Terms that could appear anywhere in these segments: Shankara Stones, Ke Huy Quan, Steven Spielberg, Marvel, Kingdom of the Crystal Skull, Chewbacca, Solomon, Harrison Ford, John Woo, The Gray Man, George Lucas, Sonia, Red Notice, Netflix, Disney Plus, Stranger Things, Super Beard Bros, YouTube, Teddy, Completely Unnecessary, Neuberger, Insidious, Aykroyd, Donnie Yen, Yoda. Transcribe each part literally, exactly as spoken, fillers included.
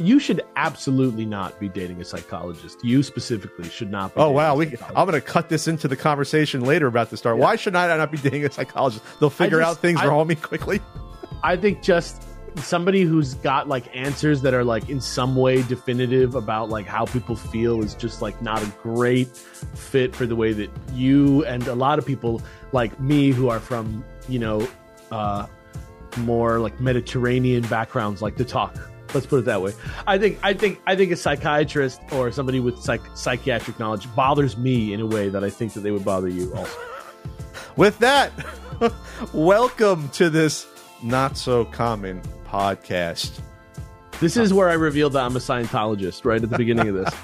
you should absolutely not be dating a psychologist. You specifically should not be. Oh, wow. We, I'm going to cut this into the conversation later about this. Star. Yeah. Why should I not be dating a psychologist? They'll figure just, out things I, wrong with me quickly. I think just somebody who's got like answers that are like in some way definitive about like how people feel is just like not a great fit for the way that you and a lot of people like me who are from, you know, uh, more like Mediterranean backgrounds like to talk. Let's put it that way. I think I think I think a psychiatrist or somebody with psych, psychiatric knowledge bothers me in a way that I think that they would bother you also. With that, welcome to this not so common podcast. This is where I revealed that I'm a Scientologist right at the beginning of this.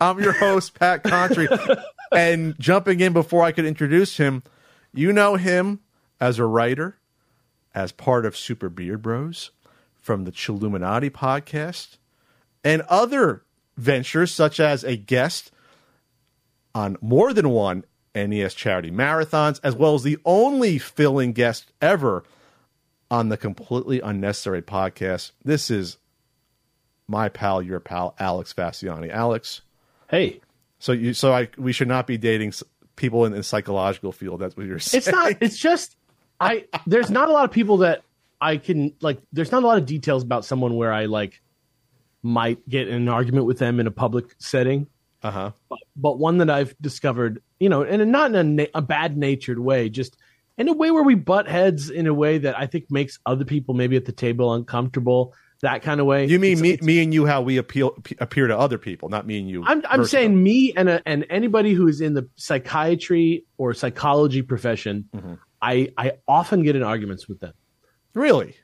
I'm your host, Pat Contry. And jumping in before I could introduce him, you know him as a writer, as part of Super Beard Bros, from the Chiluminati podcast, and other ventures such as a guest on more than one N E S charity marathons, as well as the only fill-in guest ever on the Completely Unnecessary podcast. This is my pal, your pal, Alex Faciane. Alex, hey. So you, so I, we should not be dating people in the psychological field. That's what you're saying. It's not. It's just I. There's not a lot of people that. I can, like, there's not a lot of details about someone where I, like, might get in an argument with them in a public setting. Uh-huh. But, but one that I've discovered, you know, and not in a, na- a bad-natured way, just in a way where we butt heads in a way that I think makes other people maybe at the table uncomfortable, that kind of way. You mean it's, me, it's, me and you, how we appeal, appear to other people, not me and you. I'm, I'm saying me and a, and anybody who is in the psychiatry or psychology profession, mm-hmm. I, I often get in arguments with them. Really?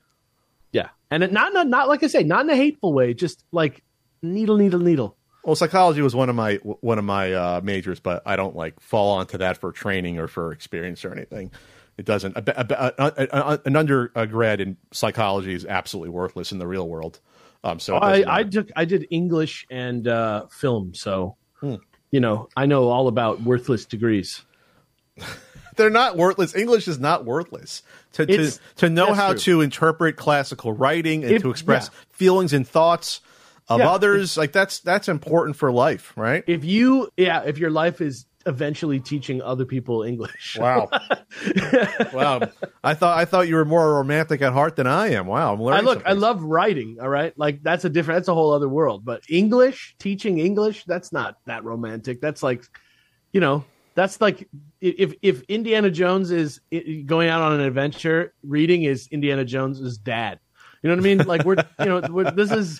Yeah. And it, not, not, not like I say, not in a hateful way, just like needle, needle, needle. Well, psychology was one of my, one of my uh, majors, but I don't like fall onto that for training or for experience or anything. It doesn't. A, a, a, a, an undergrad in psychology is absolutely worthless in the real world. Um, so I, I took, I did English and uh, film. So, hmm. you know, I know all about worthless degrees. They're not worthless. English is not worthless. To to, to know how true. to interpret classical writing and if, to express yeah. feelings and thoughts of yeah, others, if, like that's that's important for life, right? If you, yeah, if your life is eventually teaching other people English. Wow, wow. I thought I thought you were more romantic at heart than I am. Wow, I'm learning. I look, something. I love writing. All right, like that's a different, that's a whole other world. But English, teaching English, that's not that romantic. That's like, you know. That's like if if Indiana Jones is going out on an adventure, reading is Indiana Jones' dad. You know what I mean? Like we're you know we're, this is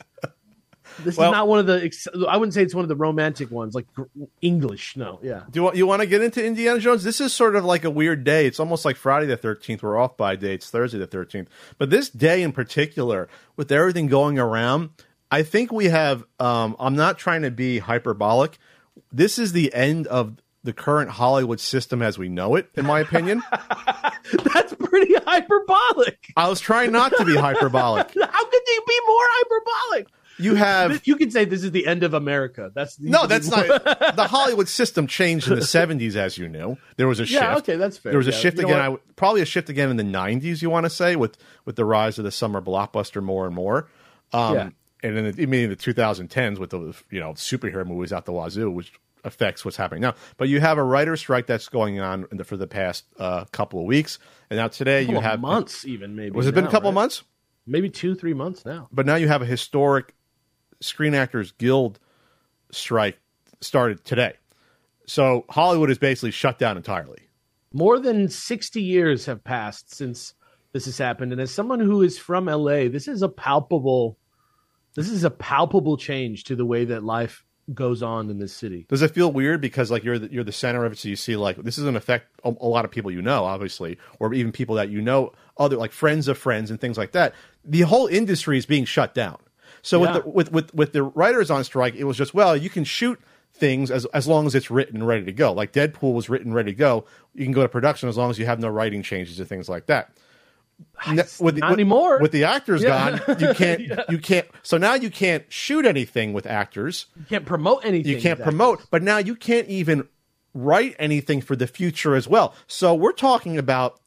this well, is not one of the I wouldn't say it's one of the romantic ones like English. No, yeah. Do you, you want to get into Indiana Jones? This is sort of like a weird day. It's almost like Friday the thirteenth. We're off by day. It's Thursday the thirteenth. But this day in particular, with everything going around, I think we have. Um, I'm not trying to be hyperbolic. This is the end of the current Hollywood system as we know it, in my opinion. That's pretty hyperbolic. I was trying not to be hyperbolic. How could you be more hyperbolic? You have... You could say this is the end of America. That's the, No, that's not... The Hollywood system changed in the seventies, as you know. There was a shift. Yeah, okay, that's fair. There was a yeah, shift again. I, probably a shift again in the nineties, you want to say, with, with the rise of the summer blockbuster more and more. Um, yeah. And then, I mean, the twenty tens with the, you know, superhero movies out the wazoo, which... affects what's happening now. But you have a writer's strike that's going on in the, for the past uh, couple of weeks. And now today you have... months even, maybe. Was it been a couple of months? Maybe two, three months now. But now you have a historic Screen Actors Guild strike started today. So Hollywood is basically shut down entirely. More than sixty years have passed since this has happened. And as someone who is from L A, this is a palpable... This is a palpable change to the way that life goes on in this city. Does it feel weird because like you're the, you're the center of it, so you see like this is an effect a, a lot of people you know, obviously, or even people that you know, other like friends of friends and things like that. The whole industry is being shut down. So yeah. with, the, with with with the writers on strike, it was just well, you can shoot things as as long as it's written and ready to go. Like Deadpool was written ready to go. You can go to production as long as you have no writing changes or things like that. With, Not with, anymore. With the actors yeah. gone, you can't. yeah. You can't. So now you can't shoot anything with actors. You can't promote anything. You can't promote. Actors. But now you can't even write anything for the future as well. So we're talking about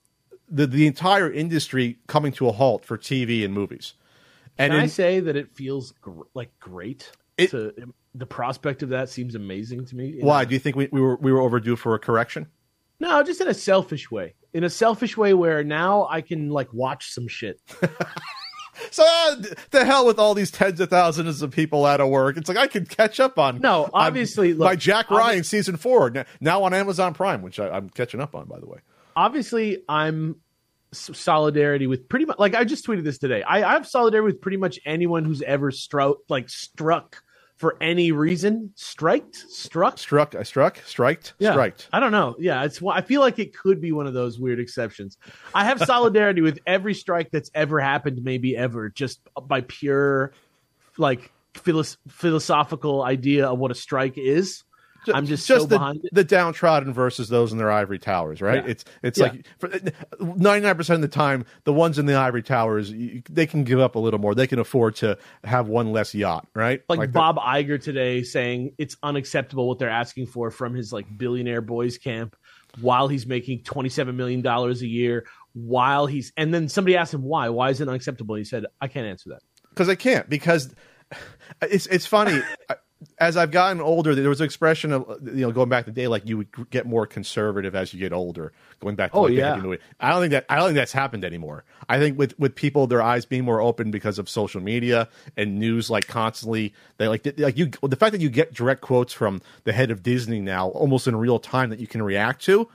the the entire industry coming to a halt for T V and movies. And Can in, I say that it feels gr- like great? It, to, the prospect of that seems amazing to me. Why? Know? Do you think we, we were we were overdue for a correction? No, just in a selfish way. In a selfish way where now I can like watch some shit. So uh, to hell with all these tens of thousands of people out of work. It's like I can catch up on. No, obviously, on, look, by Jack Ryan season four now, now on Amazon Prime, which I, I'm catching up on, by the way. Obviously, I'm solidarity with pretty much like I just tweeted this today. I, I have solidarity with pretty much anyone who's ever struck, like struck for any reason, striked, struck, struck, I struck, striked, yeah. striked. I don't know. Yeah, it's. I feel like it could be one of those weird exceptions. I have solidarity with every strike that's ever happened, maybe ever, just by pure, like philo- philosophical idea of what a strike is. Just, I'm just, just so the, behind it. The downtrodden versus those in their ivory towers, right? Yeah. It's it's yeah. like for ninety-nine percent of the time, the ones in the ivory towers, you, they can give up a little more. They can afford to have one less yacht, right? Like, like Bob the, Iger today saying it's unacceptable what they're asking for from his like billionaire boys camp while he's making twenty-seven million dollars a year, while he's – and then somebody asked him why. Why is it unacceptable? He said, I can't answer that. Because I can't because it's, it's funny – as I've gotten older, there was an expression of, you know, going back the day, like you would get more conservative as you get older. Going back to oh, like yeah. the movie. I don't think that I don't think that's happened anymore. I think with, with people, their eyes being more open because of social media and news, like constantly, they like like you the fact that you get direct quotes from the head of Disney now, almost in real time, that you can react to.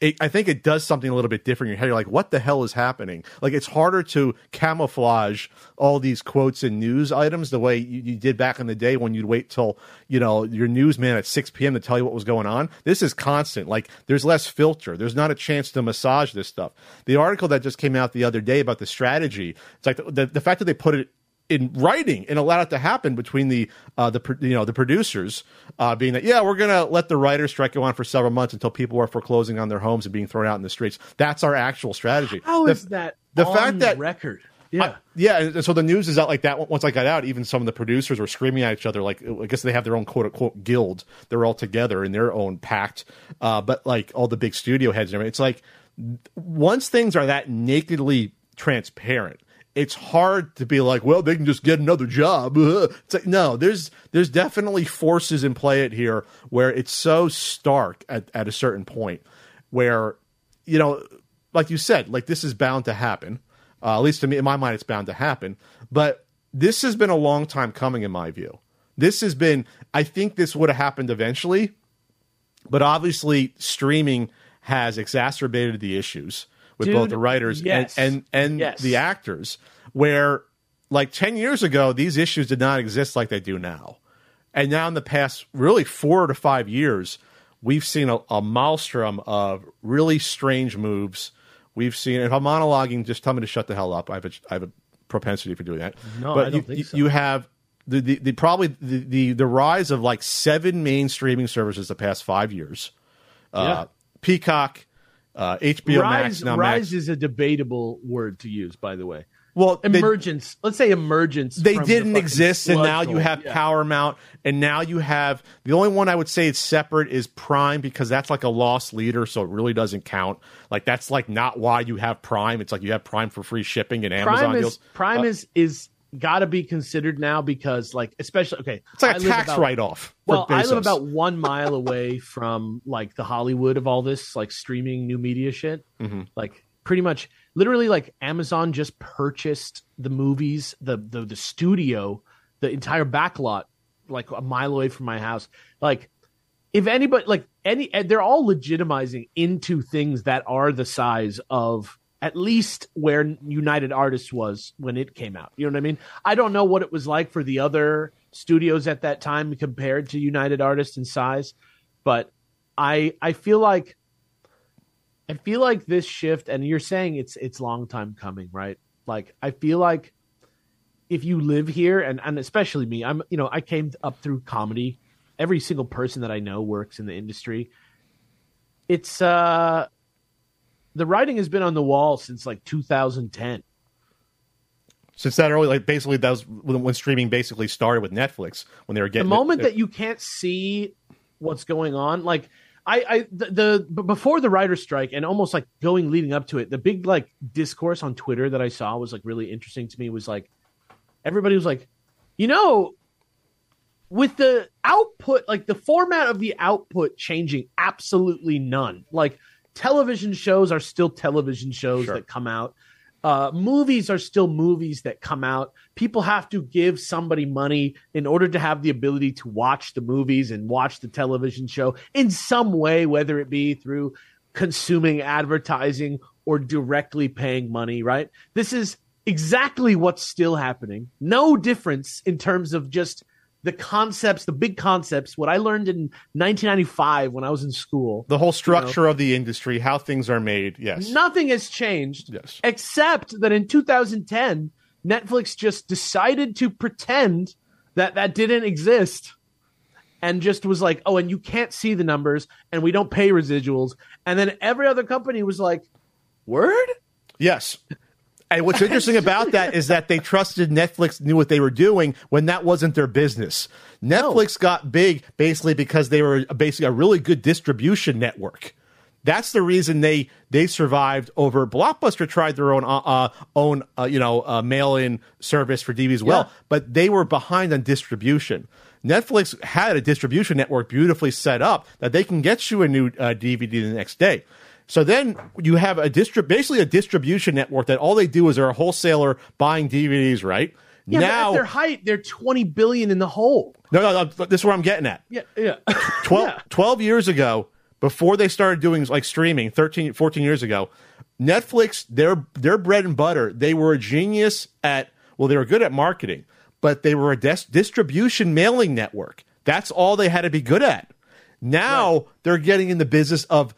It, I think it does something a little bit different in your head. You're like, what the hell is happening? Like, it's harder to camouflage all these quotes and news items the way you, you did back in the day when you'd wait till, you know, your newsman at six p.m. to tell you what was going on. This is constant. Like, there's less filter. There's not a chance to massage this stuff. The article that just came out the other day about the strategy, it's like the, the, the fact that they put it in writing and allowed it to happen between the uh, the you know the producers uh, being that yeah we're gonna let the writers strike go on for several months until people are foreclosing on their homes and being thrown out in the streets. That's our actual strategy. How the, is that the on fact that record? Yeah, I, yeah. And so the news is out like that. Once I got out, even some of the producers were screaming at each other. Like I guess they have their own quote unquote guild. They're all together in their own pact. Uh, but like all the big studio heads and everything, it's like once things are that nakedly transparent, it's hard to be like, well, they can just get another job. Ugh. It's like, no, there's there's definitely forces in play at here where it's so stark at, at a certain point where, you know, like you said, like this is bound to happen. Uh, at least to me, in my mind, it's bound to happen. But this has been a long time coming, in my view. This has been, I think this would have happened eventually, but obviously streaming has exacerbated the issues with Dude, both the writers yes. and, and, and yes. the actors, where like ten years ago, these issues did not exist like they do now. And now in the past really four to five years, we've seen a, a maelstrom of really strange moves. We've seen, if I'm monologuing, just tell me to shut the hell up. I have a, I have a propensity for doing that. No, but I don't you, think so. You have the, the, the probably the, the, the rise of like seven main streaming services the past five years. Yeah. Uh, Peacock, Uh, H B O Max. Now Rise Max. Is a debatable word to use, by the way. Well, emergence. They, let's say emergence. They from didn't the exist, and now you have yeah. Paramount, and now you have the only one I would say it's separate is Prime because that's like a lost leader, so it really doesn't count. Like that's like not why you have Prime. It's like you have Prime for free shipping and Prime Amazon is, deals. Prime uh, is is got to be considered now because like especially okay, it's like I a tax about, write-off. Well, I live about one mile away from like the Hollywood of all this, like streaming new media shit. Mm-hmm. Like pretty much, literally, like Amazon just purchased the movies, the the the studio, the entire backlot, like a mile away from my house. Like if anybody, like any, they're all legitimizing into things that are the size of at least where United Artists was when it came out. You know what I mean? I don't know what it was like for the other studios at that time compared to United Artists in size, but I I feel like I feel like this shift, and you're saying it's it's long time coming, right? Like I feel like if you live here, and, and especially me, I'm you know, I came up through comedy. Every single person that I know works in the industry. It's uh the writing has been on the wall since like two thousand ten. Since that early, like basically that was when, when streaming basically started with Netflix, when they were getting the moment it, that you can't see what's going on. Like I, I the, the before the writer's strike and almost like going leading up to it, the big like discourse on Twitter that I saw was like really interesting to me. Was like everybody was like, you know, with the output, like the format of the output changing absolutely none. Like television shows are still television shows sure. that come out. Uh, movies are still movies that come out. People have to give somebody money in order to have the ability to watch the movies and watch the television show in some way, whether it be through consuming advertising or directly paying money, right? This is exactly what's still happening. No difference in terms of just the concepts, the big concepts, what I learned in nineteen ninety-five when I was in school. The whole structure you know, of the industry, how things are made, yes. Nothing has changed, yes. except that in two thousand ten, Netflix just decided to pretend that that didn't exist and just was like, oh, and you can't see the numbers, and we don't pay residuals. And then every other company was like, word? Yes. And what's interesting about that is that they trusted Netflix knew what they were doing when that wasn't their business. Netflix no. got big basically because they were basically a really good distribution network. That's the reason they they survived over Blockbuster tried their own uh, own uh, you know uh, mail-in service for D V Ds as well, yeah. but they were behind on distribution. Netflix had a distribution network beautifully set up that they can get you a new uh, D V D the next day. So then you have a distrib- basically a distribution network that all they do is they're a wholesaler buying D V Ds, right? Yeah, now, but at their height, they're twenty billion dollars in the hole. No, no, no, this is where I'm getting at. Yeah, yeah. twelve, yeah. twelve years ago, before they started doing like streaming, thirteen, fourteen years ago, Netflix, their their bread and butter, they were a genius at, well, they were good at marketing, but they were a des- distribution mailing network. That's all they had to be good at. Now right. they're getting in the business of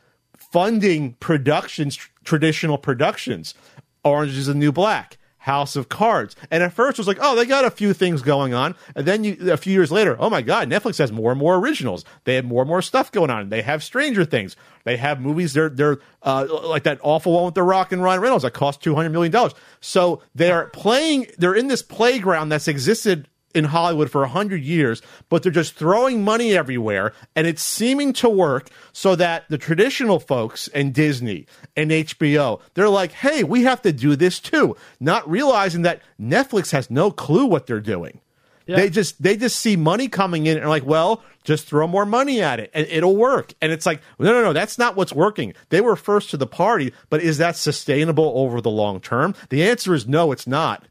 funding productions, traditional productions. Orange is the New Black, House of Cards. And at first it was like, oh, they got a few things going on. And then you, a few years later, oh my God, Netflix has more and more originals. They have more and more stuff going on. They have Stranger Things. They have movies. They're, they're uh, like that awful one with The Rock and Ryan Reynolds that cost two hundred million dollars. So they're playing, they're in this playground that's existed in Hollywood for one hundred years, but they're just throwing money everywhere, and it's seeming to work so that the traditional folks and Disney and H B O, they're like, hey, we have to do this too, not realizing that Netflix has no clue what they're doing. Yeah. They just they just see money coming in and are like, well, just throw more money at it, and it'll work. And it's like, no, no, no, that's not what's working. They were first to the party, but is that sustainable over the long term? The answer is no, it's not.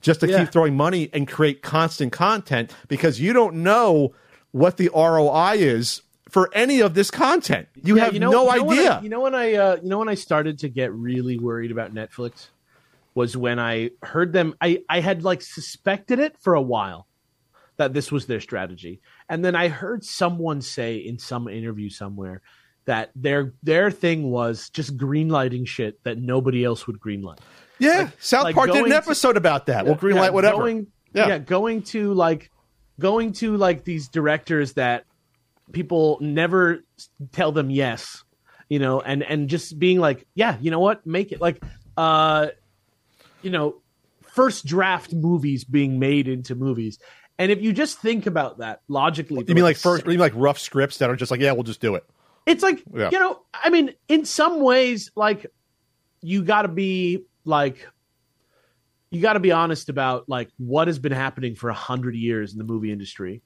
Just to yeah. keep throwing money and create constant content because you don't know what the R O I is for any of this content. You yeah, have you know, no you know idea. When I, you know when I uh, you know when I started to get really worried about Netflix was when I heard them. I, I had like suspected it for a while that this was their strategy, and then I heard someone say in some interview somewhere that their their thing was just greenlighting shit that nobody else would greenlight. Yeah, like, South like Park did an episode to, about that. We'll greenlight yeah, whatever. Going, yeah. yeah, going to like, going to like these directors that people never tell them yes, you know, and and just being like, yeah, you know what, make it like, uh, you know, first draft movies being made into movies. And if you just think about that logically, you mean like first, you mean like rough scripts that are just like, yeah, we'll just do it. It's like yeah. you know, I mean, in some ways, like you got to be. Like, you got to be honest about like what has been happening for a hundred years in the movie industry,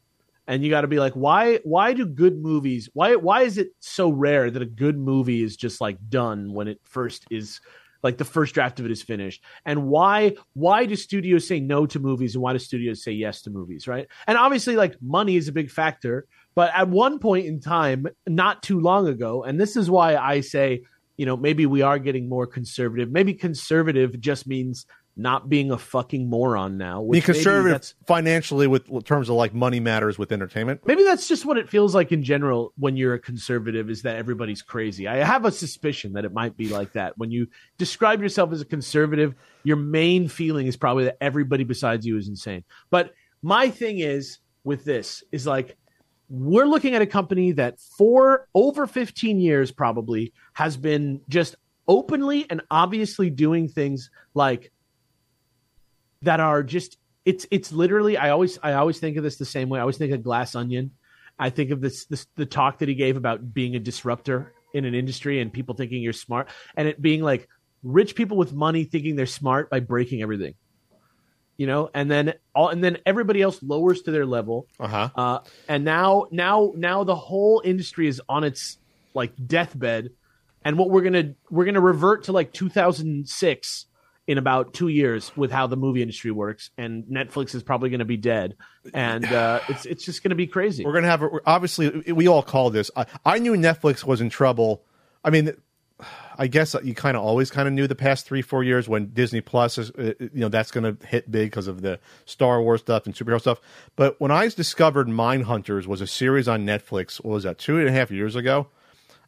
and you got to be like, why? Why do good movies? Why? Why is it so rare that a good movie is just like done when it first is, like the first draft of it is finished? And why? Why do studios say no to movies, and why do studios say yes to movies? Right? And obviously, like money is a big factor, but at one point in time, not too long ago, and this is why I say. You know, maybe we are getting more conservative. Maybe conservative just means not being a fucking moron now. Be conservative financially with in terms of like money matters with entertainment. Maybe that's just what it feels like in general when you're a conservative is that everybody's crazy. I have a suspicion that it might be like that. When you describe yourself as a conservative, your main feeling is probably that everybody besides you is insane. But my thing is with this is like, we're looking at a company that for over fifteen years probably has been just openly and obviously doing things like that are just it's it's literally I always I always think of this the same way. I always think of Glass Onion. I think of this, this the talk that he gave about being a disruptor in an industry and people thinking you're smart and it being like rich people with money thinking they're smart by breaking everything. you know, and then all, and then everybody else lowers to their level. Uh-huh. Uh, and now, now, now the whole industry is on its like deathbed. And what we're gonna we're gonna revert to like two thousand six in about two years with how the movie industry works. And Netflix is probably gonna be dead. And uh, it's it's just gonna be crazy. We're gonna have a, obviously we all call this. I, I knew Netflix was in trouble. I mean. I guess you kind of always kind of knew the past three, four years when Disney Plus, is, you know, that's going to hit big because of the Star Wars stuff and superhero stuff. But when I discovered Mindhunters was a series on Netflix, what was that, two and a half years ago?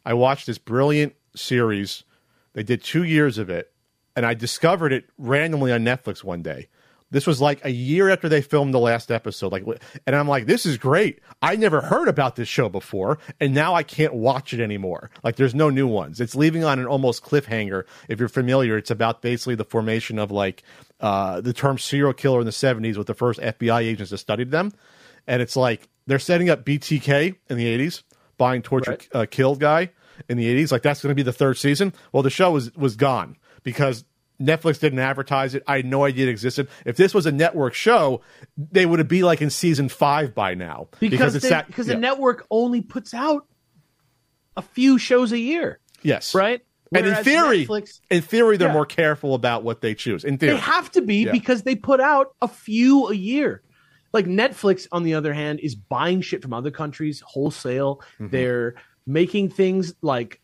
I watched this brilliant series. They did two years of it, and I discovered it randomly on Netflix one day. This was like a year after they filmed the last episode. Like, and I'm like, this is great. I never heard about this show before, and now I can't watch it anymore. Like, there's no new ones. It's leaving on an almost cliffhanger. If you're familiar, it's about basically the formation of, like, uh, the term serial killer in the seventies with the first F B I agents that studied them. And it's like they're setting up B T K in the eighties, buying torture right. uh, killed guy in the eighties. Like, that's going to be the third season. Well, the show was, was gone because Netflix didn't advertise it. I had no idea it existed. If this was a network show, they would be like in season five by now. Because, because it's they, that, because yeah. the network only puts out a few shows a year. Yes. Right? Whereas and in theory, Netflix, in theory, they're yeah. more careful about what they choose. In theory. They have to be yeah. because they put out a few a year. Like Netflix, on the other hand, is buying shit from other countries wholesale. Mm-hmm. They're making things like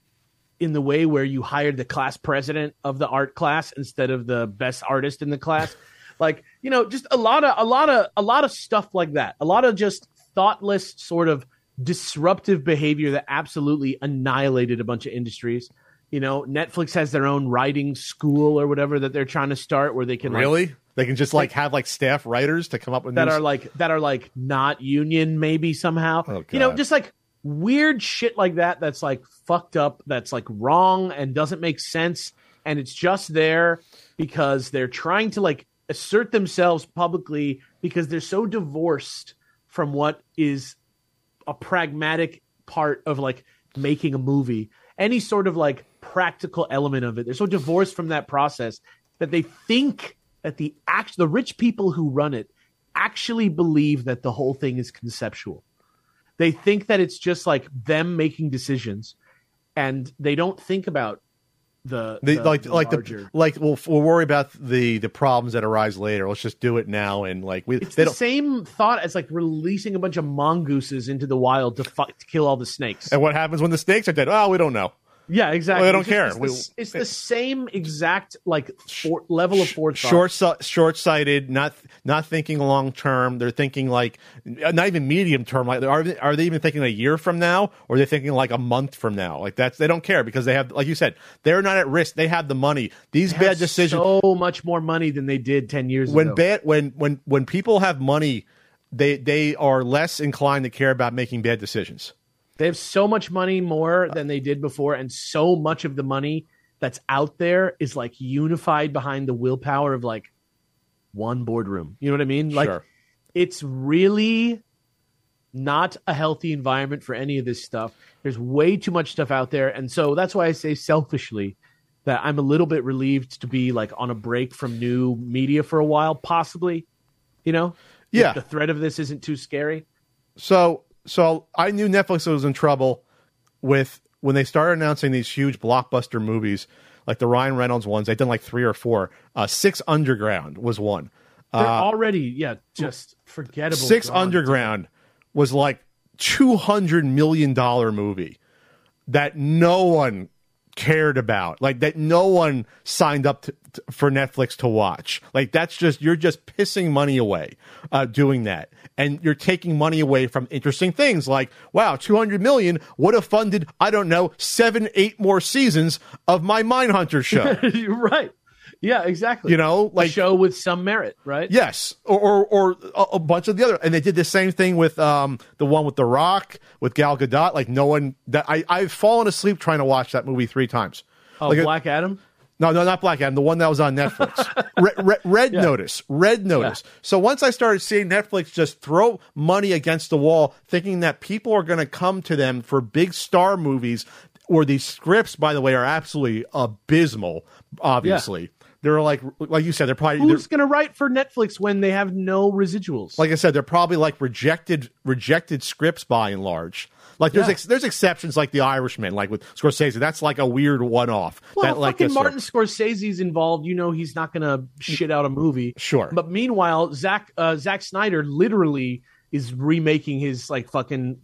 in the way where you hired the class president of the art class instead of the best artist in the class. Like, you know, just a lot of, a lot of, a lot of stuff like that. A lot of just thoughtless sort of disruptive behavior that absolutely annihilated a bunch of industries. You know, Netflix has their own writing school or whatever that they're trying to start where they can really, like, they can just like, like have like staff writers to come up with that news. are like, that are like not union maybe somehow, oh, you know, just like, weird shit like that that's like fucked up, that's like wrong and doesn't make sense, and it's just there because they're trying to like assert themselves publicly because they're so divorced from what is a pragmatic part of like making a movie, any sort of like practical element of it. They're so divorced from that process that they think that the act the rich people who run it actually believe that the whole thing is conceptual. They think that it's just like them making decisions, and they don't think about the, the, the like the like larger. the like we'll we'll worry about the the problems that arise later. Let's just do it now, and like we. It's they the don't... same thought as like releasing a bunch of mongooses into the wild to, fu- to kill all the snakes. And what happens when the snakes are dead? Oh, we don't know. Yeah, exactly. Well, they don't it's care. Just, it's, we, the, it's it, the same exact like for, level of forethought. Short, short-sighted, not not thinking long term. They're thinking like not even medium term. Like are they, are they even thinking a year from now, or are they thinking like a month from now? Like that's they don't care because they have, like you said, they're not at risk. They have the money. These they bad have decisions. So much more money than they did ten years when ago. Bad, when when when people have money, they they are less inclined to care about making bad decisions. They have so much money more than they did before, and so much of the money that's out there is like unified behind the willpower of like one boardroom. You know what I mean? Like sure. It's really not a healthy environment for any of this stuff. There's way too much stuff out there. And so that's why I say selfishly that I'm a little bit relieved to be like on a break from new media for a while, possibly, you know, yeah. If the threat of this isn't too scary. So, So I knew Netflix was in trouble with when they started announcing these huge blockbuster movies, like the Ryan Reynolds ones. They've done like three or four. Uh, Six Underground was one. They're uh, already, yeah, just forgettable. Six gone. Underground was like two hundred million dollars movie that no one cared about, like that no one signed up to, to, for Netflix to watch. Like that's just, you're just pissing money away uh doing that, and you're taking money away from interesting things. Like, wow, two hundred million would have funded, I don't know, seven eight more seasons of my Mindhunter show. Right. Yeah, exactly. You know, like a show with some merit, right? Yes, or or, or a, a bunch of the other, and they did the same thing with um the one with The Rock with Gal Gadot. Like no one that I I've fallen asleep trying to watch that movie three times. Oh, like Black a, Adam? No, no, not Black Adam. The one that was on Netflix. Red, Red, Red yeah. Notice. Red Notice. Yeah. So once I started seeing Netflix just throw money against the wall, thinking that people are going to come to them for big star movies, or these scripts, by the way, are absolutely abysmal. Obviously. Yeah. They're like, like you said, they're probably who's going to write for Netflix when they have no residuals? Like I said, they're probably like rejected rejected scripts by and large. Like there's yeah. ex, there's exceptions like The Irishman, like with Scorsese. That's like a weird one off. Well, that, like, fucking Martin sort. Scorsese's involved, you know, he's not going to shit out a movie. Sure. But meanwhile, Zack uh, Zack Snyder literally is remaking his like fucking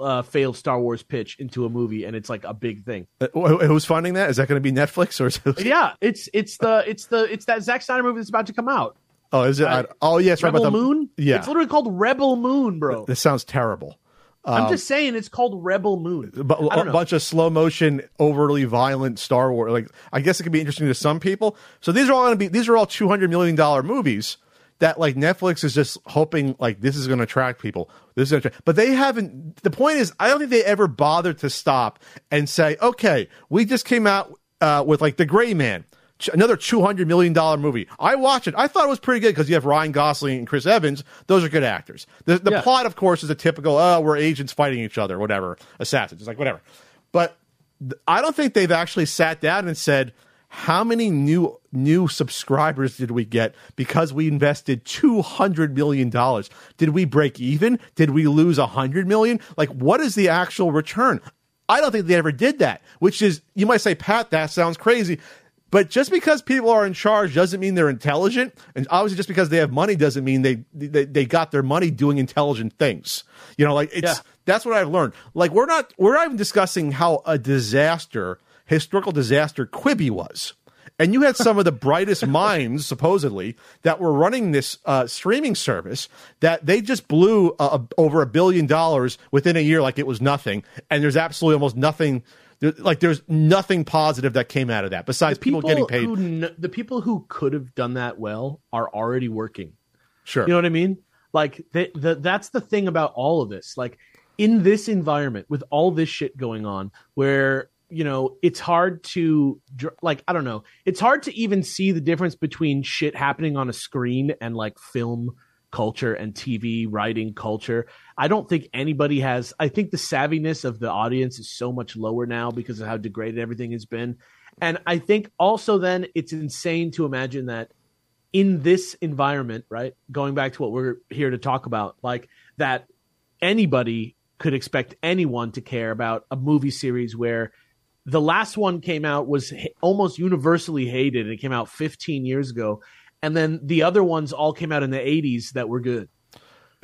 uh, failed Star Wars pitch into a movie, and it's like a big thing. Uh, who's funding that? Is that going to be Netflix or? Is it... Yeah, it's it's the it's the it's that Zack Snyder movie that's about to come out. Oh, is it? Uh, oh, yes, yeah, right about the Moon. Yeah, it's literally called Rebel Moon, bro. This sounds terrible. Um, I'm just saying, it's called Rebel Moon. But a know. bunch of slow motion, overly violent Star Wars. Like, I guess it could be interesting to some people. So these are all going to be these are all two hundred million dollars movies. That like Netflix is just hoping like this is going to attract people. This is going to attract. But they haven't. The point is, I don't think they ever bothered to stop and say, "Okay, we just came out uh, with like The Gray Man, another two hundred million dollar movie." I watched it. I thought it was pretty good because you have Ryan Gosling and Chris Evans. Those are good actors. The, the yeah. plot, of course, is a typical "oh, we're agents fighting each other," whatever, assassins. It's like whatever. But th- I don't think they've actually sat down and said, how many new new subscribers did we get because we invested two hundred million dollars? Did we break even? Did we lose one hundred million dollars? Like, what is the actual return? I don't think they ever did that, which is, you might say, Pat, that sounds crazy. But just because people are in charge doesn't mean they're intelligent. And obviously just because they have money doesn't mean they they, they got their money doing intelligent things. You know, like, it's yeah. that's what I've learned. Like, we're not, we're not even discussing how a disaster historical disaster Quibi was, and you had some of the brightest minds supposedly that were running this uh streaming service that they just blew uh, over a billion dollars within a year like it was nothing, and there's absolutely almost nothing there, like there's nothing positive that came out of that besides people, people getting paid. Who kn- the people who could have done that well are already working. Sure. You know what I mean? Like they, the, that's the thing about all of this, like in this environment with all this shit going on where you know, it's hard to like, I don't know. It's hard to even see the difference between shit happening on a screen and like film culture and T V writing culture. I don't think anybody has, I think the savviness of the audience is so much lower now because of how degraded everything has been. And I think also then it's insane to imagine that in this environment, right? Going back to what we're here to talk about, like that anybody could expect anyone to care about a movie series where the last one came out was almost universally hated. It came out fifteen years ago. And then the other ones all came out in the eighties that were good.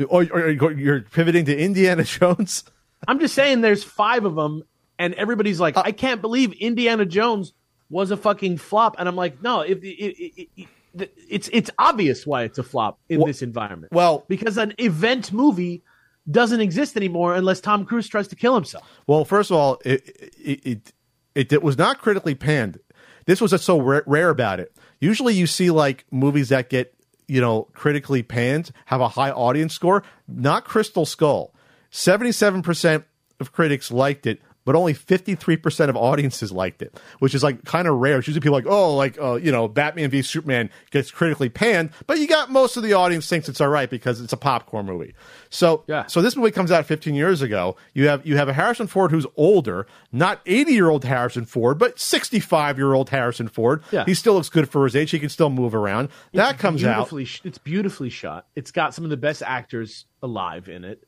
Or, or, or you're pivoting to Indiana Jones? I'm just saying there's five of them, and everybody's like, uh, I can't believe Indiana Jones was a fucking flop. And I'm like, no, if, it, it, it, it's it's obvious why it's a flop in well, this environment. Well, because an event movie doesn't exist anymore unless Tom Cruise tries to kill himself. Well, first of all, it... it, it It, it was not critically panned. This was what's so rare, rare about it. Usually you see like movies that get, you know, critically panned, have a high audience score. Not Crystal Skull. seventy-seven percent of critics liked it, but only fifty-three percent of audiences liked it, which is like kind of rare. It's usually people like, oh, like, uh, you know, Batman v Superman gets critically panned, but you got most of the audience thinks it's all right because it's a popcorn movie. So, yeah. so this movie comes out fifteen years ago. You have you have a Harrison Ford who's older, not eighty-year-old Harrison Ford, but sixty-five-year-old Harrison Ford. Yeah. He still looks good for his age. He can still move around. It's that comes out. It's beautifully shot. It's got some of the best actors alive in it,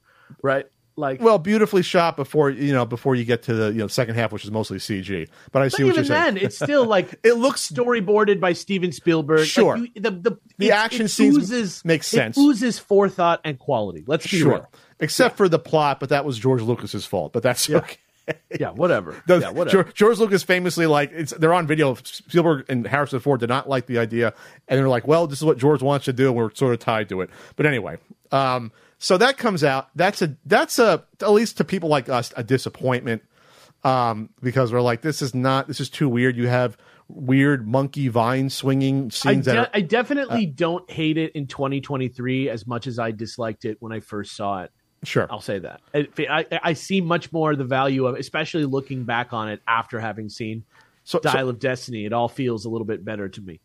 right? Like, well, beautifully shot before you know before you get to the you know second half, which is mostly C G. But I but see what you're saying. Even then, it's still like it looks storyboarded by Steven Spielberg. Sure, like you, the the, the it, action it scenes oozes, makes sense. It oozes forethought and quality. Let's be sure, real. except yeah. for the plot, but that was George Lucas's fault. But that's yeah. okay. Yeah, whatever. The, yeah, whatever. George, George Lucas famously like it's they're on video. Spielberg and Harrison Ford did not like the idea, and they're like, "Well, this is what George wants to do, and we're sort of tied to it." But anyway. um So that comes out. That's a that's a at least to people like us a disappointment um, because we're like this is not this is too weird. You have weird monkey vine swinging scenes. I, de- that are, I definitely uh, don't hate it in twenty twenty-three as much as I disliked it when I first saw it. Sure, I'll say that. I, I, I see much more the value of, especially looking back on it after having seen so, Dial so, of Destiny. It all feels a little bit better to me.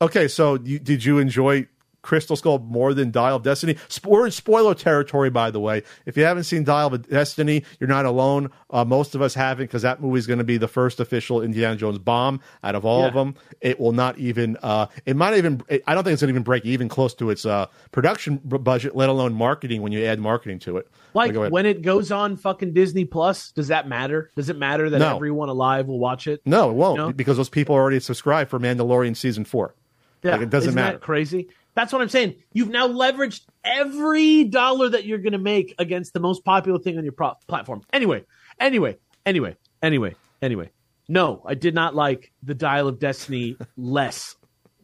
Okay, so you, did you enjoy Crystal Skull more than Dial of Destiny. We're in spoiler territory, by the way. If you haven't seen Dial of Destiny, you're not alone. Uh, most of us haven't, because that movie is going to be the first official Indiana Jones bomb out of all yeah. of them. It will not even, uh, it might even, it, I don't think it's going to even break even close to its uh, production b- budget, let alone marketing when you add marketing to it. Like, go when it goes on fucking Disney Plus, does that matter? Does it matter that no. everyone alive will watch it? No, it won't, you know? Because those people are already subscribed for Mandalorian season four. Yeah, like, it doesn't isn't matter. That crazy? That's what I'm saying. You've now leveraged every dollar that you're going to make against the most popular thing on your pro- platform. Anyway, anyway, anyway, anyway, anyway. No, I did not like the Dial of Destiny less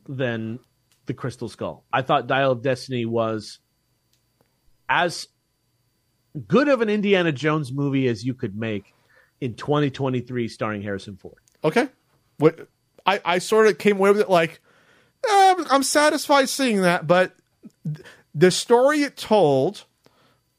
than the Crystal Skull. I thought Dial of Destiny was as good of an Indiana Jones movie as you could make in twenty twenty-three starring Harrison Ford. Okay. What, I, I sort of came away with it like, I'm satisfied seeing that, but the story it told,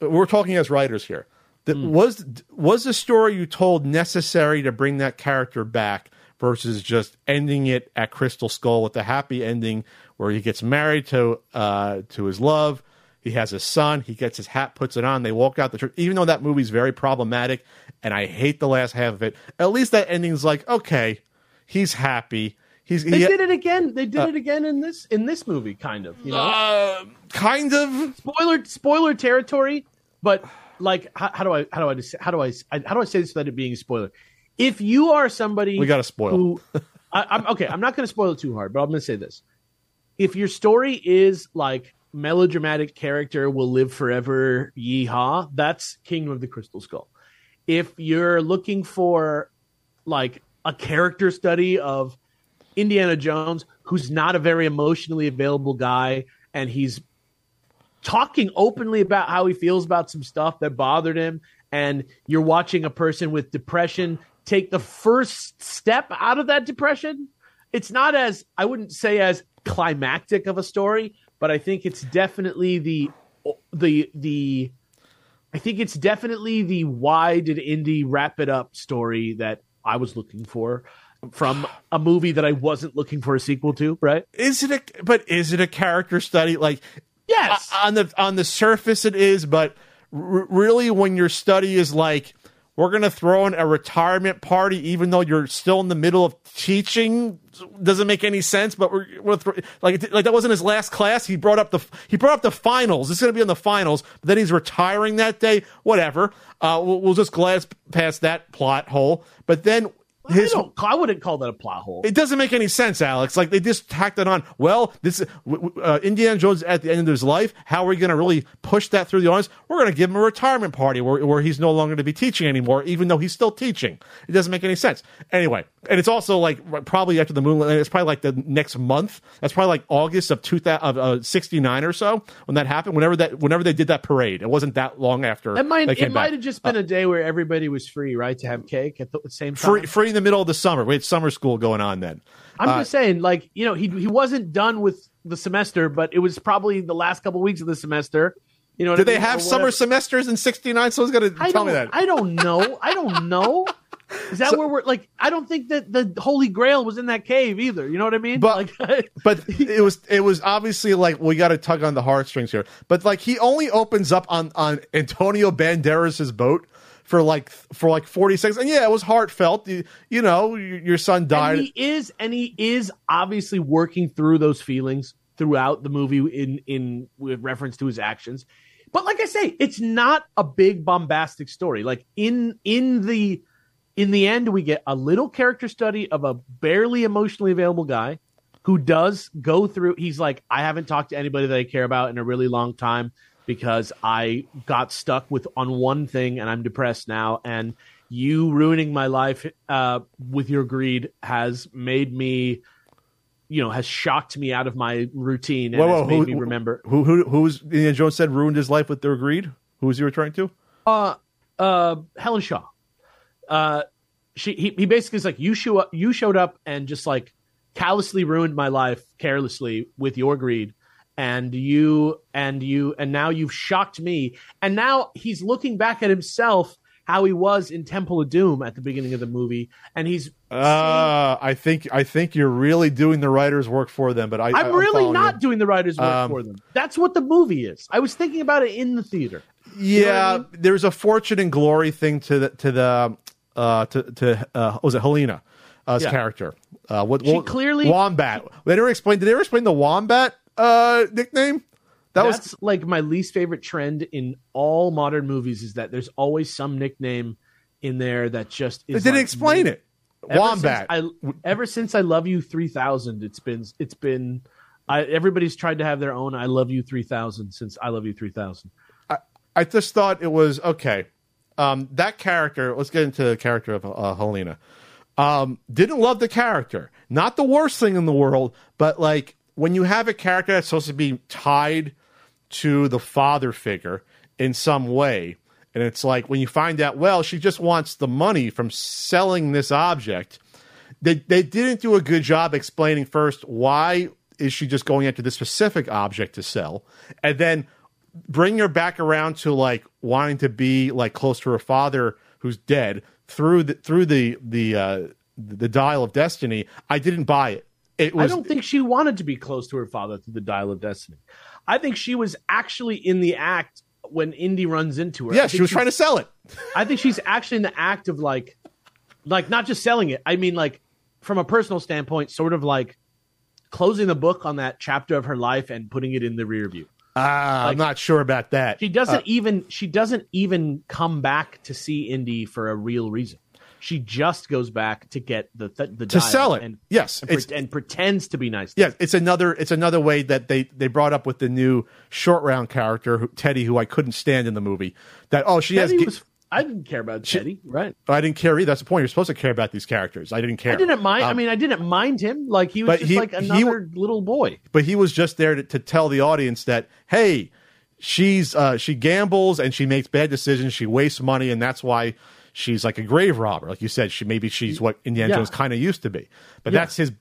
we're talking as writers here, that mm. was was the story you told necessary to bring that character back versus just ending it at Crystal Skull with the happy ending where he gets married to uh, to his love, he has a son, he gets his hat, puts it on, they walk out the church. Even though that movie's very problematic, and I hate the last half of it, at least that ending's like, okay, he's happy. He's, he, they did it again. They did uh, it again in this in this movie, kind of. You know, uh, kind of spoiler spoiler territory. But like, how, how do I how do I how do I how do I say this without it being a spoiler? If you are somebody, we got to spoil. Who, I, I'm okay. I'm not going to spoil it too hard, but I'm going to say this: if your story is like melodramatic character will live forever, yeehaw, that's Kingdom of the Crystal Skull. If you're looking for like a character study of Indiana Jones, who's not a very emotionally available guy, and he's talking openly about how he feels about some stuff that bothered him, and you're watching a person with depression take the first step out of that depression, it's not as, I wouldn't say as climactic of a story, but I think it's definitely the the the I think it's definitely the why did Indy wrap it up story that I was looking for from a movie that I wasn't looking for a sequel to, right? Is it a but is it a character study? Like, yes, uh, on the on the surface it is, but r- really when your study is like, we're gonna throw in a retirement party even though you're still in the middle of teaching, doesn't make any sense. But we're, we're th- like like that wasn't his last class. He brought up the he brought up the finals. It's gonna be in the finals. But then he's retiring that day. Whatever. Uh, we'll, we'll just glance past that plot hole. But then. His, I, don't, I wouldn't call that a plot hole. It doesn't make any sense, Alex. Like, they just tacked it on. Well, this uh, Indiana Jones at the end of his life, how are we going to really push that through the audience? We're going to give him a retirement party where, where he's no longer going to be teaching anymore, even though he's still teaching. It doesn't make any sense. Anyway, and it's also like probably after the moonlight, it's probably like the next month. That's probably like August of two thousand sixty-nine or so when that happened. Whenever that, whenever they did that parade, it wasn't that long after. That might, it might have just been uh, a day where everybody was free, right, to have cake at the same time. Free, free in the middle of the summer. We had summer school going on then. I'm uh, just saying, like, you know, he he wasn't done with the semester, but it was probably the last couple of weeks of the semester. You know, did I mean? they have or summer whatever. semesters in sixty-nine? Someone's gonna I tell me that. I don't know. I don't know. Is that so, where we're like? I don't think that the Holy Grail was in that cave either. You know what I mean? But like, but it was it was obviously like we got to tug on the heartstrings here. But like he only opens up on on Antonio Banderas's boat. For like for like forty seconds, and yeah, it was heartfelt. You, you know, your, your son died. And he is, and he is obviously working through those feelings throughout the movie in in with reference to his actions. But like I say, it's not a big bombastic story. Like in in the in the end, we get a little character study of a barely emotionally available guy who does go through. He's like, I haven't talked to anybody that I care about in a really long time, because I got stuck with on one thing and I'm depressed now, and you ruining my life uh, with your greed has made me, you know, has shocked me out of my routine and whoa, whoa, has made who, me remember. Who who who's Indiana Jones said ruined his life with their greed? Who was he referring to? Uh, uh, Helen Shaw. Uh, she he, he basically is like, you show up, you showed up and just like callously ruined my life carelessly with your greed. And you and you and now you've shocked me. And now he's looking back at himself how he was in Temple of Doom at the beginning of the movie, and he's. Uh, I think I think you're really doing the writer's work for them, but I, I'm, I'm really not you. doing the writer's work um, for them. That's what the movie is. I was thinking about it in the theater. Yeah, you know what I mean? There's a fortune and glory thing to the to the uh, to to uh, what was it Helena, uh, yeah. character. Uh, what, she what clearly wombat. They never explained. Did they ever explain the wombat uh, nickname? That That's was... like my least favorite trend in all modern movies is that there's always some nickname in there that just is. They didn't like, explain it. Ever Wombat. Since I, ever since I Love You three thousand, it's been it's been. I, everybody's tried to have their own I Love You three thousand since I Love You three thousand. I, I just thought it was okay. Um, that character. Let's get into the character of uh, Helena. Um, didn't love the character. Not the worst thing in the world, but like when you have a character that's supposed to be tied to the father figure in some way, and it's like when you find out, well, she just wants the money from selling this object. They they didn't do a good job explaining first why is she just going after this specific object to sell, and then bring her back around to like wanting to be like close to her father who's dead through the through the the uh, the Dial of Destiny. I didn't buy it. It was, I don't think she wanted to be close to her father through the Dial of Destiny. I think she was actually in the act when Indy runs into her. Yeah, she was trying to sell it. I think she's actually in the act of like, like not just selling it. I mean, like from a personal standpoint, sort of like closing the book on that chapter of her life and putting it in the rear view. Ah, uh, like, I'm not sure about that. She doesn't uh, even she doesn't even come back to see Indy for a real reason. She just goes back to get the th- the to dial sell it. And, yes, and, pre- and pretends to be nice. To yeah, them. it's another it's another way that they, they brought up with the new Short Round character who, Teddy, who I couldn't stand in the movie. That oh she Teddy has. Was, I didn't care about she, Teddy, right? I didn't care either. That's the point. You're supposed to care about these characters. I didn't care. I didn't mind. Um, I mean, I didn't mind him. Like he was just he, like another he, little boy. But he was just there to, to tell the audience that hey, she's uh, she gambles and she makes bad decisions. She wastes money, and that's why. She's like a grave robber, like you said. She maybe she's what Indiana yeah. Jones kind of used to be, but yeah. that's his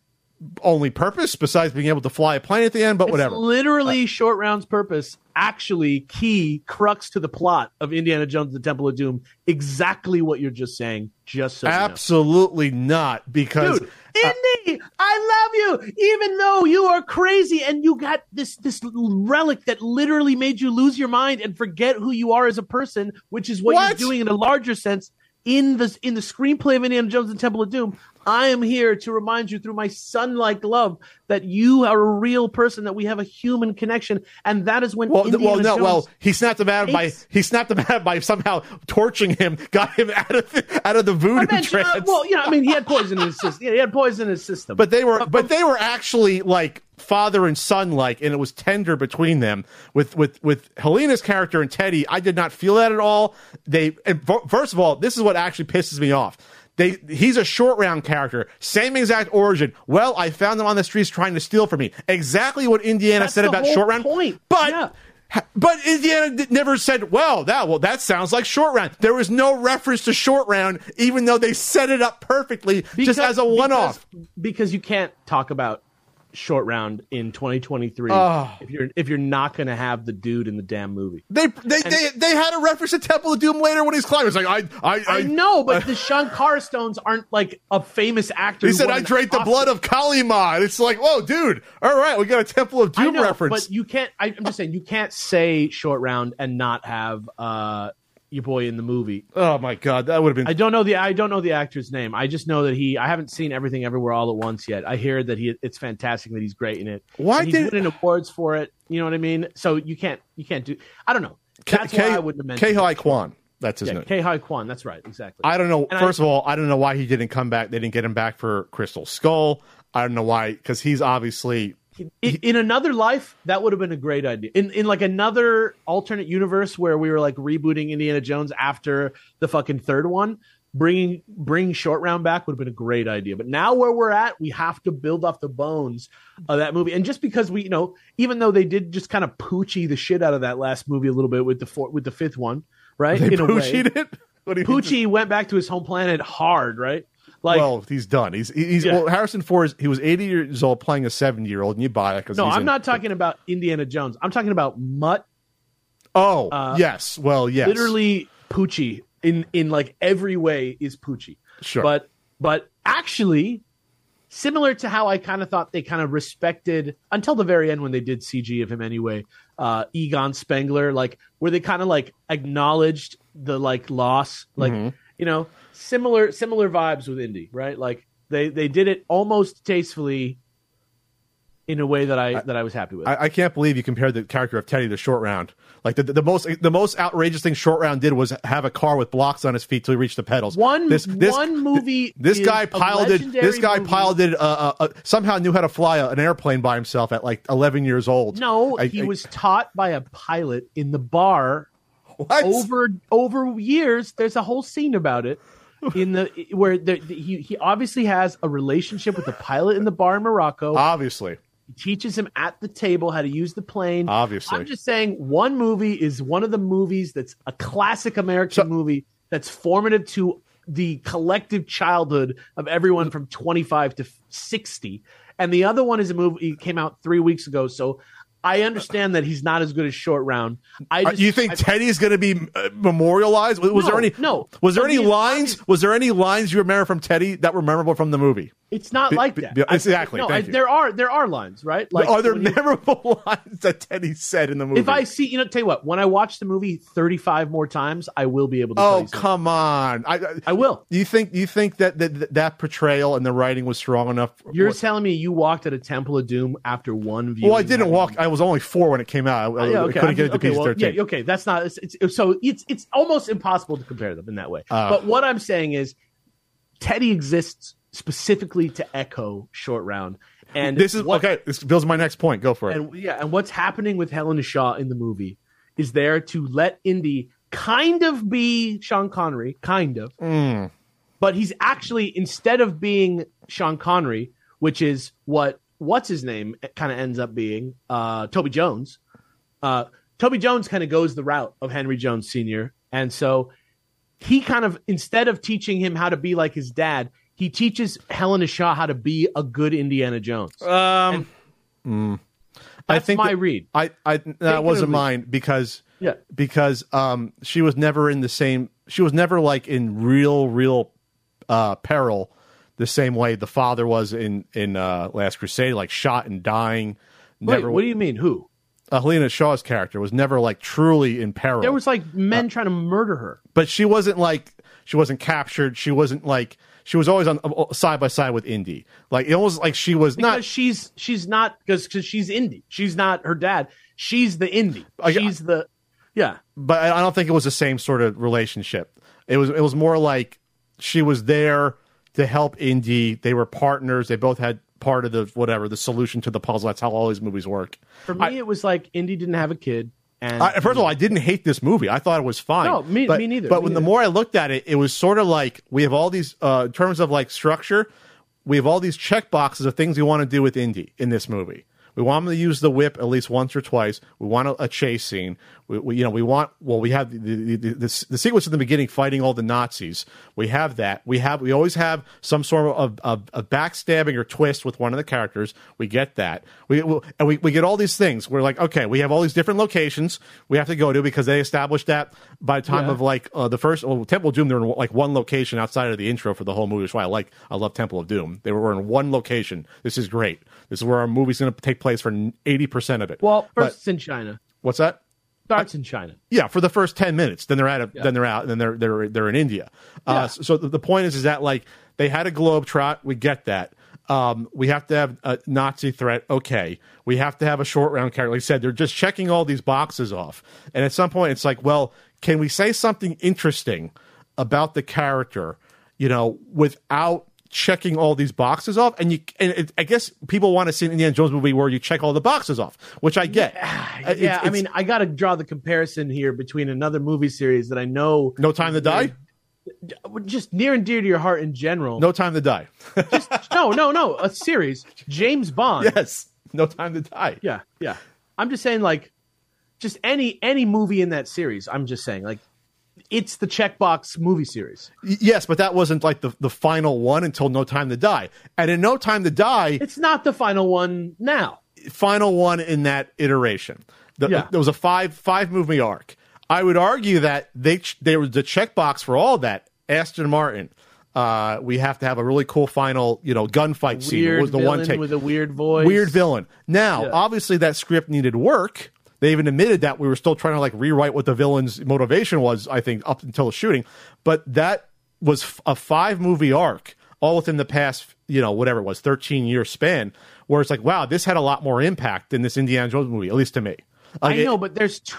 only purpose besides being able to fly a plane at the end. But it's whatever, literally uh, Short Round's purpose, actually key crux to the plot of Indiana Jones and the Temple of Doom. Exactly what you're just saying. Just so absolutely you know. Not because Dude, uh, Indy, I love you, even though you are crazy and you got this this relic that literally made you lose your mind and forget who you are as a person, which is what, what? you're doing in a larger sense. In the in the screenplay of Indiana Jones and Temple of Doom, I am here to remind you through my son-like love that you are a real person, that we have a human connection, and that is when well, Indiana well, no, Jones well, he snapped him out by he snapped him out by somehow torching him, got him out of the, out of the voodoo trance. Uh, well, you know, I mean, he had poison in his system. Yeah, he had poison in his system. But they were uh, but they were actually like father and son-like, and it was tender between them. With with with Helena's character and Teddy, I did not feel that at all. They and v- first of all, this is what actually pisses me off. They he's a Short Round character, same exact origin. Well, I found him on the streets trying to steal from me. Exactly what Indiana That's said about Short Round. Point. But yeah. But Indiana never said, well, that well, that sounds like Short Round. There was no reference to Short Round, even though they set it up perfectly because, just as a one-off. Because, because you can't talk about Short Round in twenty twenty-three oh. if you're if you're not going to have the dude in the damn movie. They they, and, they they had a reference to Temple of Doom later when he's climbing. It's like I I, I I know, but I, the Shankara Stones aren't like a famous actor. He said I drank the blood of Kalima. And it's like, whoa, dude! All right, we got a Temple of Doom I know, reference. But you can't. I, I'm just saying you can't say Short Round and not have uh, your boy in the movie. Oh my god, that would have been. I don't know the I don't know the actor's name. I just know that he. I haven't seen Everything Everywhere All at Once yet. I hear that he. It's fantastic that he's great in it. Why did he win awards for it? You know what I mean. So you can't. You can't do. I don't know. That's K- why K- I wouldn't have mentioned Ke Huy Quan. That's his yeah, name. Ke Huy Quan. That's right. Exactly. I don't know. And First I, of all, I don't know why he didn't come back. They didn't get him back for Crystal Skull. I don't know why, because he's obviously. In, in another life, that would have been a great idea. In in like another alternate universe where we were like rebooting Indiana Jones after the fucking third one, bringing bringing Short Round back would have been a great idea. But now where we're at, we have to build off the bones of that movie. And just because we, you know, even though they did just kind of poochie the shit out of that last movie a little bit with the four, with the fifth one, right? They in poochied a way, it? What do you Poochie mean? Went back to his home planet hard, right? Like, well, he's done. He's he's yeah. well, Harrison Ford. Is, he was eighty years old playing a seventy year old, and you buy it. No, he's I'm in, not talking about Indiana Jones. I'm talking about Mutt. Oh uh, yes, well yes. Literally, Poochie in in like every way is Pucci. Sure. But but actually, similar to how I kind of thought they kind of respected until the very end when they did C G of him anyway, uh, Egon Spengler, like where they kind of like acknowledged the like loss, like mm-hmm. you know, similar similar vibes with Indy, right? Like they they did it almost tastefully. In a way that I, I that I was happy with. I, I can't believe you compared the character of Teddy to Short Round. Like the, the, the most the most outrageous thing Short Round did was have a car with blocks on his feet till he reached the pedals. One this, this, one movie. This guy piloted. This guy movie. piloted. Uh, uh, uh, somehow knew how to fly a, an airplane by himself at like eleven years old. No, I, he I, was taught by a pilot in the bar. What? Over over years, there's a whole scene about it. In the where the, the, he he obviously has a relationship with the pilot in the bar in Morocco. Obviously. He teaches him at the table how to use the plane. Obviously. I'm just saying one movie is one of the movies that's a classic American so, movie that's formative to the collective childhood of everyone from twenty-five to sixty. And the other one is a movie that came out three weeks ago. So I understand that he's not as good as Short Round. I just, you think I, Teddy's going to be memorialized? Was, was no, there any no? Was there I mean, any lines? I mean, was there any lines you remember from Teddy that were memorable from the movie? It's not be, like that. Be, exactly. I, no, I, there are there are lines, right? Like, are there memorable you, lines that Teddy said in the movie? If I see, you know, tell you what, when I watch the movie thirty-five more times, I will be able to. Oh, tell you come on! I, I I will. You think you think that that that portrayal and the writing was strong enough? You're what? telling me you walked at a Temple of Doom after one view? Well, I didn't walk. Movie. I was only four when it came out. I, I, yeah, okay. I couldn't get it to okay, well, P G thirteen. Yeah, okay, that's not it's, it's, so. It's it's almost impossible to compare them in that way. Uh, but what I'm saying is, Teddy exists specifically to echo Short Round, and this is what, okay. This builds my next point. Go for it. And, yeah, and what's happening with Helena Shaw in the movie is there to let Indy kind of be Sean Connery, kind of, mm. but he's actually instead of being Sean Connery, which is what what's his name kind of ends up being, uh, Toby Jones. Uh, Toby Jones kind of goes the route of Henry Jones Senior, and so he kind of instead of teaching him how to be like his dad. He teaches Helena Shaw how to be a good Indiana Jones. Um, mm. That's I think my that, read. I, I that wasn't mine because yeah. because um, she was never in the same. She was never like in real real uh, peril the same way the father was in in uh, Last Crusade, like shot and dying. Never. Wait, what do you mean? Who? Uh, Helena Shaw's character was never like truly in peril. There was like men uh, trying to murder her, but she wasn't like she wasn't captured. She wasn't like. She was always on uh, side by side with Indy, like it almost like she was because not. She's she's not because she's Indy. She's not her dad. She's the Indy. She's I, the yeah. But I don't think it was the same sort of relationship. It was it was more like she was there to help Indy. They were partners. They both had part of the whatever the solution to the puzzle. That's how all these movies work. For me, I, it was like Indy didn't have a kid. And I, first of all, I didn't hate this movie. I thought it was fine. No, me, but, me neither. But me when neither. The more I looked at it, it was sort of like we have all these, uh, in terms of like structure, we have all these check boxes of things we want to do with Indy in this movie. We want him to use the whip at least once or twice. We want a, a chase scene. We, we, you know, we want. Well, we have the the, the, the the sequence in the beginning fighting all the Nazis. We have that. We have. We always have some sort of of, of backstabbing or twist with one of the characters. We get that. We, we and we, we get all these things. We're like, okay, we have all these different locations we have to go to because they established that by the time yeah. of like uh, the first well, Temple of Doom. They're in like one location outside of the intro for the whole movie, which is why I like I love Temple of Doom. They were in one location. This is great. This is where our movie's going to take place. place for eighty percent of it. Well, first but, it's in China. What's that? Starts in China. Yeah, for the first ten minutes. Then they're out of, yeah. then they're out and then they're they're they're in India. Yeah. Uh, so, so the point is is that like they had a globe trot, we get that. Um, we have to have a Nazi threat. Okay. We have to have a Short Round character. Like I said, they're just checking all these boxes off. And at some point it's like, well, can we say something interesting about the character, you know, without checking all these boxes off, and you and it, I guess people want to see an Indiana Jones movie where you check all the boxes off, which I get. Yeah, it's, yeah it's, I mean, I got to draw the comparison here between another movie series that I know, No Time to Die, just near and dear to your heart in general. No Time to Die. just, no, no, no, a series, James Bond. Yes, No Time to Die. Yeah, yeah. I'm just saying, like, just any any movie in that series. I'm just saying, like. It's the checkbox movie series. Yes, but that wasn't like the, the final one until No Time to Die. And in No Time to Die... It's not the final one now. Final one in that iteration. The, yeah. There was a five, five movie arc. I would argue that they they were the checkbox for all that. Aston Martin. Uh, we have to have a really cool final, you know, gunfight scene. It was the one take with a weird voice, weird villain. Now, yeah. obviously, that script needed work. They even admitted that we were still trying to like rewrite what the villain's motivation was. I think up until the shooting, but that was a five movie arc, all within the past, you know, whatever it was, thirteen year span, where it's like, wow, this had a lot more impact than this Indiana Jones movie, at least to me. Like, I know, it, but there's t-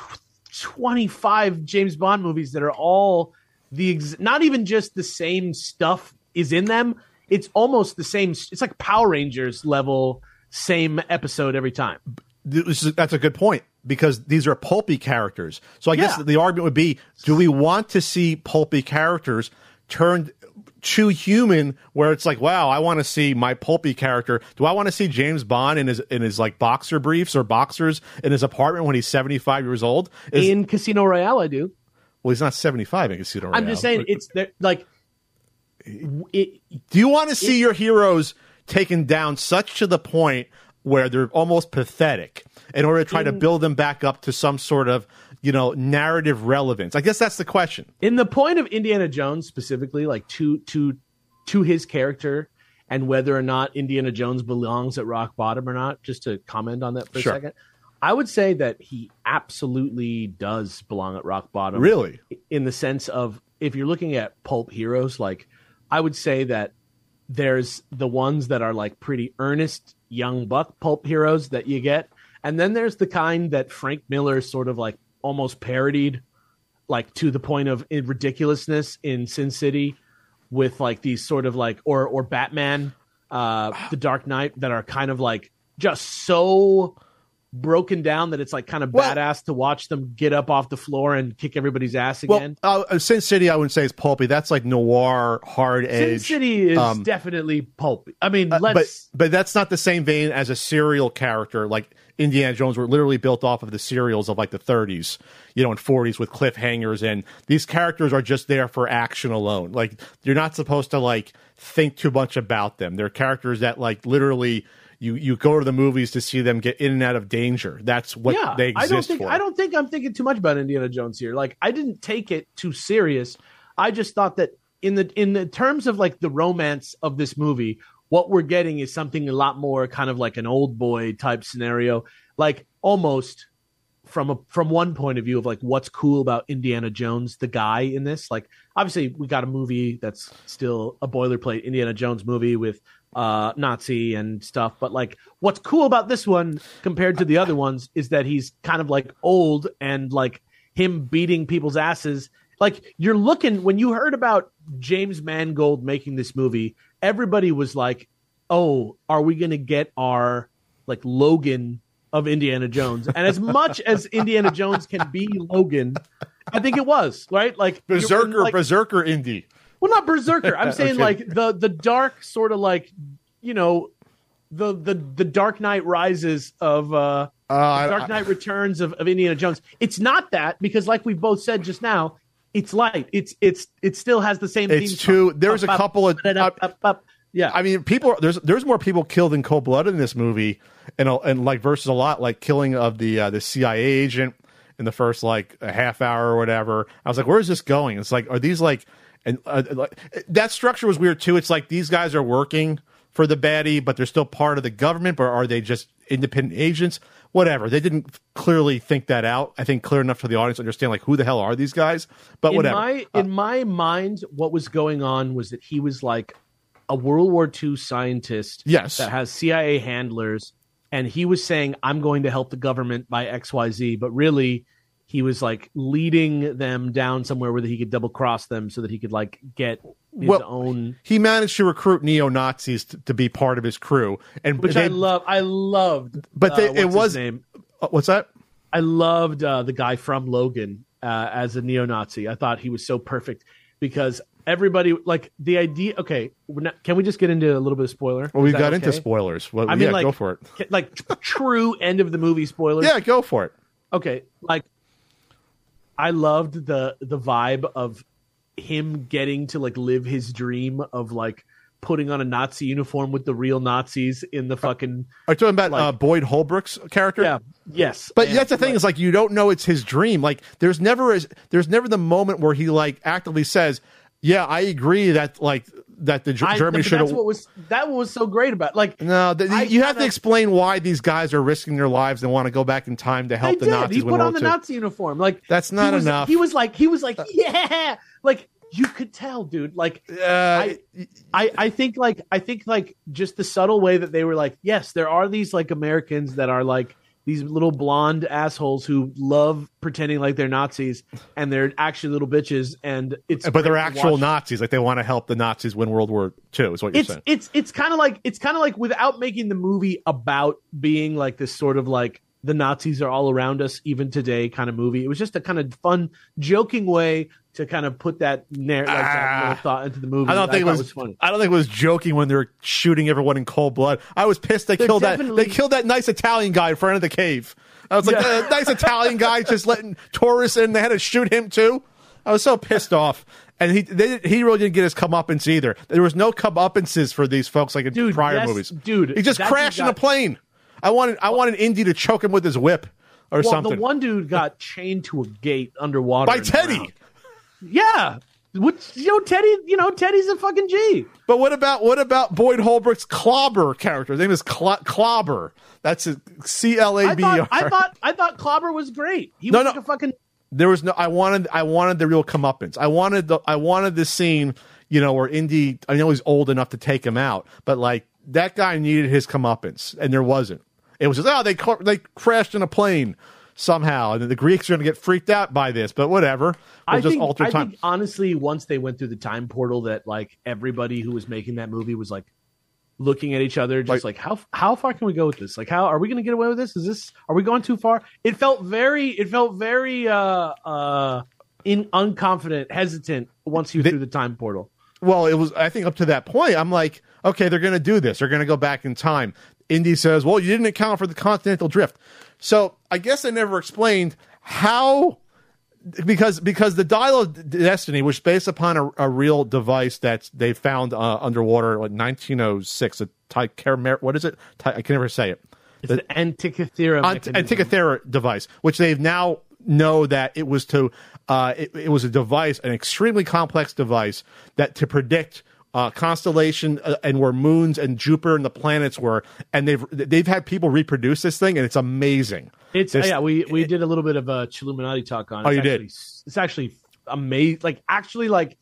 twenty-five James Bond movies that are all. The ex- not even just the same stuff is in them. It's almost the same. It's like Power Rangers level, same episode every time. That's a good point because these are pulpy characters. So I yeah. guess the argument would be, do we want to see pulpy characters turned too human where it's like, wow, I want to see my pulpy character. Do I want to see James Bond in his in his like boxer briefs or boxers in his apartment when he's seventy-five years old? Is- in Casino Royale, I do. Well, he's not seventy-five in Casino Royale. I'm just saying it's like. It, Do you want to see it, your heroes taken down such to the point where they're almost pathetic in order to try in, to build them back up to some sort of, you know, narrative relevance? I guess that's the question. In the point of Indiana Jones specifically, like to to to his character and whether or not Indiana Jones belongs at rock bottom or not, just to comment on that for sure. a second. I would say that he absolutely does belong at rock bottom. Really? In the sense of if you're looking at pulp heroes, like I would say that there's the ones that are like pretty earnest young buck pulp heroes that you get. And then there's the kind that Frank Miller sort of like almost parodied, like to the point of ridiculousness in Sin City with like these sort of like, or, or Batman, uh, The Dark Knight that are kind of like just so broken down that it's like kind of well, badass to watch them get up off the floor and kick everybody's ass again. Well, uh, Sin City, I wouldn't say is pulpy. That's like noir, hard edge. Sin City is um, definitely pulpy. I mean, let's... Uh, but, but that's not the same vein as a serial character like Indiana Jones were literally built off of the serials of like the thirties, you know, and forties with cliffhangers. And these characters are just there for action alone. Like you're not supposed to like think too much about them. They're characters that like literally... You you go to the movies to see them get in and out of danger. That's what yeah, they exist I don't think, for. I don't think I'm thinking too much about Indiana Jones here. Like I didn't take it too serious. I just thought that in the in the terms of like the romance of this movie, what we're getting is something a lot more kind of like an old boy type scenario. Like almost from a from one point of view of like what's cool about Indiana Jones, the guy in this. Like obviously we got a movie that's still a boilerplate Indiana Jones movie with. Uh, Nazi and stuff, but like what's cool about this one compared to the other ones is that he's kind of like old and like him beating people's asses. Like you're looking when you heard about James Mangold making this movie, everybody was like, "Oh, are we gonna get our like Logan of Indiana Jones?" And as much as Indiana Jones can be Logan, I think it was right. Like Berserker, like, Berserker Indy. Well, not Berserker. I'm saying okay. like the, the dark sort of like, you know, the the, the Dark Knight Rises of uh, uh, Dark Knight I, I, Returns of, of Indiana Jones. It's not that because like we both said just now, it's light. It's it's it still has the same. It's too. There's up, a couple up, of up, up, up. Yeah. I mean, people there's there's more people killed in cold blood in this movie, and and like versus a lot like killing of the uh, the C I A agent in the first like a half hour or whatever. I was like, where is this going? It's like, are these like. And uh, that structure was weird, too. It's like these guys are working for the baddie, but they're still part of the government, but are they just independent agents? Whatever. They didn't clearly think that out. I think clear enough for the audience to understand, like, who the hell are these guys? But in whatever. My, uh, in my mind, what was going on was that he was like a World War Two scientist yes. that has C I A handlers, and he was saying, I'm going to help the government by X Y Z, but really... He was like leading them down somewhere where he could double cross them so that he could like get his well, own. He managed to recruit neo Nazis to, to be part of his crew, and which they, I love. I loved, but they, uh, it was name? What's that? I loved uh, the guy from Logan uh, as a neo Nazi. I thought he was so perfect because everybody like the idea. Okay, we're not, can we just get into a little bit of spoiler? Well, we got okay? into spoilers. Well, I mean, yeah, like, go for it. Like true end of the movie spoilers. Yeah, go for it. Okay, like. I loved the the vibe of him getting to like live his dream of like putting on a Nazi uniform with the real Nazis in the fucking... Are you talking about like, uh, Boyd Holbrook's character? Yeah. Yes. But and, that's the thing like, is like, you don't know it's his dream. Like there's never is there's never the moment where he like actively says, yeah, I agree that like that the G- I, Germany should have... What was, that was so great about like... No, the, I, you have I, to explain why these guys are risking their lives and want to go back in time to help the did. Nazis. He put on the Nazi uniform. Like that's not he was, enough. He was like, he was like, yeah, like... You could tell, dude. Like, uh, I, I, I think, like, I think, like, just the subtle way that they were like, yes, there are these like Americans that are like these little blonde assholes who love pretending like they're Nazis and they're actually little bitches, and it's but they're actual Nazis. Like, they want to help the Nazis win World War Two. Is what you're it's, saying? It's it's kind of like it's kind of like without making the movie about being like this sort of like the Nazis are all around us even today kind of movie. It was just a kind of fun, joking way to kind of put that, narr- like that ah, little thought into the movie. I don't think I it was, was funny. I don't think it was joking when they were shooting everyone in cold blood. I was pissed they They're killed definitely... that. They killed that nice Italian guy in front of the cave. I was like, yeah. that nice Italian guy just letting tourists in. They had to shoot him too. I was so pissed off. And he they, he really didn't get his comeuppance either. There was no comeuppances for these folks like in dude, prior yes, movies. Dude, he just crashed in got... a plane. I wanted I wanted Indy to choke him with his whip or well, something. The one dude got chained to a gate underwater by Teddy. Yeah, which you know, Teddy, you know, Teddy's a fucking G. But what about what about Boyd Holbrook's Clobber character? His name is Cl- Clobber. That's C L A B R. I thought I thought Clobber was great. He no, was no. Like a fucking. There was no. I wanted I wanted the real comeuppance. I wanted the I wanted the scene. You know, where Indy. I know he's old enough to take him out, but like that guy needed his comeuppance, and there wasn't. It was just oh they cl- they crashed in a plane. Somehow, and the Greeks are going to get freaked out by this, but whatever. We'll I just think, alter time. I think, honestly, once they went through the time portal, that like everybody who was making that movie was like looking at each other, just like, like how how far can we go with this? Like, how are we going to get away with this? Is this are we going too far? It felt very, it felt very uh, uh, in unconfident, hesitant once you through the time portal. Well, it was. I think up to that point, I'm like, okay, they're going to do this. They're going to go back in time. Indy says, well, you didn't account for the continental drift. So I guess they never explained how, because because the Dial of Destiny was based upon a, a real device that they found uh, underwater in nineteen oh six. A ty- what is it? Ty- I can never say it. It's the, an Antikythera Ant- Antikythera device, which they've now know that it was to uh, it, it was a device, an extremely complex device that to predict. Uh, constellation uh, and where moons and Jupiter and the planets were, and they've they've had people reproduce this thing, and it's amazing. It's this, yeah, we we it, did a little bit of a Chiluminati talk on it. Oh, it's you actually, did. It's actually amazing. Like actually, like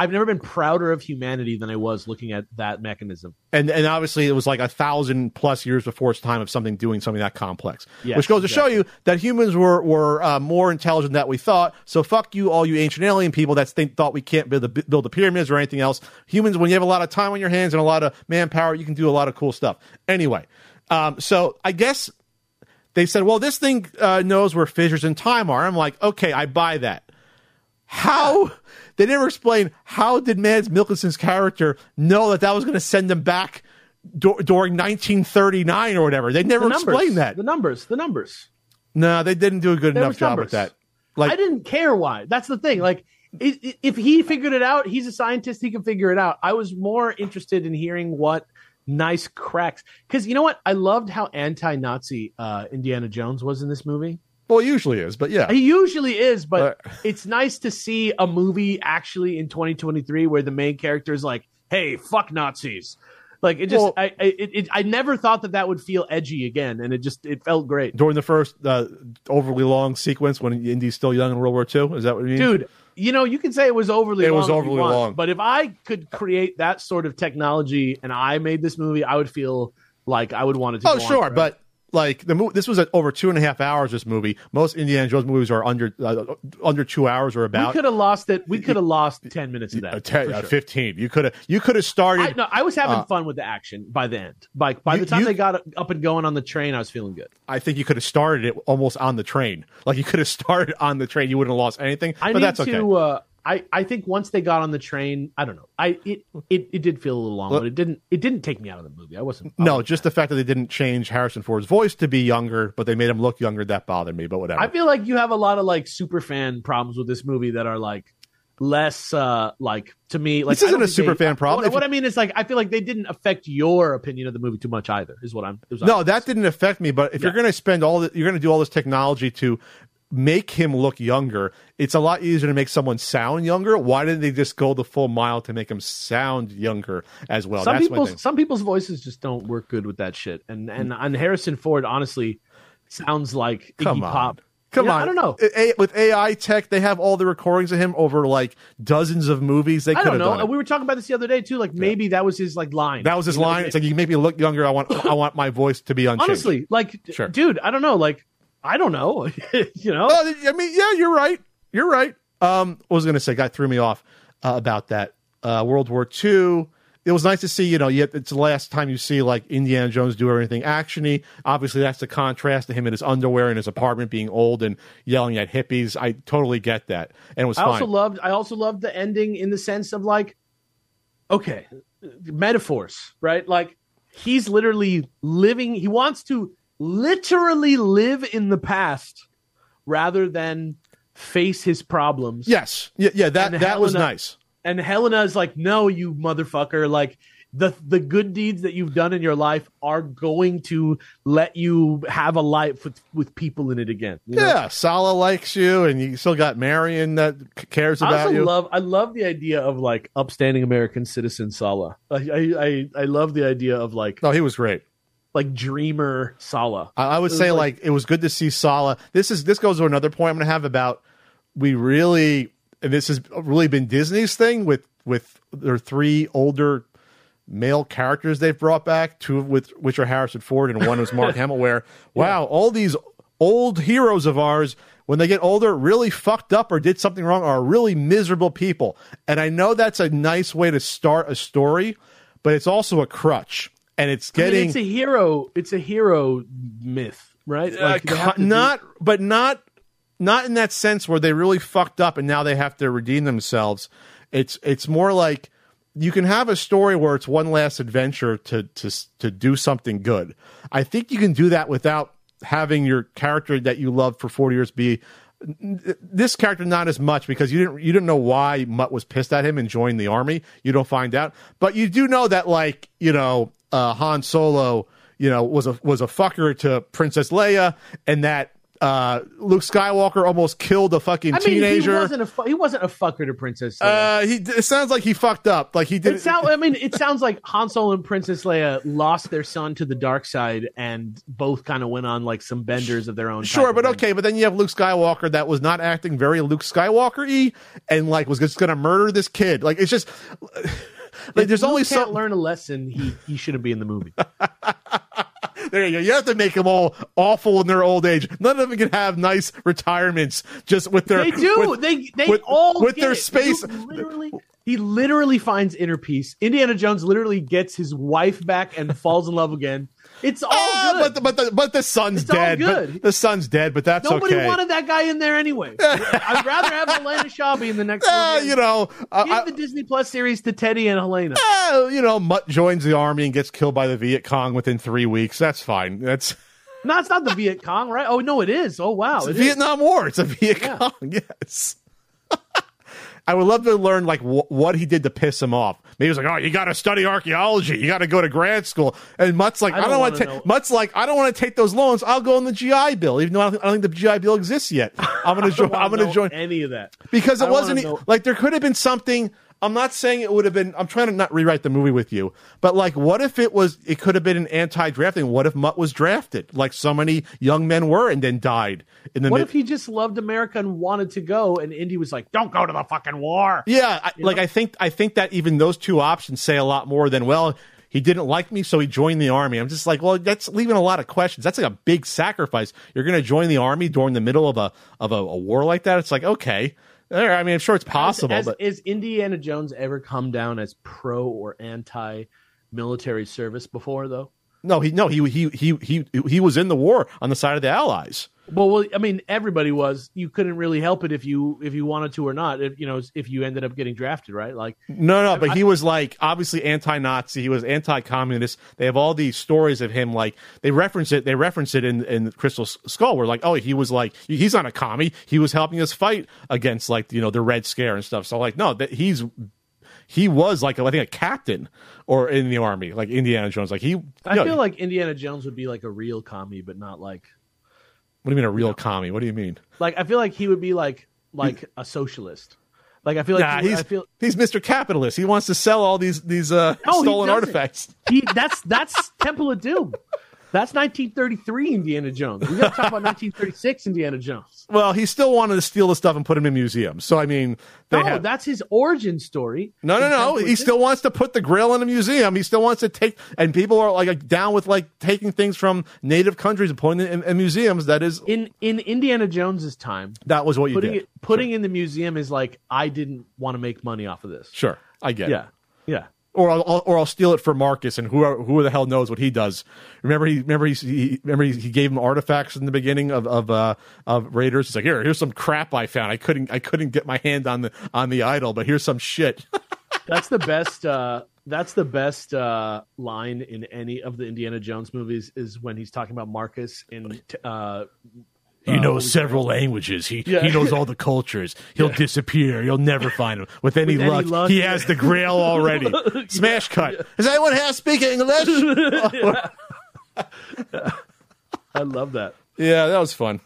I've never been prouder of humanity than I was looking at that mechanism. And and obviously, it was like a thousand plus years before its time of something doing something that complex, yes, which goes exactly. to show you that humans were were uh, more intelligent than we thought. So fuck you, all you ancient alien people that think, thought we can't build the build the pyramids or anything else. Humans, when you have a lot of time on your hands and a lot of manpower, you can do a lot of cool stuff. Anyway, um, so I guess they said, well, this thing uh, knows where fissures in time are. I'm like, okay, I buy that. How they never explain how did Mads Mikkelsen's character know that that was going to send them back do- during nineteen thirty-nine or whatever? They never the explained that. The numbers, the numbers. No, they didn't do a good there enough job numbers. with that. Like I didn't care why. That's the thing. Like it, it, if he figured it out, he's a scientist. He can figure it out. I was more interested in hearing what nice cracks because you know what? I loved how anti-Nazi uh, Indiana Jones was in this movie. Well, he usually is, but yeah. He usually is, but uh, it's nice to see a movie actually in twenty twenty-three where the main character is like, hey, fuck Nazis. Like, it just, well, I, I, it, I never thought that that would feel edgy again, and it just, it felt great. During the first uh, overly long sequence when Indy's still young in World War Two? Is that what you mean? Dude, you know, you can say it was overly it long. It was overly want, long. But if I could create that sort of technology and I made this movie, I would feel like I would want it to do Oh, sure, but. Like the movie, this was at over two and a half hours. This movie, most Indiana Jones movies are under uh, under two hours or about. We could have lost it. We could have lost ten minutes of that. Uh, ten, uh, sure. Fifteen. You could have. You could have started. I, no, I was having uh, fun with the action by the end. By by you, the time you, they got up and going on the train, I was feeling good. I think you could have started it almost on the train. Like you could have started on the train. You wouldn't have lost anything. I but need that's okay. to. Uh, I, I think once they got on the train, I don't know. I it, it, it did feel a little long, but it didn't it didn't take me out of the movie. I wasn't. I no, wasn't just mad. The fact that they didn't change Harrison Ford's voice to be younger, but they made him look younger. That bothered me, but whatever. I feel like you have a lot of like super fan problems with this movie that are like, less uh, like to me. Like, this isn't a super they, fan problem. What, what I mean is, like, I feel like they didn't affect your opinion of the movie too much either. Is what I'm. Is what no, I'm that saying. Didn't affect me. But if yeah. you're going to spend all, the, you're going to do all this technology to make him look younger. It's a lot easier to make someone sound younger. Why didn't they just go the full mile to make him sound younger as well? Some That's people's some people's voices just don't work good with that shit. And and on Harrison Ford, honestly, sounds like Iggy Pop. Come you know, on. I don't know. A- with A I tech, they have all the recordings of him over like dozens of movies. They could have done it. We were talking about this the other day too. Like maybe yeah. that was his like line. That was his you line. Know? It's like, you make me look younger. I want I want my voice to be unchanged. Honestly, like sure. dude, I don't know. Like I don't know. you know? Uh, I mean, yeah, you're right. You're right. Um, I was going to say, guy threw me off uh, about that. Uh, World War Two. It was nice to see, you know, you have, it's the last time you see like Indiana Jones do everything action-y. Obviously, that's the contrast to him in his underwear in his apartment being old and yelling at hippies. I totally get that. And it was I fine. Also loved, I also loved the ending in the sense of like, okay, metaphors, right? Like he's literally living, he wants to literally live in the past rather than face his problems. Yes. Yeah, yeah that, that Helena, was nice. And Helena is like, no, you motherfucker. Like the the good deeds that you've done in your life are going to let you have a life with, with people in it again. You know? Yeah, Sala likes you, and you still got Marion that cares about I also you. Love, I love the idea of like upstanding American citizen Sala. I I, I, I love the idea of like. No, he was great. Like dreamer Sala. I, I would say like, like it was good to see Sala. This is this goes to another point I'm going to have about we really. And this has really been Disney's thing with, with their three older male characters they've brought back, two of which, which are Harrison Ford and one was Mark Hamill, where, wow, yeah. all these old heroes of ours, when they get older, really fucked up or did something wrong, are really miserable people. And I know that's a nice way to start a story, but it's also a crutch. And it's getting... I mean, it's a hero, it's a hero myth, right? Like, uh, not, do- but not... Not in that sense where they really fucked up and now they have to redeem themselves. It's it's more like you can have a story where it's one last adventure to to to do something good. I think you can do that without having your character that you loved for forty years be this character not as much because you didn't you didn't know why Mutt was pissed at him and joined the army. You don't find out, but you do know that like you know uh, Han Solo you know was a was a fucker to Princess Leia and that. Uh, Luke Skywalker almost killed a fucking I mean, teenager. He wasn't a fu- he wasn't a fucker to Princess Leia. Uh, he it sounds like he fucked up. Like he did. It sound, I mean, it sounds like Han Solo and Princess Leia lost their son to the dark side, and both kind of went on like some benders of their own. Sure, but okay. But then you have Luke Skywalker that was not acting very Luke Skywalker-y, and like was just going to murder this kid. Like it's just like if there's Luke only can't some learn a lesson. He he shouldn't be in the movie. There you go. You have to make them all awful in their old age. None of them can have nice retirements just with their. They do. With, they they with, all with get their it. space. He literally, he literally finds inner peace. Indiana Jones literally gets his wife back and falls in love again. It's all ah, good. But the, but the but the son's it's dead. But the son's dead. But that's nobody okay. wanted that guy in there anyway. I'd rather have Helena Shaw be in the next. Uh, you know, uh, give I, the Disney Plus series to Teddy and Helena. Uh, you know, Mutt joins the army and gets killed by the Viet Cong within three weeks. That's fine. That's no, it's not the Viet Cong, right? Oh no, it is. Oh wow, it's it the Vietnam War. It's a Viet yeah. Cong. Yes. I would love to learn like w- what he did to piss him off. Maybe he was like, "Oh, you got to study archaeology. You got to go to grad school." And Mutt's like, "I don't, don't want to." Ta- Mutt's like, "I don't want to take those loans. I'll go on the G I Bill, even though I don't, I don't think the G I Bill exists yet. I'm gonna join. I'm gonna join any of that because it wasn't know- like there could have been something. I'm not saying it would have been. I'm trying to not rewrite the movie with you, but like, what if it was? It could have been an anti-drafting. What if Mutt was drafted, like so many young men were, and then died? In the what mid- if he just loved America and wanted to go, and Indy was like, "Don't go to the fucking war." Yeah, I, like know? I think I think that even those two options say a lot more than well, he didn't like me, so he joined the army. I'm just like, well, that's leaving a lot of questions. That's like a big sacrifice. You're going to join the army during the middle of a of a, a war like that. It's like, okay. I mean, I'm sure it's possible. Has, but... Has Indiana Jones ever come down as pro or anti-military service before, though? No, he no he he he he he was in the war on the side of the Allies. Well, well, I mean, everybody was. You couldn't really help it if you if you wanted to or not. If, you know, if you ended up getting drafted, right? Like, no, no, but I, he was like obviously anti-Nazi. He was anti-communist. They have all these stories of him. Like they reference it. They reference it in in Crystal Skull. Where like, oh, he was like he's not a commie. He was helping us fight against like you know the Red Scare and stuff. So like, no, that he's. He was like, I think, a captain or in the army, like Indiana Jones. Like he, I know, feel like Indiana Jones would be like a real commie, but not like. What do you mean a real you know, commie? What do you mean? Like I feel like he would be like like he's, a socialist. Like I feel like nah, he, he's I feel, he's Mister Capitalist. He wants to sell all these these uh, no, stolen artifacts. He, that's that's Temple of Doom. That's nineteen thirty-three Indiana Jones. We got to talk about nineteen thirty-six Indiana Jones. Well, he still wanted to steal the stuff and put him in museums. So I mean, they no, have... that's his origin story. No, no, no. He still wants to put the grill in a museum. He still wants to take, and people are like down with like taking things from native countries and putting it in, in museums. That is in in Indiana Jones's time. That was what you putting did. It, putting sure. in the museum is like I didn't want to make money off of this. Sure, I get. Yeah, it. yeah. Or I'll or I'll steal it for Marcus, and who who the hell knows what he does? Remember he remember he, he remember he, he gave him artifacts in the beginning of of uh, of Raiders. He's like, here here's some crap I found. I couldn't I couldn't get my hand on the on the idol, but here's some shit. That's the best. Uh, that's the best uh, line in any of the Indiana Jones movies is when he's talking about Marcus in. Uh, He knows uh, several languages. He yeah. he knows all the cultures. He'll yeah. disappear. You'll never find him. With any, With luck, any luck, he yeah. has the grail already. Smash yeah. cut. Yeah. Does anyone here speak English? Yeah. I love that. Yeah, that was fun.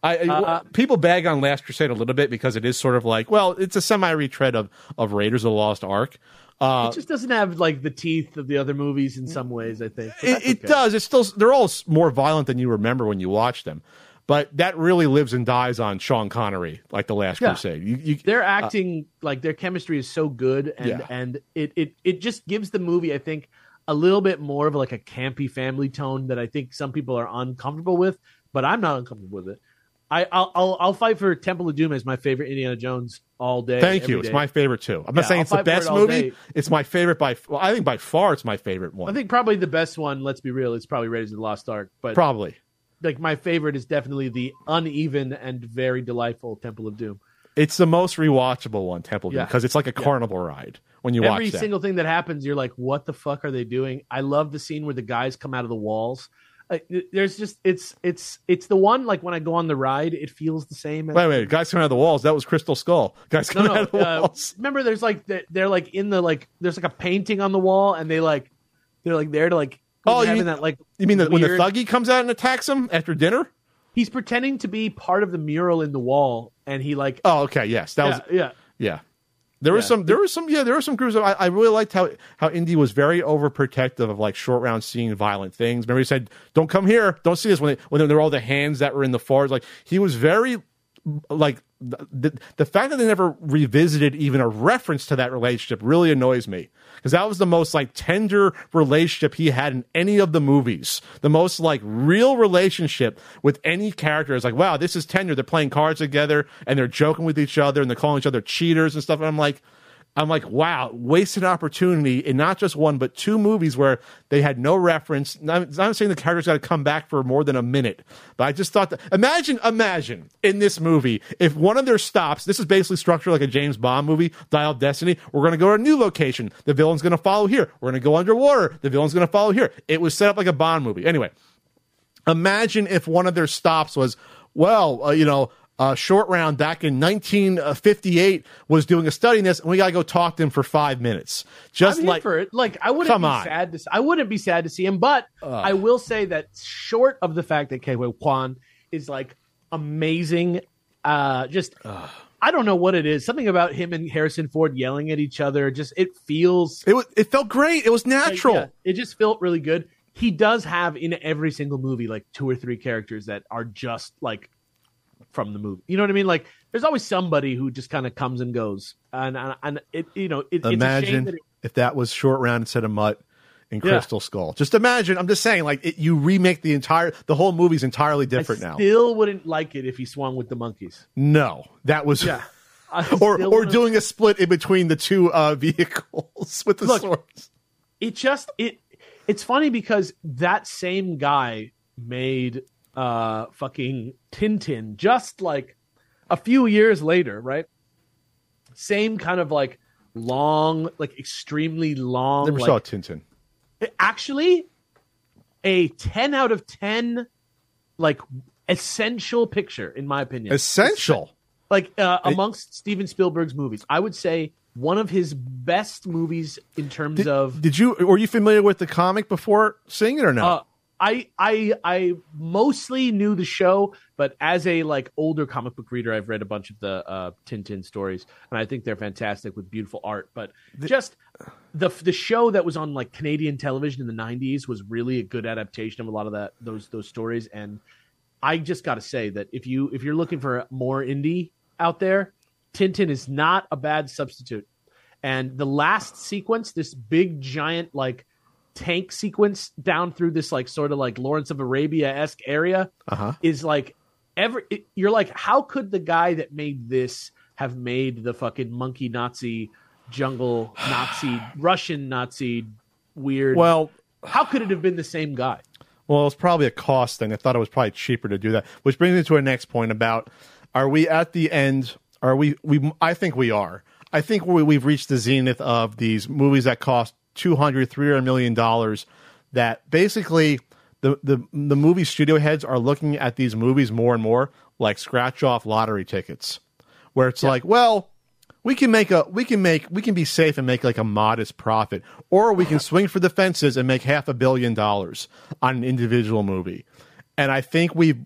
I, I uh, people bag on Last Crusade a little bit because it is sort of like, well, it's a semi-retread of, of Raiders of the Lost Ark. Uh, it just doesn't have like the teeth of the other movies in some ways, I think. It, okay. it does. It's still they're all more violent than you remember when you watch them. But that really lives and dies on Sean Connery, like The Last yeah. Crusade. You, you, They're acting, uh, like, their chemistry is so good, and, yeah. and it, it, it just gives the movie, I think, a little bit more of, like, a campy family tone that I think some people are uncomfortable with, but I'm not uncomfortable with it. I, I'll, I'll I'll fight for Temple of Doom as my favorite Indiana Jones all day. Thank you. It's day. my favorite, too. I'm not yeah, saying I'll it's the best it movie. Day. It's my favorite by well, – I think by far it's my favorite one. I think probably the best one, let's be real, is probably Raiders of the Lost Ark. But probably. Like my favorite is definitely the uneven and very delightful Temple of Doom. It's the most rewatchable one, Temple of Doom, because yeah. it's like a yeah. carnival ride when you Every watch it. Every single thing that happens, you're like, what the fuck are they doing? I love the scene where the guys come out of the walls. Uh, there's just it's it's it's the one like when I go on the ride, it feels the same. As- wait, wait, guys coming out of the walls. That was Crystal Skull. Guys coming no, no, out of the uh, walls. Remember, there's like they're like in the like there's like a painting on the wall, and they like they're like there to like. Oh, you mean, that, like, you mean that weird... when the thuggy comes out and attacks him after dinner? He's pretending to be part of the mural in the wall, and he like. Oh, okay, yes, that yeah, was yeah, yeah. There yeah. was some, there was some, yeah, there were some groups. I, I really liked how how Indy was very overprotective of like Short Round seeing violent things. Remember, he said, "Don't come here, don't see this." When they, when there were all the hands that were in the forest, like he was very like the the fact that they never revisited even a reference to that relationship really annoys me. Because that was the most like tender relationship he had in any of the movies. The most like real relationship with any character is like, wow, this is tender. They're playing cards together and they're joking with each other and they're calling each other cheaters and stuff. And I'm like, I'm like, wow, wasted opportunity in not just one but two movies where they had no reference. I'm not saying the character's got to come back for more than a minute, but I just thought that imagine, imagine in this movie if one of their stops. This is basically structured like a James Bond movie, Dial of Destiny. We're going to go to a new location. The villain's going to follow here. We're going to go underwater. The villain's going to follow here. It was set up like a Bond movie. Anyway, imagine if one of their stops was, well, uh, you know. Uh, Short Round back in nineteen fifty-eight was doing a study in this, and we gotta go talk to him for five minutes. Just I'm like, for it. like I wouldn't be on. sad to I wouldn't be sad to see him, but uh, I will say that short of the fact that Ke Huy Quan is like amazing, uh, just uh, I don't know what it is. Something about him and Harrison Ford yelling at each other. Just it feels it was, it felt great. It was natural. Like, yeah, it just felt really good. He does have in every single movie like two or three characters that are just like. From the movie, you know what I mean? Like, there's always somebody who just kind of comes and goes, and and, and it, you know, it, imagine it's a shame that it, if that was Short Round instead of Mutt and Crystal yeah. Skull. Just imagine. I'm just saying, like, it, you remake the entire, the whole movie's entirely different I now. Still wouldn't like it if he swung with the monkeys. No, that was yeah. or or wouldn't... doing a split in between the two uh, vehicles with the Look, swords. It just it it's funny because that same guy made. uh, fucking Tintin, just like a few years later, right? Same kind of like long, like extremely long. Never like, saw Tintin. Actually, a ten out of ten, like essential picture, in my opinion. Essential? Like uh, amongst it, Steven Spielberg's movies, I would say one of his best movies in terms did, of. Did you were you familiar with the comic before seeing it or not? Uh, I I I mostly knew the show, but as a like older comic book reader, I've read a bunch of the uh, Tintin stories, and I think they're fantastic with beautiful art. But the, just the the show that was on like Canadian television in the nineties was really a good adaptation of a lot of that those those stories. And I just got to say that if you if you're looking for more indie out there, Tintin is not a bad substitute. And the last sequence, this big giant like tank sequence down through this like sort of like Lawrence of Arabia-esque area, uh-huh, is like every it, you're like, how could the guy that made this have made the fucking monkey Nazi jungle Nazi Russian Nazi weird? Well, how could it have been the same guy? Well, it's probably a cost thing. I thought it was probably cheaper to do that, which brings me to our next point about. Are we at the end? Are we, we? I think we are. I think we, we've reached the zenith of these movies that cost two hundred, three hundred million dollars. That basically the, the the movie studio heads are looking at these movies more and more like scratch off lottery tickets, where it's yeah. like, well, we can make a we can make we can be safe and make like a modest profit, or we can swing for the fences and make half a billion dollars on an individual movie. And I think we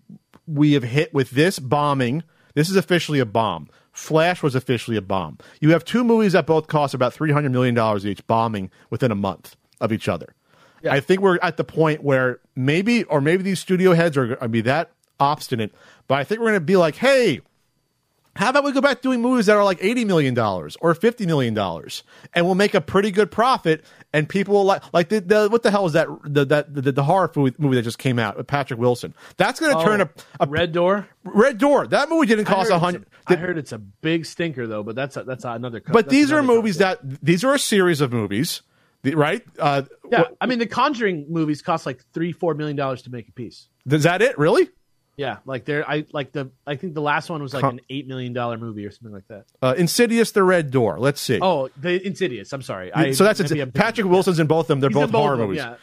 we have hit with this bombing. This is officially a bomb. Flash was officially a bomb. You have two movies that both cost about three hundred million dollars each, bombing within a month of each other. Yeah. I think we're at the point where maybe, or maybe these studio heads are going to be that obstinate, but I think we're going to be like, hey, how about we go back to doing movies that are like eighty million dollars or fifty million dollars, and we'll make a pretty good profit, and people will like, like the, the, what the hell is that, the, that, the, the horror movie that just came out with Patrick Wilson? That's going to oh, turn a, a... Red Door? Red Door. That movie didn't cost one hundred dollars. I heard it's a big stinker, though, but that's a, that's another... But that's these another are movies concept. that... These are a series of movies, right? Uh, yeah, wh- I mean, the Conjuring movies cost like three, four million dollars to make a piece. Is that it? Really? Yeah, like there, I like the. I think the last one was like an eight million dollar movie or something like that. Uh, Insidious, The Red Door. Let's see. Oh, the Insidious. I'm sorry. I, so that's a, Patrick Wilson's in both of them. They're both, both horror them, movies. Yeah.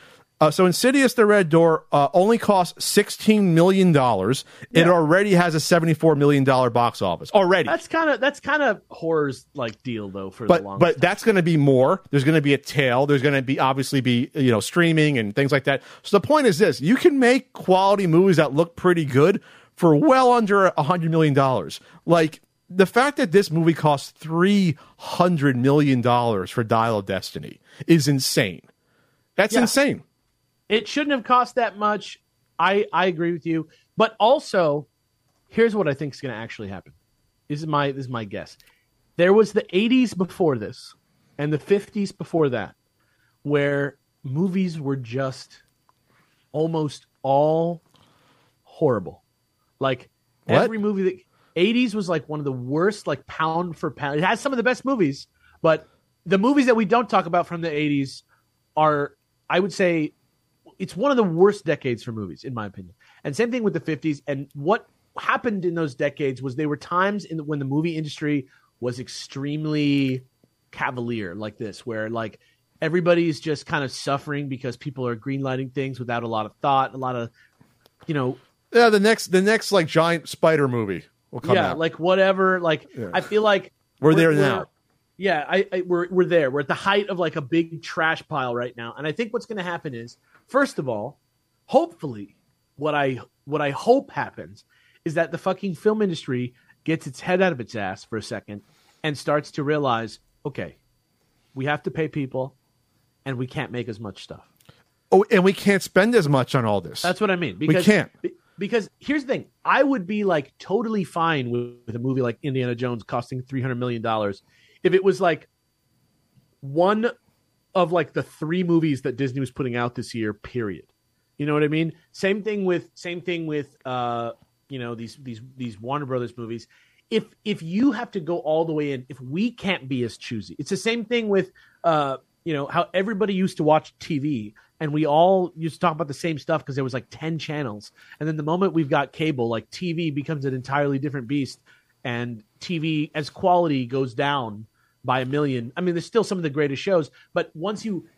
Uh, so Insidious, The Red Door uh, only costs sixteen million dollars. Yeah. It already has a seventy-four million dollar box office already. That's kind of that's kind of horror's like deal though for but, the long. But time. That's going to be more. There's going to be a tail. There's going to be obviously be you know streaming and things like that. So the point is this: you can make quality movies that look pretty good for well under a hundred million dollars. Like the fact that this movie costs three hundred million dollars for Dial of Destiny is insane. That's yeah. insane. It shouldn't have cost that much. I, I agree with you. But also, here's what I think is going to actually happen. This is my this is my guess. There was the eighties before this and the fifties before that where movies were just almost all horrible. Like what? Every movie that eighties was like one of the worst, like pound for pound. It has some of the best movies, but the movies that we don't talk about from the eighties are, I would say, it's one of the worst decades for movies, in my opinion. And same thing with the fifties. And what happened in those decades was they were times in the, when the movie industry was extremely cavalier like this, where like everybody's just kind of suffering because people are greenlighting things without a lot of thought, a lot of, you know. Yeah, the next the next like giant spider movie will come yeah, out. Yeah, like whatever. Like yeah. I feel like we're, we're there now. We're, yeah, I, I we're we're there. We're at the height of like a big trash pile right now. And I think what's going to happen is, first of all, hopefully, what I what I hope happens is that the fucking film industry gets its head out of its ass for a second and starts to realize, okay, we have to pay people and we can't make as much stuff. Oh, and we can't spend as much on all this. That's what I mean. Because, we can't. Because here's the thing. I would be like totally fine with, with a movie like Indiana Jones costing three hundred million dollars if it was like one of like the three movies that Disney was putting out this year, period. You know what I mean? Same thing with same thing with uh, you know, these these these Warner Brothers movies. If if you have to go all the way in, if we can't be as choosy, it's the same thing with uh, you know, how everybody used to watch T V and we all used to talk about the same stuff because there was like ten channels. And then the moment we've got cable, like T V becomes an entirely different beast, and T V as quality goes down by a million. I mean, there's still some of the greatest shows, but once you,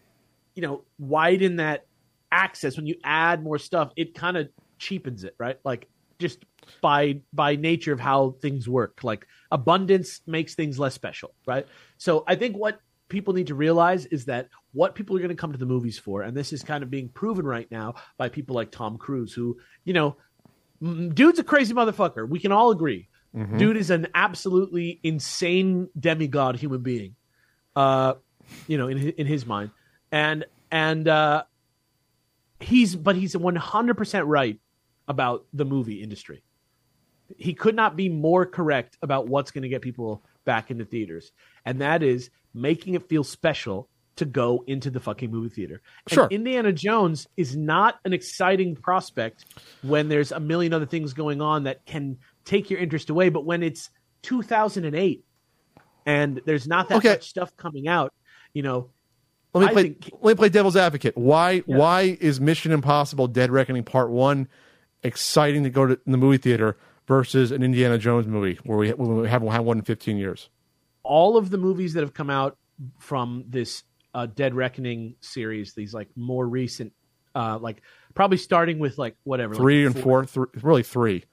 you know, widen that access, when you add more stuff, it kind of cheapens it, right? Like just by by nature of how things work, like abundance makes things less special, right? So I think what people need to realize is that what people are going to come to the movies for, and this is kind of being proven right now by people like Tom Cruise, who, you know, dude's a crazy motherfucker. We can all agree. Mm-hmm. Dude is an absolutely insane demigod human being, uh, you know, in in his mind, and and uh, he's but he's one hundred percent right about the movie industry. He could not be more correct about what's going to get people back into theaters, and that is making it feel special to go into the fucking movie theater. Sure. And Indiana Jones is not an exciting prospect when there's a million other things going on that can take your interest away, but when it's two thousand eight and there's not that okay. much stuff coming out, you know, let me I play think... let me play devil's advocate. Why yeah. why is Mission Impossible Dead Reckoning Part One exciting to go to in the movie theater versus an Indiana Jones movie where we, we haven't had one in fifteen years? All of the movies that have come out from this uh, Dead Reckoning series, these like more recent, uh, like probably starting with like whatever three like, and four, four three, really three.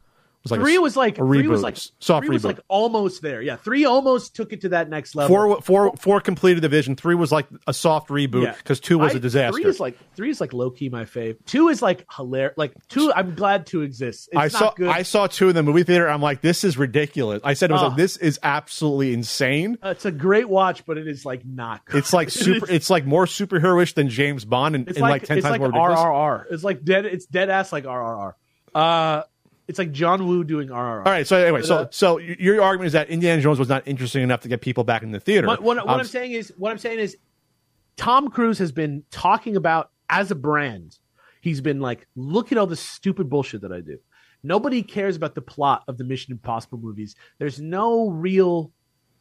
Was like three a, was like a three reboot, was like soft three reboot. Was like almost there. Yeah, three almost took it to that next level. Four, four, four completed the vision. Three was like a soft reboot because yeah. two was I, a disaster. Three is like three is like low key my fave. Two is like hilarious. Like two, I'm glad two exists. It's I not saw good. I saw two in the movie theater. I'm like, this is ridiculous. I said, it was uh, like, this is absolutely insane. Uh, it's a great watch, but it is like not good. It's like super. it's, it's like more superheroish than James Bond, and, and like, like ten it's times like more ridiculous. R R R. It's like dead. It's dead ass like R R R. Uh, It's like John Woo doing R R R. All right. So anyway, so so your argument is that Indiana Jones was not interesting enough to get people back in the theater. What, what, what um, I'm saying is, what I'm saying is, Tom Cruise has been talking about as a brand. He's been like, look at all this stupid bullshit that I do. Nobody cares about the plot of the Mission Impossible movies. There's no real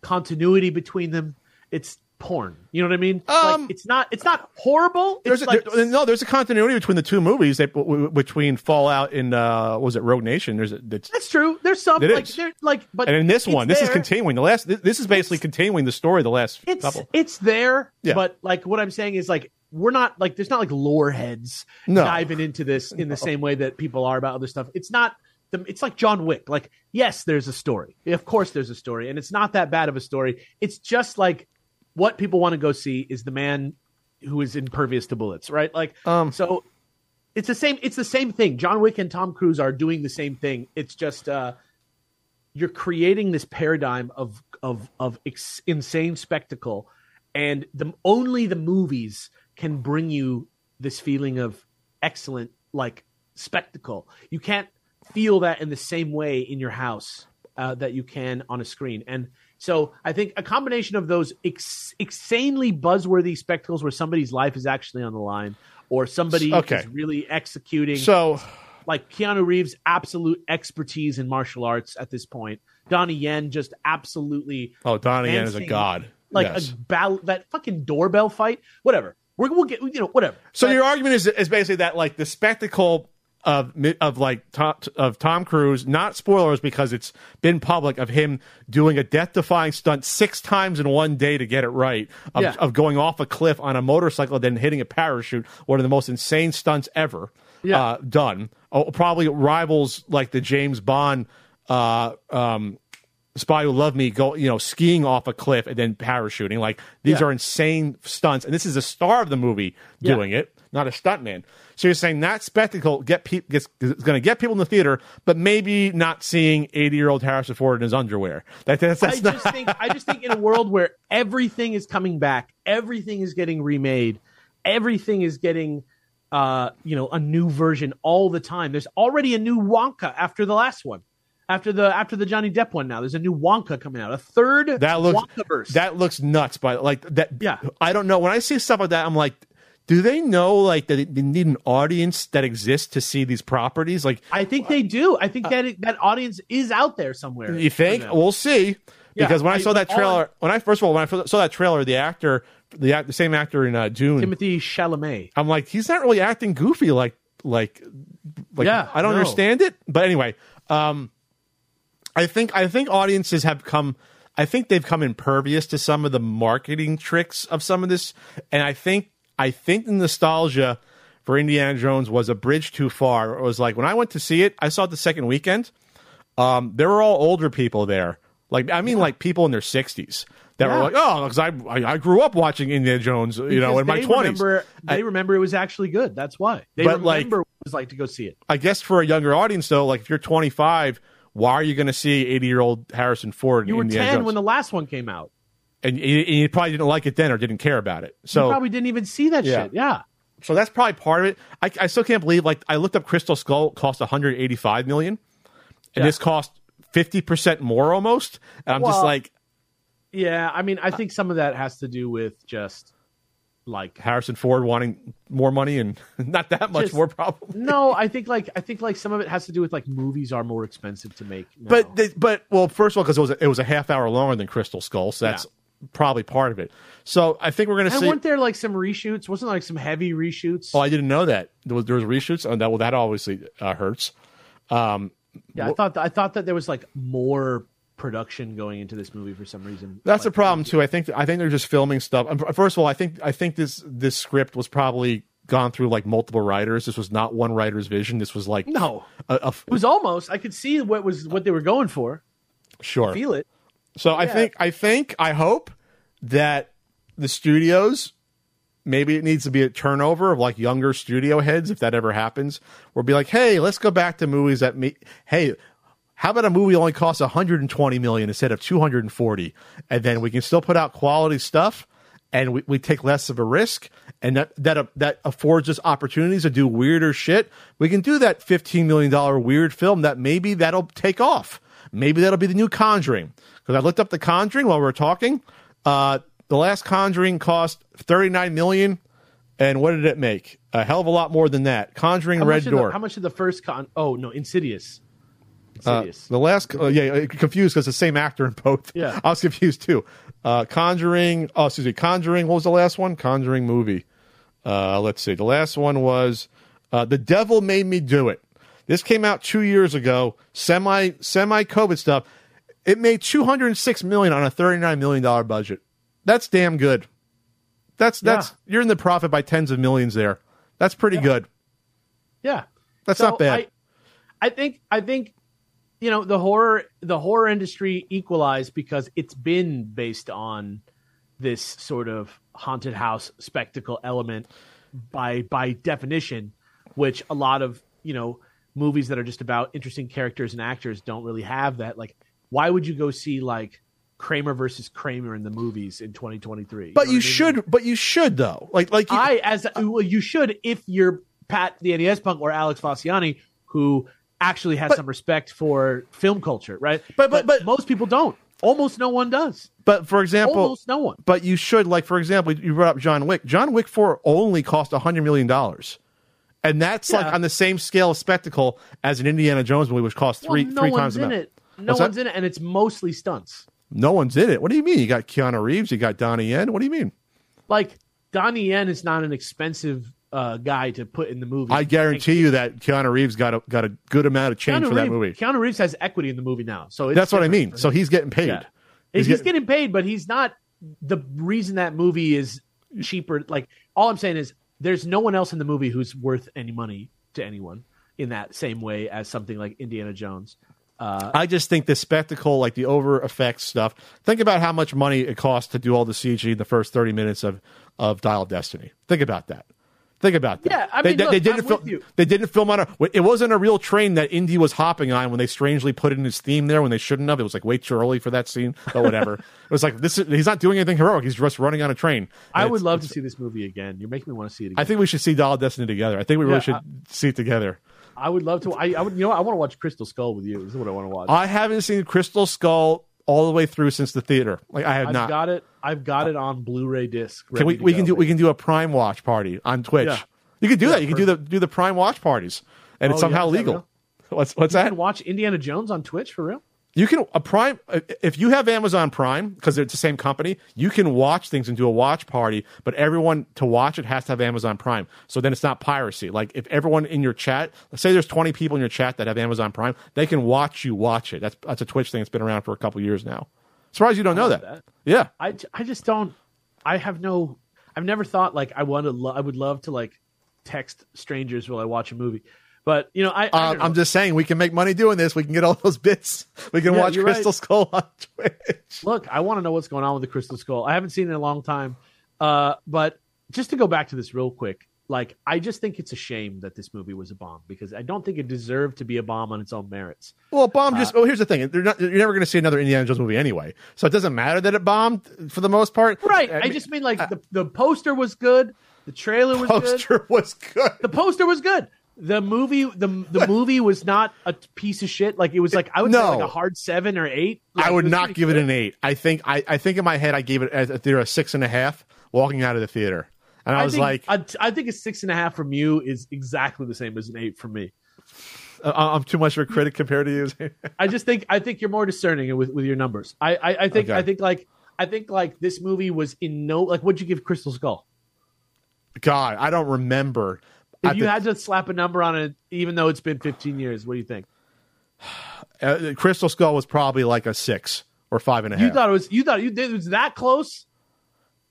continuity between them. It's porn. You know what I mean? Um, like, it's not. It's not horrible. There's it's a, like, there, no. There's a continuity between the two movies. They, between Fallout and uh, what was it Rogue Nation? There's a, that's true. There's some like, there, like but and in this one, this there. is continuing the last. This, this is basically it's, continuing the story. Of the last it's, couple. It's there. Yeah. But like what I'm saying is like we're not like there's not like lore heads no. diving into this in no. the same way that people are about other stuff. It's not. The, it's like John Wick. Like yes, there's a story. Of course, there's a story, and it's not that bad of a story. It's just like. What people want to go see is the man who is impervious to bullets, right? Like, um, so it's the same. It's the same thing. John Wick and Tom Cruise are doing the same thing. It's just uh, you're creating this paradigm of of of ex- insane spectacle, and the only the movies can bring you this feeling of excellent like spectacle. You can't feel that in the same way in your house uh, that you can on a screen, and. So I think a combination of those ex- insanely buzzworthy spectacles where somebody's life is actually on the line or somebody okay. is really executing. So, like Keanu Reeves' absolute expertise in martial arts at this point. Donnie Yen just absolutely. Oh, Donnie Yen is a god. Like yes. a ball- that fucking doorbell fight. Whatever. We're, we'll get, you know, whatever. So but, your argument is is basically that like the spectacle of of like Tom, of Tom Cruise, not spoilers because it's been public, of him doing a death-defying stunt six times in one day to get it right, of, yeah. of going off a cliff on a motorcycle then hitting a parachute, one of the most insane stunts ever yeah. uh, done. Oh, probably rivals like the James Bond uh, um, Spy Who Loved Me, go you know skiing off a cliff and then parachuting. Like these yeah. are insane stunts, and this is the star of the movie doing yeah. it. Not a stuntman. So you're saying that spectacle get pe- gets is going to get people in the theater, but maybe not seeing eighty year old Harrison Ford in his underwear. That, that's, that's I not... just think I just think in a world where everything is coming back, everything is getting remade, everything is getting uh, you know a new version all the time. There's already a new Wonka after the last one, after the after the Johnny Depp one. Now there's a new Wonka coming out, a third that looks Wonkaverse. That looks nuts, by like that. Yeah, I don't know. When I see stuff like that, I'm like. Do they know like that they need an audience that exists to see these properties? Like, I think they do. I think that it, that audience is out there somewhere. You think? We'll see. Because yeah, when I, I saw that trailer, I, when I first of all when I saw that trailer, the actor, the, act, the same actor in uh, Dune, Timothée Chalamet, I'm like, he's not really acting goofy like like like yeah, I don't no. understand it. But anyway, um, I think I think audiences have come. I think they've come impervious to some of the marketing tricks of some of this, and I think I think the nostalgia for Indiana Jones was a bridge too far. It was like when I went to see it, I saw it the second weekend. Um, there were all older people there, like I mean, yeah. like people in their sixties that yeah. were like, "Oh, because I, I I grew up watching Indiana Jones, you because know, in my twenties." They remember it was actually good. That's why they but remember like, what it was like to go see it. I guess for a younger audience, though, like if you're twenty-five. Why are you going to see eighty-year-old Harrison Ford? You were ten Jones? When the last one came out, and you, and you probably didn't like it then or didn't care about it. So you probably didn't even see that yeah. shit. Yeah. So that's probably part of it. I, I still can't believe. Like I looked up, Crystal Skull cost one hundred eighty-five million dollars, and yeah. this cost fifty percent more almost. And I'm well, just like, yeah. I mean, I think some of that has to do with just like Harrison Ford wanting more money and not that much just, more probably. No, I think like I think like some of it has to do with like movies are more expensive to make now. But they, but well, first of all, because it was a, it was a half hour longer than Crystal Skull, so that's yeah. probably part of it. So I think we're gonna and see. Weren't there like some reshoots? Wasn't there, like some heavy reshoots? Oh, I didn't know that there was, there was reshoots. Oh, that well, that obviously uh, hurts. Um, yeah, I wh- thought th- I thought that there was like more production going into this movie for some reason. That's the like, problem too. I think I think they're just filming stuff. First of all, I think I think this this script was probably gone through like multiple writers. This was not one writer's vision. This was like no, a, a, it was almost. I could see what was what they were going for. Sure, feel it. So yeah. I think I think I hope that the studios, maybe it needs to be a turnover of like younger studio heads if that ever happens. We'll be like, hey, let's go back to movies that me. Hey. How about a movie only costs one hundred twenty million dollars instead of two hundred forty million dollars, and then we can still put out quality stuff, and we, we take less of a risk, and that that uh, that affords us opportunities to do weirder shit. We can do that fifteen million dollars weird film that maybe that'll take off. Maybe that'll be the new Conjuring. Because I looked up the Conjuring while we were talking. Uh, the last Conjuring cost thirty-nine million dollars, and what did it make? A hell of a lot more than that. Conjuring how Red Door. The, how much did the first con? Oh no, Insidious. Uh, the last, uh, yeah, confused because the same actor in both. Yeah, I was confused too. Uh, Conjuring, oh, excuse me, Conjuring. What was the last one? Conjuring movie. Uh, let's see. The last one was uh, The Devil Made Me Do It. This came out two years ago. Semi semi COVID stuff. It made two hundred six million dollars on a thirty-nine million dollars budget. That's damn good. That's that's yeah. You're in the profit by tens of millions there. That's pretty yeah. good. Yeah, that's so not bad. I, I think. I think. You know, the horror the horror industry equalized because it's been based on this sort of haunted house spectacle element by by definition, which a lot of, you know, movies that are just about interesting characters and actors don't really have that. Like, why would you go see like Kramer versus Kramer in the movies in twenty twenty-three? But you, know you should, mean? But you should though. Like, like you, I as uh, well, you should if you're Pat the N E S Punk or Alex Faciane, who actually has but, some respect for film culture, right? But, but but but most people don't. Almost no one does. But for example, almost no one. But you should, like for example, you brought up John Wick. John Wick four only cost a hundred million dollars, and that's yeah. like on the same scale of spectacle as an Indiana Jones movie, which costs three well, no three times the amount. It. No What's one's that? in it, and it's mostly stunts. No one's in it. What do you mean? You got Keanu Reeves. You got Donnie Yen. What do you mean? Like Donnie Yen is not an expensive Uh, guy to put in the movie. I guarantee you that Keanu Reeves got a got a good amount of change Keanu for that Reeves, movie. Keanu Reeves has equity in the movie now, so it's that's what I mean. So he's getting paid. Yeah. He's, he's getting, getting paid, but he's not the reason that movie is cheaper. Like all I'm saying is, there's no one else in the movie who's worth any money to anyone in that same way as something like Indiana Jones. Uh, I just think the spectacle, like the over effects stuff. Think about how much money it costs to do all the C G in the first thirty minutes of of Dial of Destiny. Think about that. Think about that. Yeah, I mean, they, look, they didn't I'm film. With you. They didn't film on a. It wasn't a real train that Indy was hopping on when they strangely put in his theme there when they shouldn't have. It was like way too early for that scene, but whatever. It was like this. Is, he's not doing anything heroic. He's just running on a train. And I would love to see this movie again. You're making me want to see it again. I think we should see Dial of Destiny together. I think we really yeah, should I, see it together. I would love to. I, I would. You know, I want to watch Crystal Skull with you. This is what I want to watch. I haven't seen Crystal Skull all the way through since the theater. Like I have I've not got it. I've got it on Blu-ray disc. Can we we go. can do we can do a Prime watch party on Twitch. Yeah. You can do yeah, that. You perfect. can do the do the Prime watch parties, and oh, it's somehow yeah, legal. What's what's you that? Can watch Indiana Jones on Twitch for real? You can a Prime if you have Amazon Prime, because they're the same company, you can watch things and do a watch party, but everyone to watch it has to have Amazon Prime. So then it's not piracy. Like if everyone in your chat, let's say there's twenty people in your chat that have Amazon Prime, they can watch you watch it. That's that's a Twitch thing that's been around for a couple years now. Surprised you don't know that. that. Yeah. I, I just don't I have no I've never thought like I want to lo- I would love to like text strangers while I watch a movie. But, you know, I, I um, know. I'm just saying we can make money doing this. We can get all those bits. We can yeah, watch Crystal right. Skull on Twitch. Look, I want to know what's going on with the Crystal Skull. I haven't seen it in a long time. Uh, but just to go back to this real quick, like, I just think it's a shame that this movie was a bomb because I don't think it deserved to be a bomb on its own merits. Well, a bomb just, uh, well, here's the thing. They're not, you're never going to see another Indiana Jones movie anyway. So it doesn't matter that it bombed for the most part. Right. I, I mean, just mean, like, uh, the, the poster was good. The trailer was poster good. Poster was good. The poster was good. The movie, the the movie was not a piece of shit. Like it was like I would no. say like a hard seven or eight. Like, I would not give good. it an eight. I think I, I think in my head I gave it at the theater a six and a half. Walking out of the theater, and I, I was think, like, I, I think a six and a half from you is exactly the same as an eight from me. I, I'm too much of a critic compared to you. I just think I think you're more discerning with, with your numbers. I I, I think okay. I think like I think like this movie was in no like. What'd you give Crystal Skull? God, I don't remember. If you had to slap a number on it, even though it's been fifteen years, what do you think? Uh, Crystal Skull was probably like a six or five and a half. You thought it was? You thought it was that close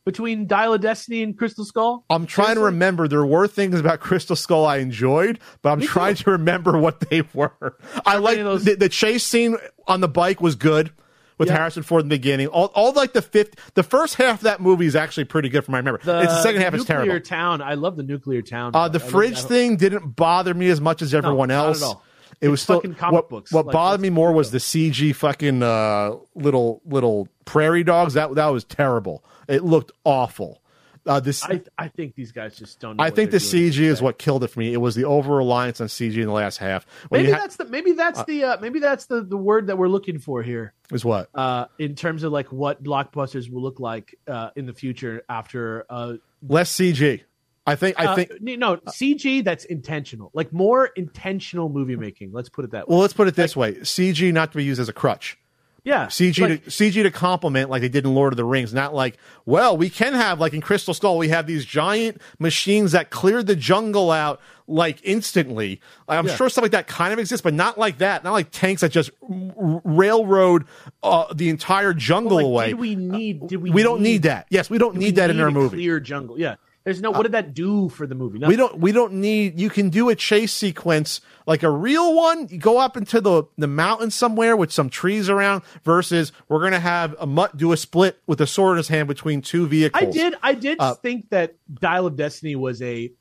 between Dial of Destiny and Crystal Skull? I'm trying Crystal? to remember. There were things about Crystal Skull I enjoyed, but I'm Me trying too. to remember what they were. I like the, the chase scene on the bike was good. With yep. Harrison Ford in the beginning, all, all like the fifth, the first half of that movie is actually pretty good from my memory. The, it's the second half is terrible. Nuclear Town, I love the Nuclear Town. Uh, the I fridge love, thing didn't bother me as much as everyone no, else. Not at all. It it's was still fucking comic what, books. What like, bothered me more was the C G fucking uh, little little prairie dogs. That that was terrible. It looked awful. Uh, this I, I think these guys just don't know I think the C G is what killed it for me. It was the over reliance on C G in the last half. When maybe, ha- that's the, maybe that's uh, the uh, maybe that's the the word that we're looking for here. Is what? Uh, in terms of like what blockbusters will look like uh, in the future after uh, less C G. I think I think uh, no C G that's intentional. Like more intentional movie making. Let's put it that way. Well, let's put it this like, way. C G not to be used as a crutch. Yeah, C G like, to, C G to complement like they did in Lord of the Rings. Not like, well, we can have like in Crystal Skull, we have these giant machines that cleared the jungle out like instantly. I'm yeah. sure stuff like that kind of exists, but not like that. Not like tanks that just r- railroad uh, the entire jungle well, like, away. Did we need? Did we? We don't need, need that. Yes, we don't need we that need in our movie. Clear jungle. Yeah. There's no. What did that do for the movie? Nothing. We don't. We don't need. You can do a chase sequence like a real one. You go up into the the mountain somewhere with some trees around. Versus, we're gonna have a mutt do a split with a sword in his hand between two vehicles. I did. I did uh, think that Dial of Destiny was a,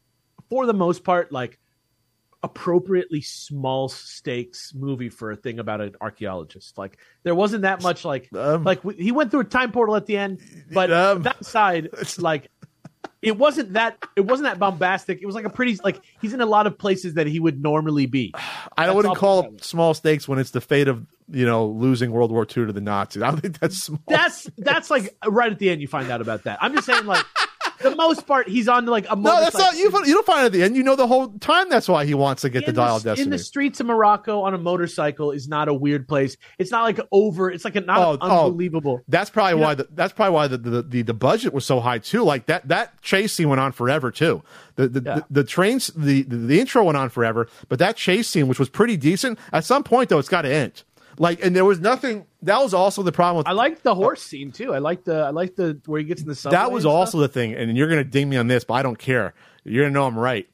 for the most part, like appropriately small stakes movie for a thing about an archaeologist. Like there wasn't that much. Like um, like we, he went through a time portal at the end, but um, that side like. It wasn't that. It wasn't that bombastic. It was like a pretty like he's in a lot of places that he would normally be. I that's wouldn't call it small stakes when it's the fate of you know losing World War Two to the Nazis. I don't think that's small. That's stakes. That's like right at the end you find out about that. I'm just saying like the most part he's on to like a motorcycle. No, that's not you. You don't find it at the end. You know the whole time. That's why he wants to get in the, the Dial of Destiny. In the streets of Morocco on a motorcycle is not a weird place. It's not like over. It's like a, not oh, unbelievable. Oh, that's probably you why. The, that's probably why the the, the the budget was so high too. Like that that chase scene went on forever too. The the, yeah. the, the trains the, the the intro went on forever, but that chase scene which was pretty decent. At some point though, it's got to end. Like and there was nothing. That was also the problem. With, I liked the horse uh, scene too. I liked the I liked the where he gets in the subway. That was also the thing. And you're gonna ding me on this, but I don't care. You're gonna know I'm right.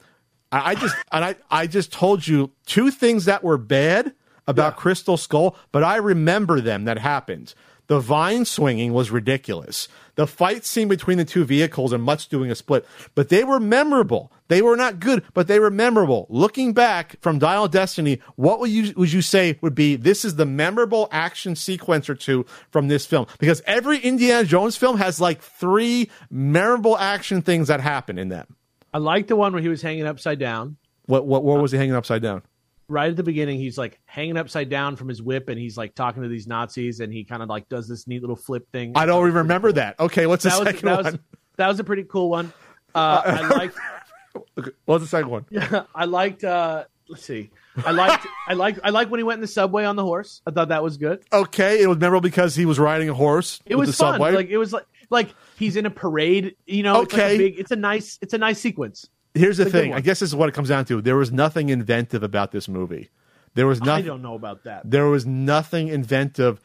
I, I just and I I just told you two things that were bad about yeah. Crystal Skull, but I remember them that happened. The vine swinging was ridiculous. The fight scene between the two vehicles and Mutt's doing a split, but they were memorable. They were not good, but they were memorable. Looking back from Dial of Destiny, what would you would you say would be this is the memorable action sequence or two from this film? Because every Indiana Jones film has like three memorable action things that happen in them. I like the one where he was hanging upside down. What what what was he hanging upside down? Right at the beginning, he's like hanging upside down from his whip and he's like talking to these Nazis and he kind of like does this neat little flip thing. I don't remember cool. that. Okay, what's the that second was, that one? Was, that was a pretty cool one. Uh, I liked. What was the second one? Yeah, I liked, uh, let's see. I liked I liked I liked when he went in the subway on the horse. I thought that was good. Okay, it was memorable because he was riding a horse. It was the fun. Subway. Like it was like like he's in a parade. You know, okay. It's, like a big, it's a nice it's a nice sequence. Here's the, the thing. I guess this is what it comes down to. There was nothing inventive about this movie. There was nothing. I don't know about that. There was nothing inventive.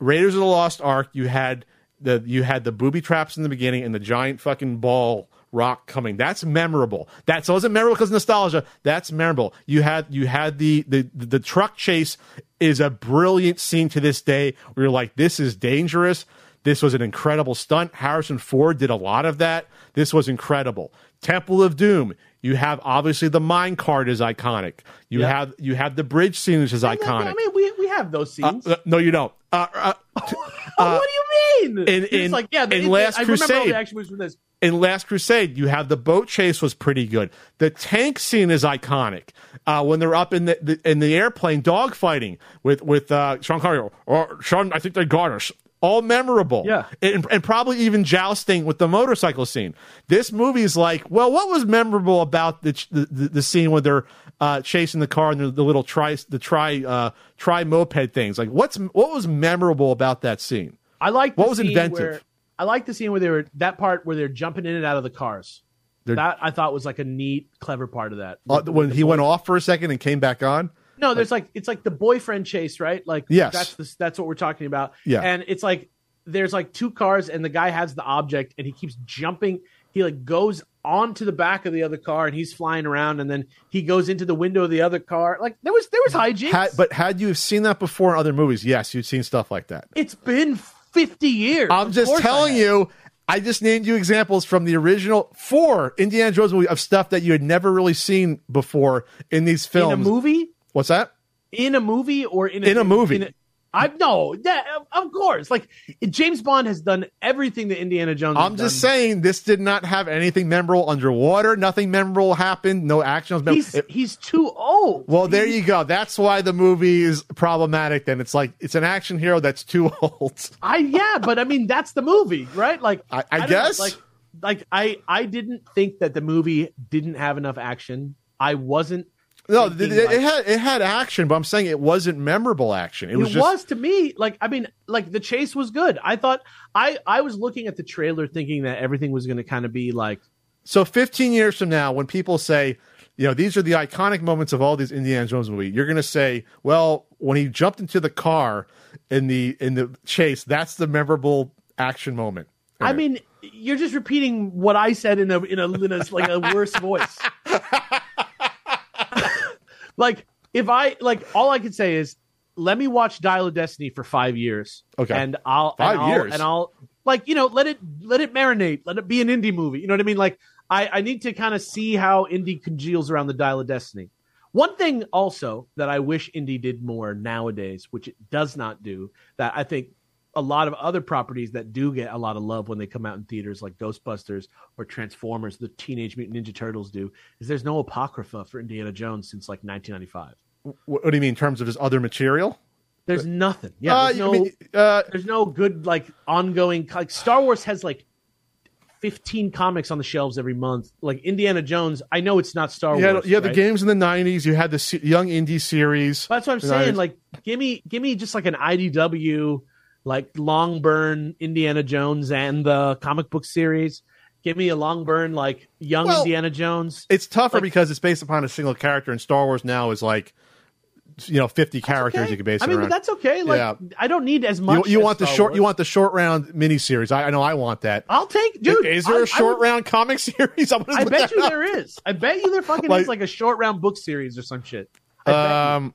Raiders of the Lost Ark. You had the you had the booby traps in the beginning and the giant fucking ball rock coming. That's memorable. That's so isn't memorable because nostalgia. That's memorable. You had you had the the the truck chase is a brilliant scene to this day. Where you're like, this is dangerous. This was an incredible stunt. Harrison Ford did a lot of that. This was incredible. Temple of Doom. You have obviously the mine cart is iconic. You yep. have you have the bridge scene, which is I iconic. I mean, we we have those scenes. Uh, uh, no, you don't. Uh, uh, uh, what do you mean? In, in, it's like yeah. In it, Last I Crusade, remember all the action moves from this. In Last Crusade, you have the boat chase was pretty good. The tank scene is iconic. Uh, when they're up in the, the in the airplane dogfighting with with uh, Sean Connery or Sean, I think they got us. All memorable. Yeah. And, and probably even jousting with the motorcycle scene. This movie is like, well, what was memorable about the the, the scene when they're uh, chasing the car and the, the little tri, the tri, uh, tri moped things? Like, what's what was memorable about that scene? I like what was inventive. Where, I like the scene where they were, that part where they're jumping in and out of the cars. They're, that I thought was like a neat, clever part of that. Uh, when he boy. went off for a second and came back on? No, there's like, like it's like the boyfriend chase, right? Like yes. that's the, that's what we're talking about. Yeah. And it's like there's like two cars and the guy has the object and he keeps jumping. He like goes onto the back of the other car and he's flying around and then he goes into the window of the other car. Like there was there was hijinks. But had you seen that before in other movies? Yes, you'd seen stuff like that. It's been fifty years. I'm of just telling I you. I just named you examples from the original four Indiana Jones movie of stuff that you had never really seen before in these films. In a movie? What's that? In a movie or in a, in a movie? In a, I no, that, of course. Like James Bond has done everything that Indiana Jones. I'm has just done. saying this did not have anything memorable underwater. Nothing memorable happened. No action was memorable. He's, it, he's too old. Well, there he's, you go. That's why the movie is problematic. Then it's like it's an action hero that's too old. I yeah, but I mean that's the movie, right? Like I, I, I guess. Know, like like I I didn't think that the movie didn't have enough action. I wasn't. No, it, it had it had action, but I'm saying it wasn't memorable action. It was it just... was to me like I mean like the chase was good. I thought I, I was looking at the trailer thinking that everything was going to kind of be like. So fifteen years from now, when people say, you know, these are the iconic moments of all these Indiana Jones movies, you're going to say, well, when he jumped into the car in the in the chase, that's the memorable action moment. Right. I mean, you're just repeating what I said in a in a, in a like a worse voice. Like if I like all I can say is let me watch Dial of Destiny for five years. Okay. And I'll five and years I'll, and I'll like, you know, let it let it marinate. Let it be an indie movie. You know what I mean? Like I, I need to kind of see how indie congeals around the Dial of Destiny. One thing also that I wish indie did more nowadays, which it does not do, that I think a lot of other properties that do get a lot of love when they come out in theaters, like Ghostbusters or Transformers, the Teenage Mutant Ninja Turtles do, is there's no Apocrypha for Indiana Jones since like nineteen ninety-five. What do you mean in terms of his other material? There's nothing. Yeah, uh, there's, no, mean, uh, there's no good like ongoing. Like Star Wars has like fifteen comics on the shelves every month. Like Indiana Jones, I know it's not Star you had, Wars. Yeah, right? The games in the nineties. You had the se- young indie series. But that's what I'm saying. nineties. Like, give me, give me just like an I D W. Like long burn Indiana Jones and the comic book series. Give me a long burn like young well, Indiana Jones. It's tougher like, because it's based upon a single character, and Star Wars now is like, you know, fifty characters okay. you can base it I mean, around. But that's okay. Like yeah. I don't need as much. You, you as want Star the short. Wars. You want the short round miniseries. I, I know. I want that. I'll take, dude. Is there I, a short would, round comic series? I'm I bet you up. there is. I bet you there fucking like, is like a short round book series or some shit. I um. Bet you.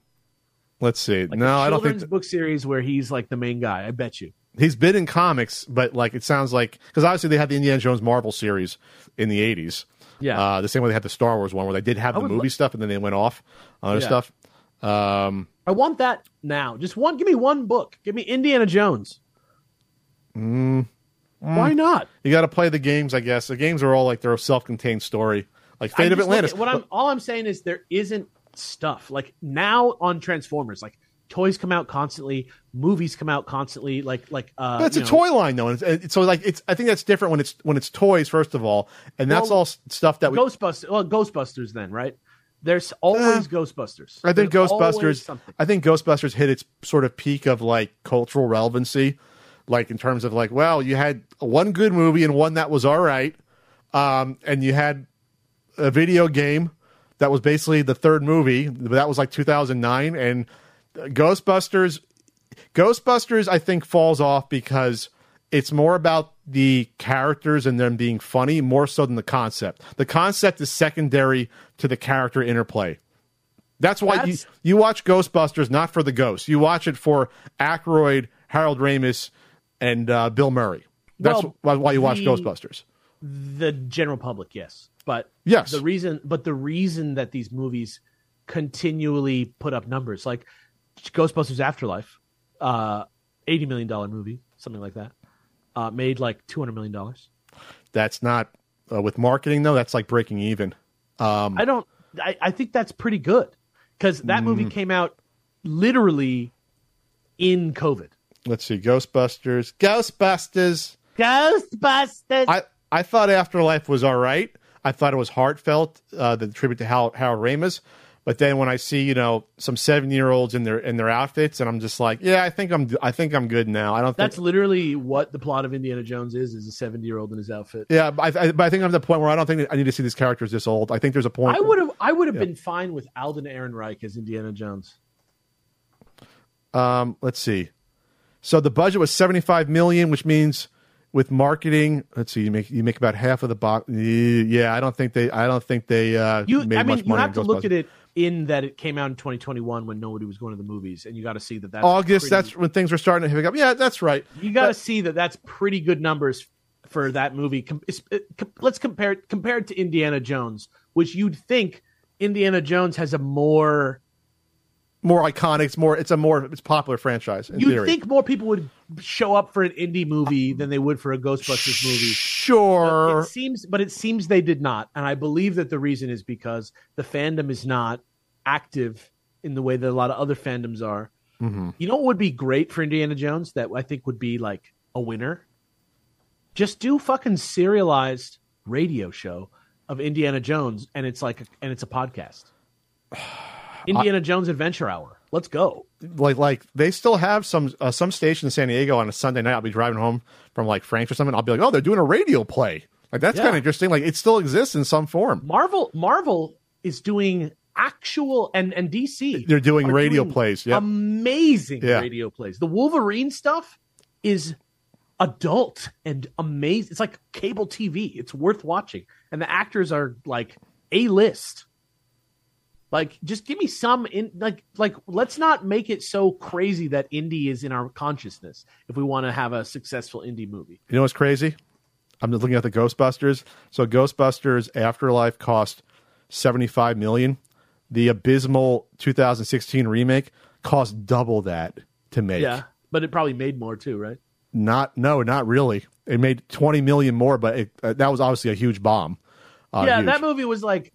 Let's see. Like no, I don't think. Th- book series where he's like the main guy. I bet you he's been in comics, but like it sounds like because obviously they had the Indiana Jones Marvel series in the eighties. Yeah, uh, the same way they had the Star Wars one where they did have I the movie like- stuff and then they went off on other yeah. stuff. Um, I want that now. Just one. Give me one book. Give me Indiana Jones. Mm, Why mm. not? You got to play the games, I guess. The games are all like their self-contained story, like Fate of Atlantis. What I'm all I'm saying is there isn't. Stuff like now on Transformers, like toys come out constantly, movies come out constantly. Like, like uh, that's a know. toy line though, and, and so like it's. I think that's different when it's when it's toys first of all, and well, that's all stuff that we... Ghostbusters. Well, Ghostbusters then, right? There's always uh, Ghostbusters. I think There's Ghostbusters. I think Ghostbusters hit its sort of peak of like cultural relevancy, like in terms of like, well, you had one good movie and one that was all right, um, and you had a video game that was basically the third movie. That was like two thousand nine, and Ghostbusters. Ghostbusters, I think, falls off because it's more about the characters and them being funny more so than the concept. The concept is secondary to the character interplay. That's why That's... You, you watch Ghostbusters not for the ghosts. You watch it for Aykroyd, Harold Ramis, and uh, Bill Murray. That's well, why you watch the, Ghostbusters. The general public, yes, but yes, the reason, but the reason that these movies continually put up numbers like Ghostbusters Afterlife, uh, eighty million dollar movie, something like that. Uh, made like two hundred million dollars. That's not, uh, with marketing though, that's like breaking even. Um, I don't, I, I think that's pretty good because that mm. movie came out literally in COVID. Let's see, Ghostbusters. Ghostbusters. Ghostbusters. I, I thought Afterlife was all right. I thought it was heartfelt, uh, the tribute to Hal, Harold Ramis. But then when I see, you know, some seven-year-olds in their in their outfits, and I'm just like, yeah, I think I'm I think I'm good now. I don't. That's think... literally what the plot of Indiana Jones is: is a seven-year-old in his outfit. Yeah, but I, I, but I think I'm at the point where I don't think that I need to see these characters this old. I think there's a point. I would have I would have yeah. been fine with Alden Ehrenreich as Indiana Jones. Um, let's see. So the budget was seventy-five million dollars, which means with marketing, let's see, you make you make about half of the box. Yeah, I don't think they I don't think they uh, you, made I mean, much money. You have to look at it. In that it came out in twenty twenty-one when nobody was going to the movies, and you got to see that that's August. Pretty, that's when things were starting to pick up. Yeah, that's right. You got to see that that's pretty good numbers for that movie. Com- com- let's compare it compared to Indiana Jones, which you'd think Indiana Jones has a more more iconic. It's more. It's a more. It's popular franchise. In you'd theory. Think more people would show up for an indie movie than they would for a Ghostbusters movie. Sure, but it seems, but it seems they did not, and I believe that the reason is because the fandom is not active in the way that a lot of other fandoms are. Mm-hmm. You know what would be great for Indiana Jones that I think would be like a winner? Just do fucking serialized radio show of Indiana Jones, and it's like, and it's a podcast. Indiana I, Jones Adventure Hour. Let's go. Like, like they still have some uh, some station in San Diego on a Sunday night. I'll be driving home from like Frank's or something. I'll be like, oh, they're doing a radio play. Like that's yeah. kind of interesting. Like it still exists in some form. Marvel, Marvel is doing. Actual and, and D C they're doing radio doing plays, yep. amazing yeah. radio plays. The Wolverine stuff is adult and amazing. It's like cable T V. It's worth watching, and the actors are like A list. Like, just give me some in like like. Let's not make it so crazy that indie is in our consciousness if we want to have a successful indie movie. You know what's crazy? I'm looking at the Ghostbusters. So Ghostbusters Afterlife cost seventy-five million dollars. The abysmal two thousand sixteen remake cost double that to make. Yeah, but it probably made more too, right? Not, no, not really. It made twenty million more, but it, uh, that was obviously a huge bomb. Uh, yeah, huge. That movie was like,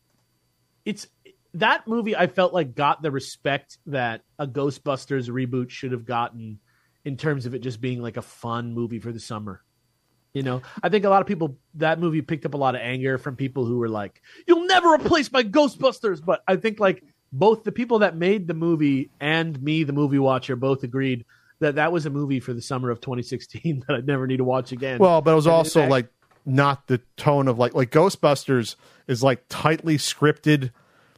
it's that movie. I felt like got the respect that a Ghostbusters reboot should have gotten in terms of it just being like a fun movie for the summer. You know, I think a lot of people, that movie picked up a lot of anger from people who were like, you'll never replace my Ghostbusters. But I think like both the people that made the movie and me, the movie watcher, both agreed that that was a movie for the summer of twenty sixteen that I'd never need to watch again. Well, but it was and also like not the tone of like, like Ghostbusters is like tightly scripted,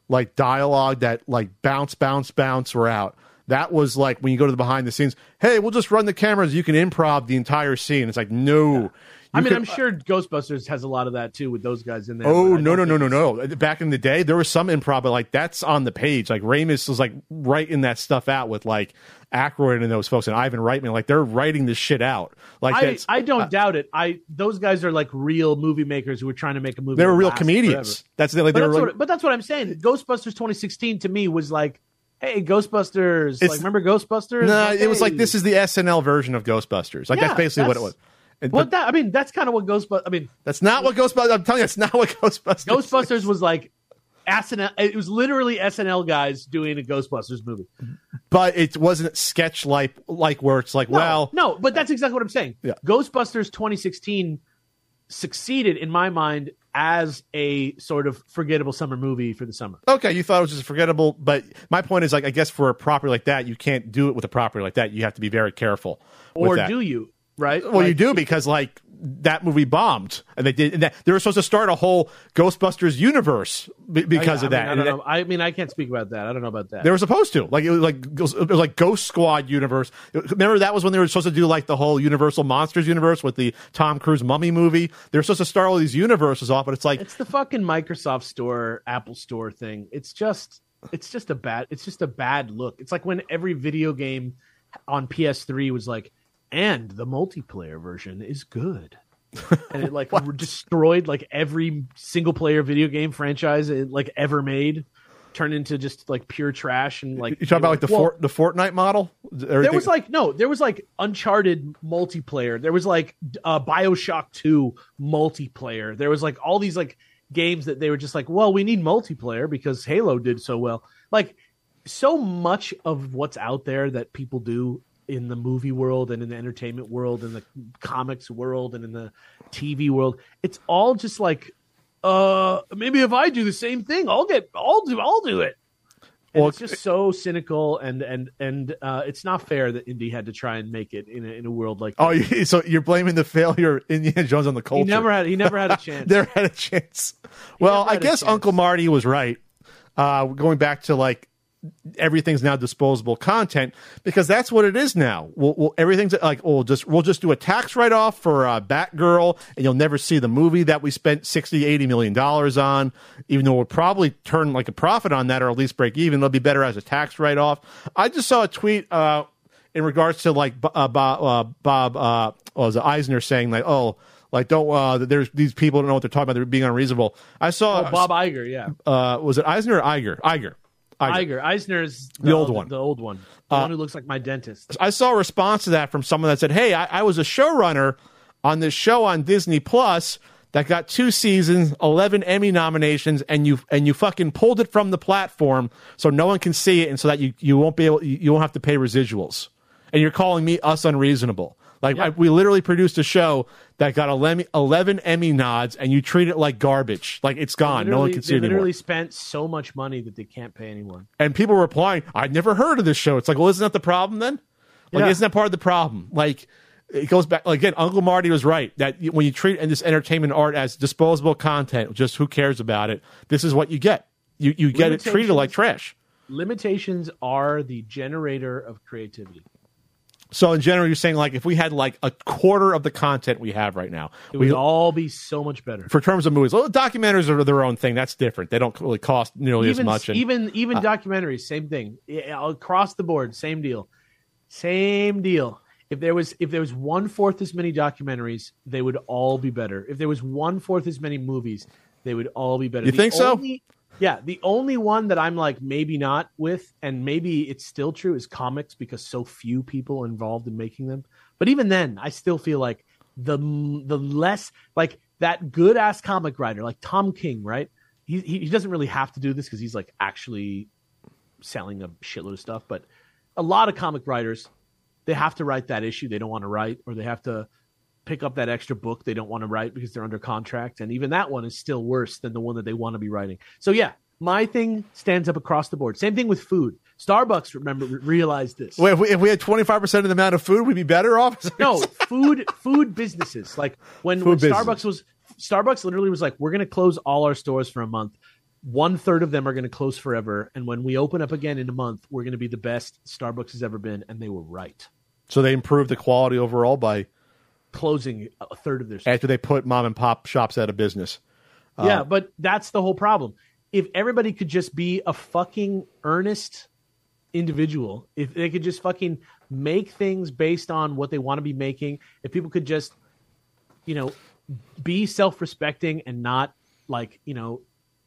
like dialogue that like bounce, bounce, bounce, we're out. That was like when you go to the behind the scenes, hey, we'll just run the cameras. You can improv the entire scene. It's like, no. Yeah. I mean, can, I'm sure uh, Ghostbusters has a lot of that, too, with those guys in there. Oh, no, no, no, no, no. Back in the day, there was some improv, but like that's on the page. Like Ramis was like writing that stuff out with like Aykroyd and those folks and Ivan Reitman. Like they're writing this shit out. Like I, that's, I don't uh, doubt it. I Those guys are like real movie makers who were trying to make a movie. They were real comedians. Forever. That's like, but, that's really, what, but that's what I'm saying. Ghostbusters twenty sixteen to me was like, hey, Ghostbusters. Like, remember Ghostbusters? No, like, it was hey. Like, this is the S N L version of Ghostbusters. Like, yeah, that's basically that's, what it was. And, well, but, that, I mean, that's kind of what Ghostbusters, I mean. That's not what Ghostbusters, I'm telling you, it's not what Ghostbusters Ghostbusters is. Was like, S N L, it was literally S N L guys doing a Ghostbusters movie. But it wasn't sketch like, like where it's like, no, well. No, but that's exactly what I'm saying. Yeah. Ghostbusters twenty sixteen succeeded in my mind as a sort of forgettable summer movie for the summer. Okay, you thought it was just forgettable, but my point is, like, I guess for a property like that, you can't do it with a property like that. You have to be very careful. Or do you? Right? Well, like, you do, because like that movie bombed, and they did. And that, they were supposed to start a whole Ghostbusters universe b- because I, of that. I mean, I don't know. I mean, I can't speak about that. I don't know about that. They were supposed to, like, it was like it was like Ghost Squad universe. Remember that was when they were supposed to do like the whole Universal Monsters universe with the Tom Cruise Mummy movie. They were supposed to start all these universes off, but it's like it's the fucking Microsoft Store, Apple Store thing. It's just, it's just a bad, it's just a bad look. It's like when every video game on P S three was like, and the multiplayer version is good. And it like destroyed like every single player video game franchise it, like ever made, turned into just like pure trash. And like you talk about like the well, Fort, the Fortnite model. Everything. There was like no, there was like Uncharted multiplayer. There was like uh, BioShock two multiplayer. There was like all these like games that they were just like, well, we need multiplayer because Halo did so well. Like so much of what's out there that people do in the movie world and in the entertainment world and the comics world and in the T V world, it's all just like, uh, maybe if I do the same thing, I'll get, I'll do, I'll do it. And well, it's just so cynical, and and and uh, it's not fair that Indy had to try and make it in a, in a world like that. Oh, so you're blaming the failure of Indiana Jones on the culture? He never had, he never had a chance. Never had a chance. Well, I guess Uncle Marty was right. Uh, going back to like, everything's now disposable content, because that's what it is now. We'll, we'll everything's like, we'll just, we'll just do a tax write-off for uh, Batgirl, and you'll never see the movie that we spent sixty, eighty million dollars on, even though we'll probably turn like a profit on that, or at least break even. It'll be better as a tax write-off. I just saw a tweet uh, in regards to like uh, Bob, uh, Bob uh, oh, was it Eisner saying like, oh, like don't uh, there's these people don't know what they're talking about. They're being unreasonable. I saw oh, Bob Iger. Yeah, uh, was it Eisner or Iger? Iger. Iger. Iger. Eisner is the, the old one. The old one. The uh, one who looks like my dentist. I saw a response to that from someone that said, hey, I, I was a showrunner on this show on Disney Plus that got two seasons, eleven Emmy nominations, and you and you fucking pulled it from the platform so no one can see it, and so that you, you won't be able you, you won't have to pay residuals. And you're calling me us unreasonable. Like, yep. I, we literally produced a show that got eleven Emmy nods, and you treat it like garbage. Like, it's gone. No one can see it anymore. They literally spent so much money that they can't pay anyone. And people were replying, I'd never heard of this show. It's like, well, isn't that the problem then? Like, yeah. Isn't that part of the problem? Like, it goes back. Like, again, Uncle Marty was right, that when you treat this entertainment art as disposable content, just who cares about it, this is what you get. You, you get it treated like trash. Limitations are the generator of creativity. So in general, you're saying like if we had like a quarter of the content we have right now, it would we, all be so much better. For terms of movies, well, documentaries are their own thing. That's different. They don't really cost nearly even, as much. And, even even uh, documentaries, same thing. Across the board, same deal, same deal. If there was if there was one fourth as many documentaries, they would all be better. If there was one fourth as many movies, they would all be better. You the think only, so? Yeah, the only one that I'm like maybe not with, and maybe it's still true, is comics, because so few people involved in making them. But even then, I still feel like the the less like that good ass comic writer, like Tom King, right? He he doesn't really have to do this because he's like actually selling a shitload of stuff. But a lot of comic writers, they have to write that issue they don't want to write, or they have to pick up that extra book they don't want to write because they're under contract. And even that one is still worse than the one that they want to be writing. So yeah, my thing stands up across the board. Same thing with food. Starbucks, remember, realized this. Wait, if we, if we had twenty-five percent of the amount of food, we'd be better off? No, food food businesses. Like when, when Starbucks was, Starbucks literally was like, we're going to close all our stores for a month. One third of them are going to close forever. And when we open up again in a month, we're going to be the best Starbucks has ever been. And they were right. So they improved the quality overall by closing a third of their stores after they put mom and pop shops out of business. Yeah, um, but that's the whole problem. If everybody could just be a fucking earnest individual, if they could just fucking make things based on what they want to be making, if people could just, you know, be self-respecting and not like, you know,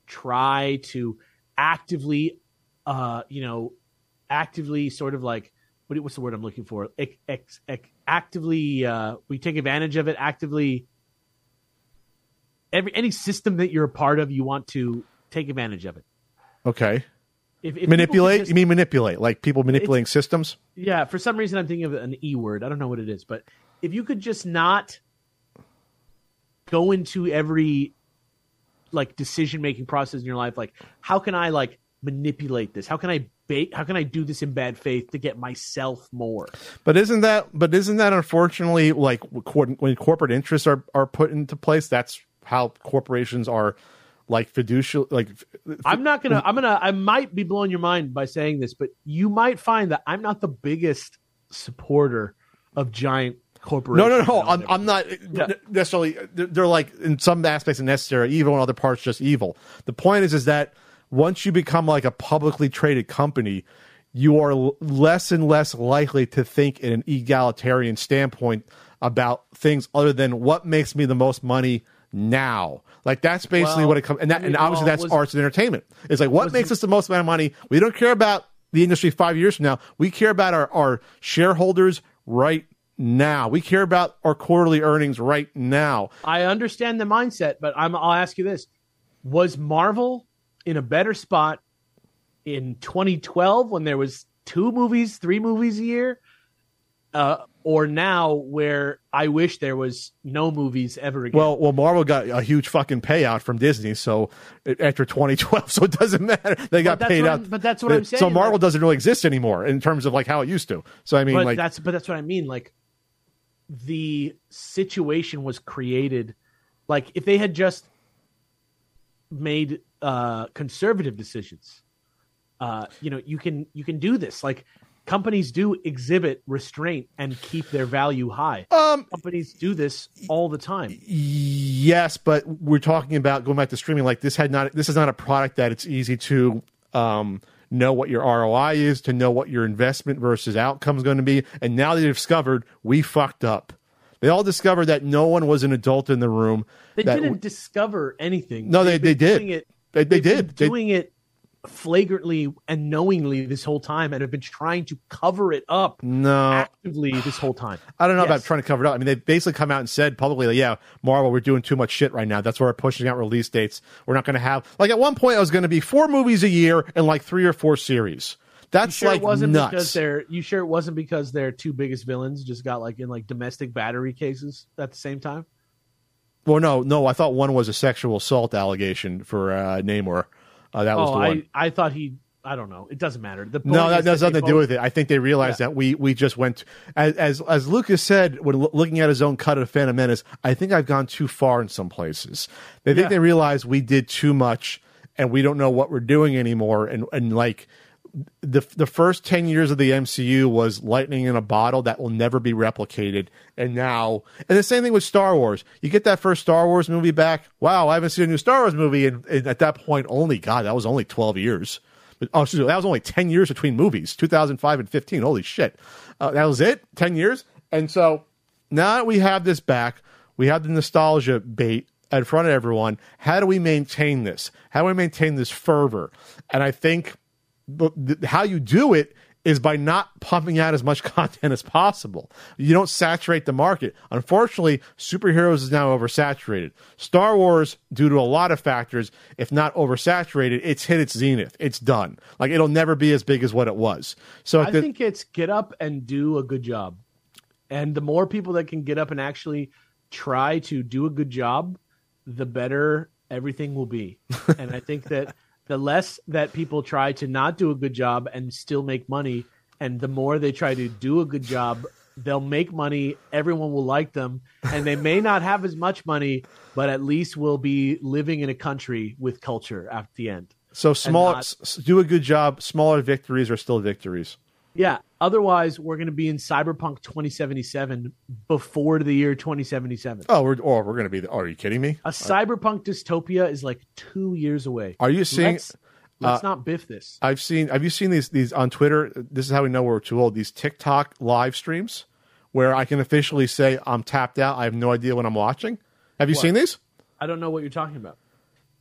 try to actively, uh, you know, actively sort of like, what, what's the word I'm looking for? Ex, ex, ex, actively, uh, we take advantage of it. Actively, every any system that you're a part of, you want to take advantage of it. Okay. If, if manipulate? Just, you mean manipulate? Like people manipulating systems? Yeah. For some reason, I'm thinking of an E word. I don't know what it is, but if you could just not go into every like decision making process in your life, like how can I like manipulate this? How can I bait? How can I do this in bad faith to get myself more? But isn't that? But isn't that unfortunately like when corporate interests are are put into place? That's how corporations are. Like fiduciary, like I'm not gonna, I'm gonna, I might be blowing your mind by saying this, but you might find that I'm not the biggest supporter of giant corporations. No, no, no, I'm, I'm not yeah. necessarily. They're like in some aspects necessary evil, in other parts just evil. The point is, is that once you become like a publicly traded company, you are less and less likely to think in an egalitarian standpoint about things other than what makes me the most money. Now, like that's basically well, what it comes, and that, and obviously well, that's was, arts and entertainment. It's like what makes it, us the most amount of money. We don't care about the industry five years from now. We care about our, our shareholders right now. We care about our quarterly earnings right now. I understand the mindset, but I'm, I'll ask you this: was Marvel in a better spot in twenty twelve when there was two movies, three movies a year? Uh, Or now, where I wish there was no movies ever again. Well, well, Marvel got a huge fucking payout from Disney, so after twenty twelve, so it doesn't matter. They got paid out. But that's what I'm saying. So Marvel like, doesn't really exist anymore in terms of like how it used to. So I mean, but like that's but that's what I mean. Like the situation was created. Like if they had just made uh, conservative decisions, uh, you know, you can you can do this like. Companies do exhibit restraint and keep their value high. Um, Companies do this all the time. Yes, but we're talking about going back to streaming. Like this had not. This is not a product that it's easy to um, know what your R O I is, to know what your investment versus outcome is going to be. And now they've discovered we fucked up. They all discovered that no one was an adult in the room. They didn't w- discover anything. No, they they did. Doing it, they they did been doing they, it. flagrantly and knowingly this whole time and have been trying to cover it up no. actively this whole time. I don't know yes. about trying to cover it up. I mean, they've basically come out and said publicly, like, yeah, Marvel, we're doing too much shit right now. That's why we're pushing out release dates. We're not going to have... Like, at one point, it was going to be four movies a year and, like, three or four series. That's, sure like, it wasn't nuts. Because they're, you sure it wasn't because their two biggest villains just got, like, in, like, domestic battery cases at the same time? Well, no, no. I thought one was a sexual assault allegation for uh, Namor. Uh, that oh, was the I, one. I thought he. I don't know. It doesn't matter. The no, that, that has nothing to both, do with it. I think they realized yeah. that we we just went as as as Lucas said when l- looking at his own cut of Phantom Menace. I think I've gone too far in some places. They think yeah. they realized we did too much, and we don't know what we're doing anymore. And and like the the first ten years of the M C U was lightning in a bottle that will never be replicated. And now, and the same thing with Star Wars. You get that first Star Wars movie back. Wow, I haven't seen a new Star Wars movie in, in at that point. Only God, that was only twelve years. But oh, excuse me, that was only ten years between movies, two thousand five and fifteen. Holy shit, uh, that was it, ten years. And so now that we have this back, we have the nostalgia bait in front of everyone. How do we maintain this? How do we maintain this fervor? And I think. But how you do it is by not pumping out as much content as possible. You don't saturate the market. Unfortunately, superheroes is now oversaturated. Star Wars, due to a lot of factors, if not oversaturated, it's hit its zenith. It's done. Like it'll never be as big as what it was. So I the, think it's get up and do a good job. And the more people that can get up and actually try to do a good job, the better everything will be. And I think that... The less that people try to not do a good job and still make money, and the more they try to do a good job, they'll make money, everyone will like them, and they may not have as much money, but at least we'll be living in a country with culture at the end. So small, not, do a good job, smaller victories are still victories. Yeah, otherwise we're going to be in Cyberpunk twenty seventy-seven before the year twenty seventy-seven. Oh, we're or we're going to be the, are you kidding me? A Cyberpunk dystopia is like two years away. Are you seeing Let's, let's uh, not biff this. I've seen have you seen these these on Twitter? This is how we know we're too old. These TikTok live streams where I can officially say I'm tapped out. I have no idea what I'm watching. Have you what? seen these? I don't know what you're talking about.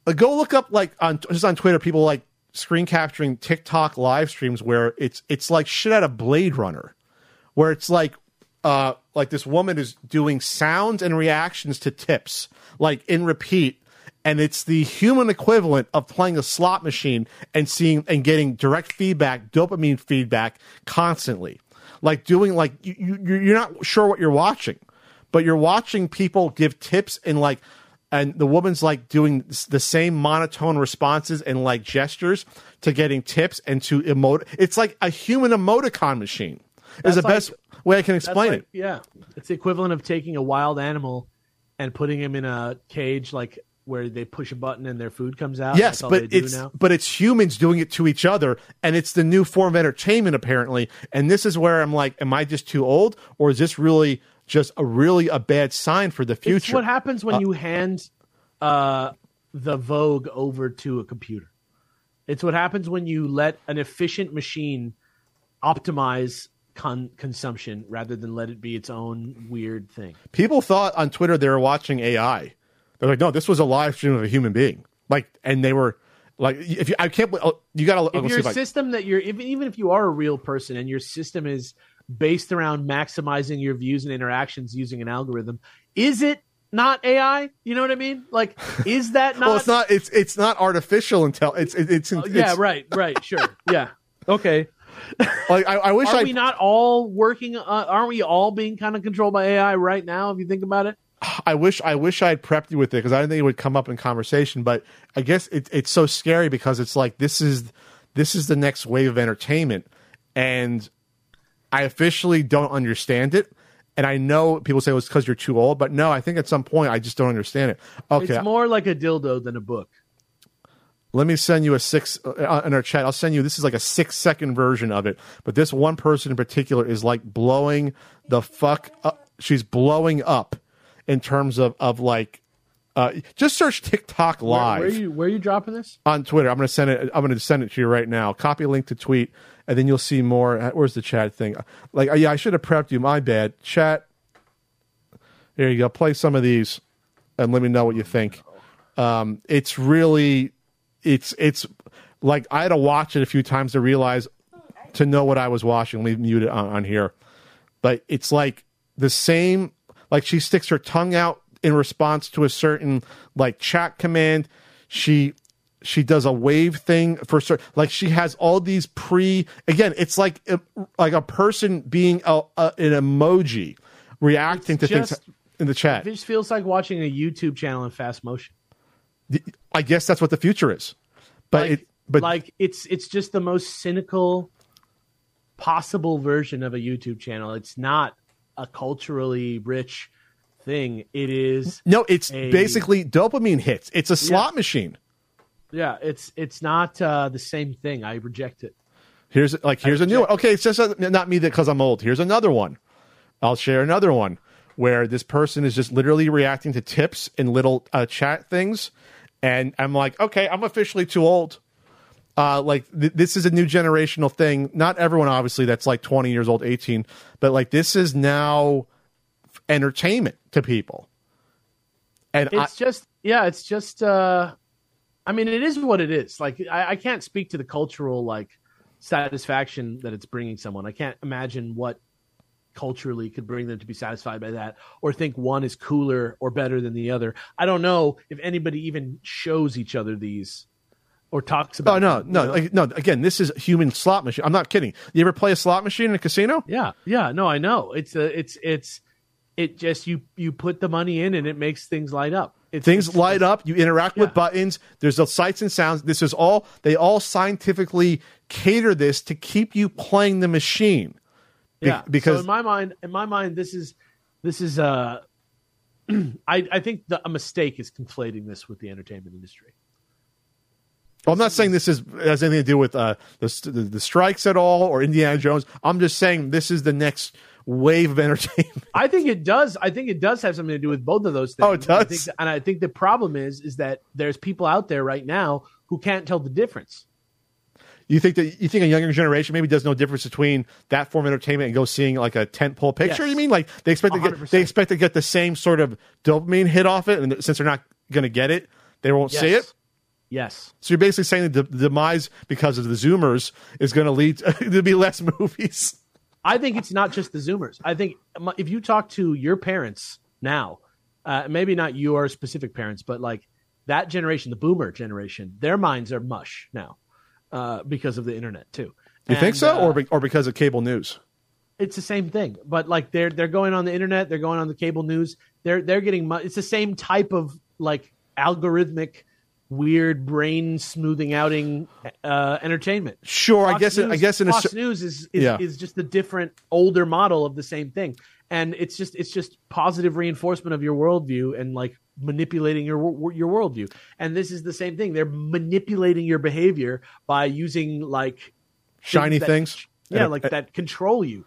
Like, go look up like on just on Twitter people like screen capturing TikTok live streams where it's it's like shit out of Blade Runner, where it's like uh like this woman is doing sounds and reactions to tips like in repeat, and it's the human equivalent of playing a slot machine and seeing and getting direct feedback, dopamine feedback constantly, like doing like you, you you're not sure what you're watching. but you're watching people give tips and like, and the woman's like doing the same monotone responses and like gestures to getting tips and to emote. It's like a human emoticon machine is the like, best way I can explain like, it. Yeah. It's the equivalent of taking a wild animal and putting him in a cage, like where they push a button and their food comes out. Yes, but it's now. but it's humans doing it to each other, and it's the new form of entertainment apparently. And this is where I'm like, am I just too old, or is this really just a really a bad sign for the future? It's what happens when uh, you hand uh, the Vogue over to a computer. It's what happens when you let an efficient machine optimize Con- consumption rather than let it be its own weird thing. People thought on Twitter they were watching A I. They're like, no, this was a live stream of a human being. Like, and they were like, if you, I can't. You got to. If your system that you're, if, even if you are a real person and your system is based around maximizing your views and interactions using an algorithm, is it not A I? You know what I mean? Like, is that not? Well, it's not. It's it's not artificial intelligence. It's it's, it's, it's... Oh, yeah. Right. Right. Sure. Yeah. Okay. Like, I, I wish are I'd... we not all working? Uh, aren't we all being kind of controlled by A I right now? If you think about it, I wish I wish I had prepped you with it because I didn't think it would come up in conversation. But I guess it, it's so scary because it's like this is this is the next wave of entertainment, and I officially don't understand it. And I know people say, well, it's because you're too old, but no, I think at some point I just don't understand it. Okay, it's more like a dildo than a book. Let me send you a six uh, in our chat. I'll send you, this is like a six second version of it. But this one person in particular is like blowing the fuck up. She's blowing up in terms of, of like, uh, just search TikTok live. Where, where, are you, where are you dropping this? On Twitter. I'm going to send it. I'm going to send it to you right now. Copy link to tweet. And then you'll see more. Where's the chat thing? Like, yeah, I should have prepped you. My bad. Chat. There you go. Play some of these and let me know what you think. Um, it's really, It's it's like I had to watch it a few times to realize to know what I was watching. Let me mute it on, on here. But it's like the same, like she sticks her tongue out in response to a certain like chat command. She she does a wave thing for certain, like she has all these pre, again, it's like like a person being a, a, an emoji reacting it's to just, things in the chat. It just feels like watching a YouTube channel in fast motion. I guess that's what the future is, but like, it, but like it's it's just the most cynical possible version of a YouTube channel. It's not a culturally rich thing. It is no. It's a, basically dopamine hits. It's a slot yeah. machine. Yeah, it's it's not uh, the same thing. I reject it. Here's like here's a new one. Okay, it's just a, not me that because I'm old. Here's another one. I'll share another one where this person is just literally reacting to tips and little uh, chat things. And I'm like, okay, I'm officially too old. Uh, like, th- this is a new generational thing. Not everyone, obviously, that's like twenty years old, eighteen. But, like, this is now entertainment to people. And it's I- just, yeah, it's just, uh, I mean, it is what it is. Like, I-, I can't speak to the cultural, like, satisfaction that it's bringing someone. I can't imagine what culturally could bring them to be satisfied by that or think one is cooler or better than the other. I don't know if anybody even shows each other these or talks about. Oh no, them, no, you know? like, no. Again, this is human slot machine. I'm not kidding. You ever play a slot machine in a casino? Yeah. Yeah. No, I know. It's a, it's, it's, it just, you, you put the money in and it makes things light up. It's, things it's, light it's, up. You interact yeah. with buttons. There's the sights and sounds. This is all, they all scientifically cater this to keep you playing the machine. Be- yeah, because so in my mind, in my mind, this is this is uh, I, I think the, a mistake is conflating this with the entertainment industry. Well, I'm not saying this is has anything to do with uh, the, the the strikes at all or Indiana Jones. I'm just saying this is the next wave of entertainment. I think it does. I think it does have something to do with both of those things. Oh, it does. And I think, and I think the problem is is that there's people out there right now who can't tell the difference. You think that you think a younger generation maybe does no difference between that form of entertainment and go seeing like a tentpole picture? Yes. You mean like they expect to get, they expect to get the same sort of dopamine hit off it, and since they're not going to get it, they won't yes. see it. Yes. So you're basically saying that the demise because of the Zoomers is going to lead to be less movies. I think it's not just the Zoomers. I think if you talk to your parents now, uh, maybe not your specific parents, but like that generation, the Boomer generation, their minds are mush now. Uh, because of the internet too. You and, think so, or be- or because of cable news? It's the same thing, but like they're they're going on the internet, they're going on the cable news, they're they're getting money. It's the same type of like algorithmic, weird brain smoothing outing uh, entertainment. Sure, Fox I guess news, I guess in Fox a, News is is, yeah. is just a different older model of the same thing, and it's just it's just positive reinforcement of your worldview and like manipulating your your worldview. And this is the same thing; they're manipulating your behavior by using like things shiny that, things, yeah, and, like and, that control you.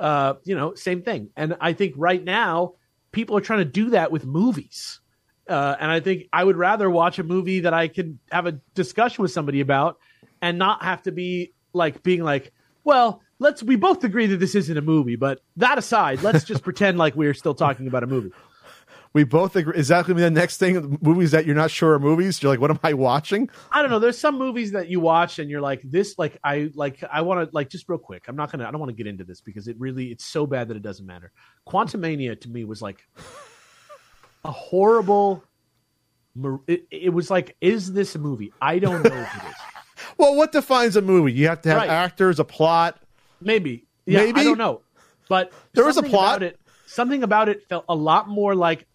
Uh, you know, same thing. And I think right now people are trying to do that with movies. Uh, and I think I would rather watch a movie that I can have a discussion with somebody about and not have to be like being like, well, let's, we both agree that this isn't a movie, but that aside, let's just pretend like we're still talking about a movie. We both agree. Is that going to be the next thing? Movies that you're not sure are movies. You're like, what am I watching? I don't know. There's some movies that you watch and you're like, this, like, I, like, I want to, like, just real quick. I'm not going to, I don't want to get into this because it really, it's so bad that it doesn't matter. Quantumania to me was like a horrible, it, it was like, is this a movie? I don't know if it is. Well, what defines a movie? You have to have right. actors, a plot. Maybe. Yeah, Maybe. I don't know. But there was a plot. Something about it felt a lot more like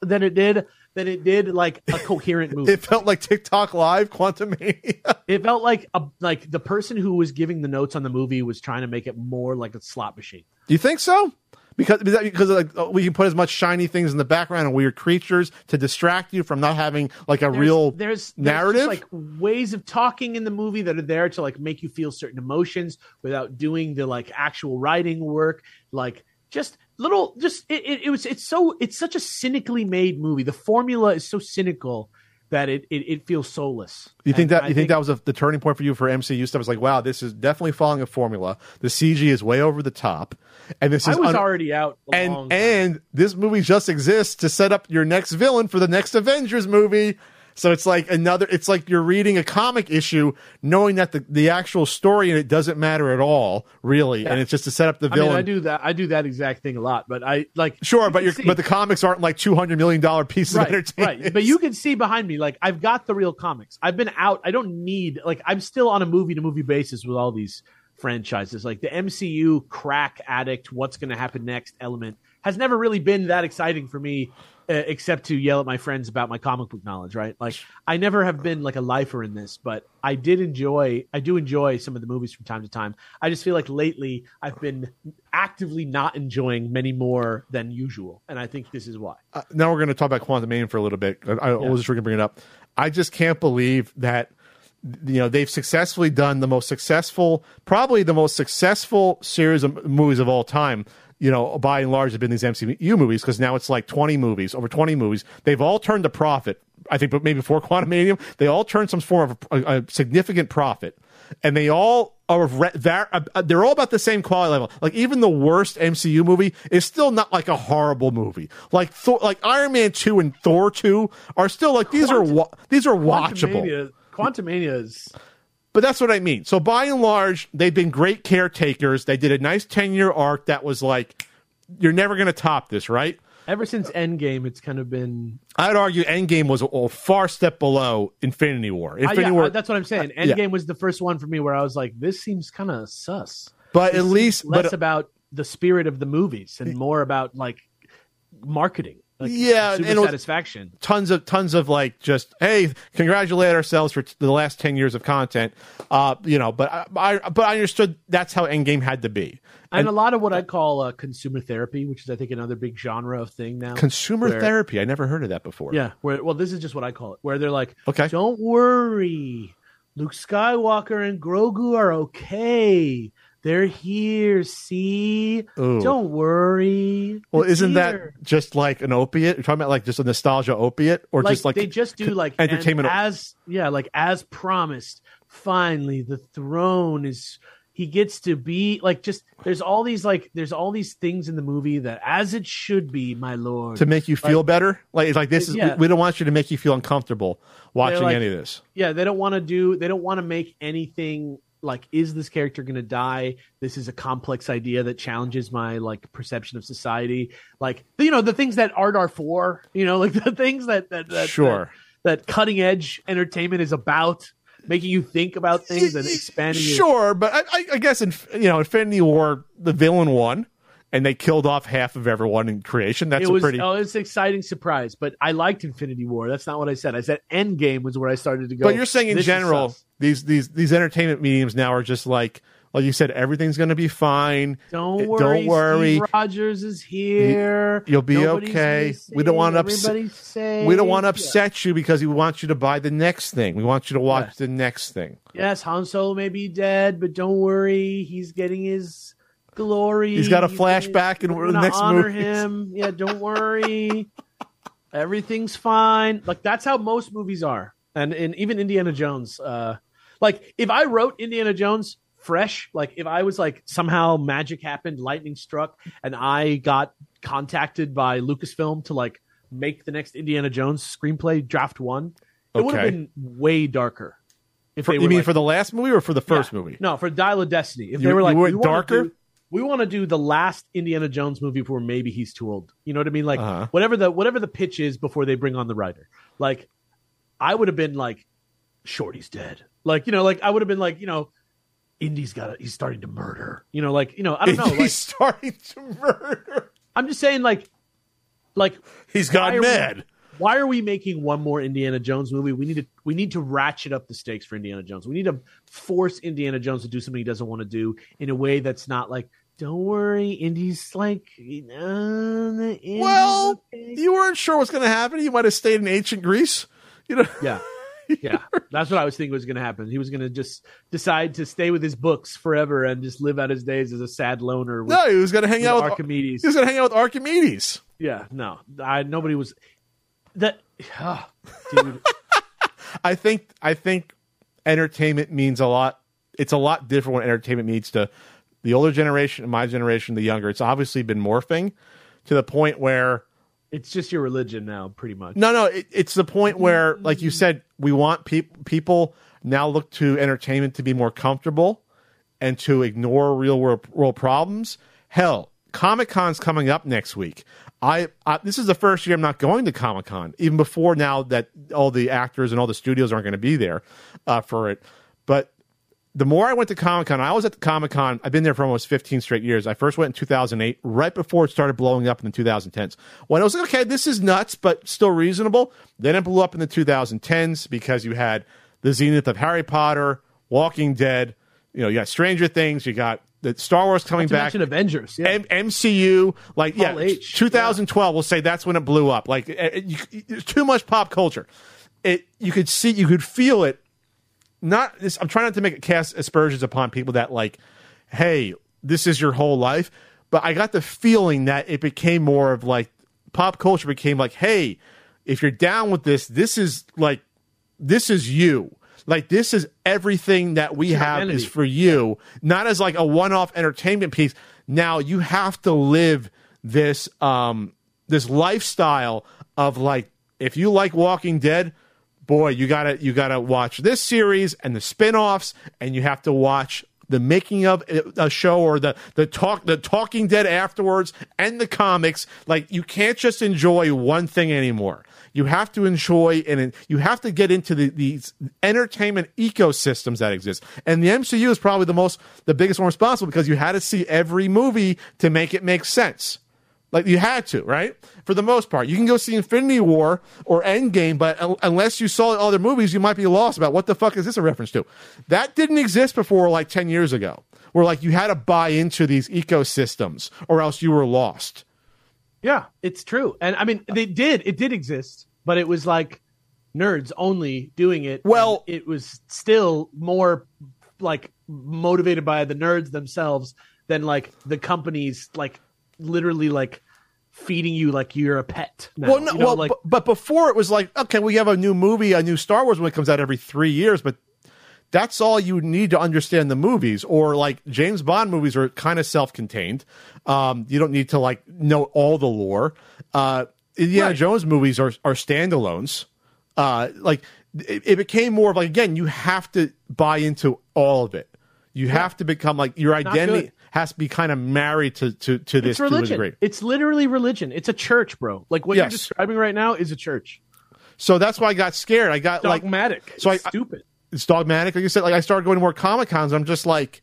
than it did than it did like a coherent movie. It felt like TikTok Live, Quantumania. It felt like a, like the person who was giving the notes on the movie was trying to make it more like a slot machine. Do you think so? Because because like we can put as much shiny things in the background and weird creatures to distract you from not having like a there's, real there's, there's narrative. There's like ways of talking in the movie that are there to like make you feel certain emotions without doing the like actual writing work. Like just little, just it, it, it was it's so it's such a cynically made movie. The formula is so cynical that it, it, it feels soulless. You think and that you think, think that was a, the turning point for you for M C U stuff? It's like, wow, this is definitely following a formula. The C G is way over the top, and this is I was un- already out. A and long time. And this movie just exists to set up your next villain for the next Avengers movie. So it's like another. It's like you're reading a comic issue, knowing that the, the actual story in it doesn't matter at all, really, yeah. and it's just to set up the villain. I mean, I do that. I do that exact thing a lot, but I like sure, but you your but the comics aren't like two hundred million dollar pieces right, of entertainment. Right, but you can see behind me, like I've got the real comics. I've been out. I don't need like I'm still on a movie to movie basis with all these franchises, like the M C U crack addict. What's going to happen next? Element has never really been that exciting for me. Except to yell at my friends about my comic book knowledge, right? Like I never have been like a lifer in this, but I did enjoy, I do enjoy some of the movies from time to time. I just feel like lately I've been actively not enjoying many more than usual. And I think this is why. Uh, now we're going to talk about Quantumania for a little bit. I, I yeah. was just going to bring it up. I just can't believe that, you know, they've successfully done the most successful, probably the most successful series of movies of all time. You know, by and large, have been these M C U movies because now it's like twenty movies, over twenty movies. They've all turned a profit, I think, but maybe before Quantumania, they all turned some form of a, a significant profit, and they all are of re- var- uh, they're all about the same quality level. Like even the worst M C U movie is still not like a horrible movie. Like Thor, like Iron Man two and Thor two are still like these Quantum- are wa- these are watchable. Quantumania, Quantumania is. But that's what I mean. So by and large, they've been great caretakers. They did a nice ten-year arc that was like, you're never going to top this, right? Ever since Endgame, it's kind of been... I'd argue Endgame was a, a far step below Infinity War. Infinity I, yeah, War. I, that's what I'm saying. Endgame yeah. was the first one for me where I was like, this seems kind of sus. But this at least... Less but, about the spirit of the movies and more about like marketing. Like, yeah, super and satisfaction. Tons of tons of like just hey, congratulate ourselves for t- the last ten years of content, uh, you know. But I, I but I understood that's how Endgame had to be, and, and a lot of what I call uh, consumer therapy, which is I think another big genre of thing now. Consumer where, therapy, I never heard of that before. Yeah, where, well, this is just what I call it, where they're like, okay, don't worry, Luke Skywalker and Grogu are okay. They're here, see? Ooh. Don't worry. Well, it's isn't here. That just like an opiate? You're talking about like just a nostalgia opiate? Or like, just like they just do like entertainment as yeah, like as promised, finally the throne is he gets to be like just there's all these like there's all these things in the movie that as it should be, my lord. To make you feel like, better? Like like this is yeah. we, we don't want you to make you feel uncomfortable watching like, any of this. Yeah, they don't want to do they don't want to make anything like, is this character going to die? This is a complex idea that challenges my, like, perception of society. Like, you know, the things that art are for, you know, like the things that that, that, sure. that, that cutting edge entertainment is about. making you think about things and expanding. Sure, your- but I, I guess in you know, Infinity War, the villain won, and they killed off half of everyone in creation. That's it was, a pretty. Oh, it's an exciting surprise. But I liked Infinity War. That's not what I said. I said Endgame was where I started to go. But you're saying in general, these these these entertainment mediums now are just like. Well, you said everything's going to be fine. Don't it, worry. Don't worry. Steve Rogers is here. You'll be Nobody's okay. We don't want to upset. We don't want to upset yeah. you because we want you to buy the next thing. We want you to watch yes. the next thing. Yes, Han Solo may be dead, but don't worry. He's getting his glory. He's got a He's flashback in the next honor movies. Him. Yeah, don't worry. Everything's fine. Like that's how most movies are, and and even Indiana Jones. Uh, like if I wrote Indiana Jones. Fresh, like if I was like somehow magic happened, lightning struck, and I got contacted by Lucasfilm to like make the next Indiana Jones screenplay draft one, it okay. would have been way darker. If for, they were, you mean like, for the last movie or for the first yeah, movie? No, for Dial of Destiny. If you, they were like you went we darker, do, we want to do the last Indiana Jones movie before maybe he's too old. You know what I mean? Like uh-huh. whatever the whatever the pitch is before they bring on the writer. Like I would have been like, Shorty's dead. Like you know, like I would have been like you know. Indy's got it. He's starting to murder. You know, like, you know, I don't know. He's like, starting to murder. I'm just saying, like, like he's gone mad. Why are we making one more Indiana Jones movie? We need to we need to ratchet up the stakes for Indiana Jones. We need to force Indiana Jones to do something he doesn't want to do in a way that's not like, don't worry, Indy's like, you know, well, okay. You weren't sure what's going to happen. He might have stayed in ancient Greece. You know, yeah. Yeah, that's what I was thinking was going to happen. He was going to just decide to stay with his books forever and just live out his days as a sad loner. With, no, he was going to hang out with Archimedes. He was going to hang out with Archimedes. Yeah, no, I nobody was that. Oh, dude. I think I think entertainment means a lot. It's a lot different when entertainment means to the older generation and my generation, the younger. It's obviously been morphing to the point where. It's just your religion now, pretty much. No, no, it, it's the point where, like you said, we want people. People now look to entertainment to be more comfortable and to ignore real world, world problems. Hell, Comic-Con's coming up next week. I, I this is the first year I'm not going to Comic-Con, even before now that all the actors and all the studios aren't going to be there uh, for it. But the more I went to Comic-Con, I was at the Comic-Con. I've been there for almost fifteen straight years. I first went in two thousand eight, right before it started blowing up in the two thousand tens. When I was like, okay, this is nuts, but still reasonable. Then it blew up in the two thousand tens because you had the zenith of Harry Potter, Walking Dead. You know, you got Stranger Things. You got the Star Wars coming back. Avengers. Yeah. M- MCU. Like, yeah, H, twenty twelve, yeah. We'll say that's when it blew up. Like, there's too much pop culture. It You could see, you could feel it. Not this. I'm trying not to make it cast aspersions upon people that like, hey, this is your whole life. But I got the feeling that it became more of like pop culture became like, hey, if you're down with this, this is like, this is you. Like this is everything that we it's have identity. Is for you. Yeah. Not as like a one-off entertainment piece. Now you have to live this um this lifestyle of like, if you like Walking Dead. Boy, you gotta you gotta watch this series and the spinoffs, and you have to watch the making of a show or the the talk the Talking Dead afterwards and the comics. Like you can't just enjoy one thing anymore. You have to enjoy and you have to get into the, these entertainment ecosystems that exist. And the M C U is probably the most the biggest one responsible because you had to see every movie to make it make sense. Like, you had to, right? For the most part. You can go see Infinity War or Endgame, but un- unless you saw other movies, you might be lost about what the fuck is this a reference to? That didn't exist before, like, ten years ago, where, like, you had to buy into these ecosystems or else you were lost. Yeah, it's true. And, I mean, they did. It did exist, but it was, like, nerds only doing it. Well, it was still more, like, motivated by the nerds themselves than, like, the companies, like, literally like feeding you like you're a pet now. Well, no, you know, well like, b- but before it was like, okay, we have a new movie, a new Star Wars movie comes out every three years, but that's all you need to understand the movies. Or like James Bond movies are kind of self-contained. Um, you don't need to like know all the lore. Uh, Indiana right. Jones movies are are standalones. Uh, like it, it became more of like, again, you have to buy into all of it. You yeah. have to become like your identity has to be kind of married to to, to this. It's religion. To it's literally religion. It's a church, bro. Like what yes. you're describing right now is a church. So that's why I got scared. I got dogmatic. Like dogmatic. So I, stupid. it's dogmatic. Like you said, like I started going to more Comic Cons. I'm just like,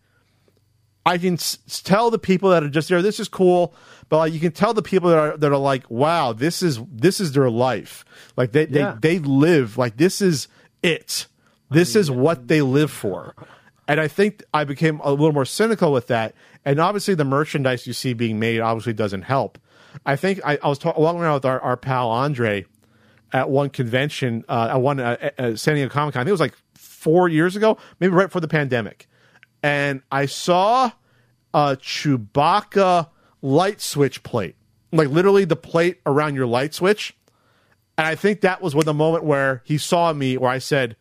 I can s- tell the people that are just there, this is cool, but like, you can tell the people that are that are like, wow, this is this is their life. Like they yeah. they, they live like this is it. This I mean, is what they live for. And I think I became a little more cynical with that. And obviously, the merchandise you see being made obviously doesn't help. I think I, I was talk- walking around with our, our pal Andre at one convention, uh, at one uh, at San Diego Comic Con. I think it was like four years ago, maybe right before the pandemic. And I saw a Chewbacca light switch plate, like literally the plate around your light switch. And I think that was when the moment where he saw me, where I said,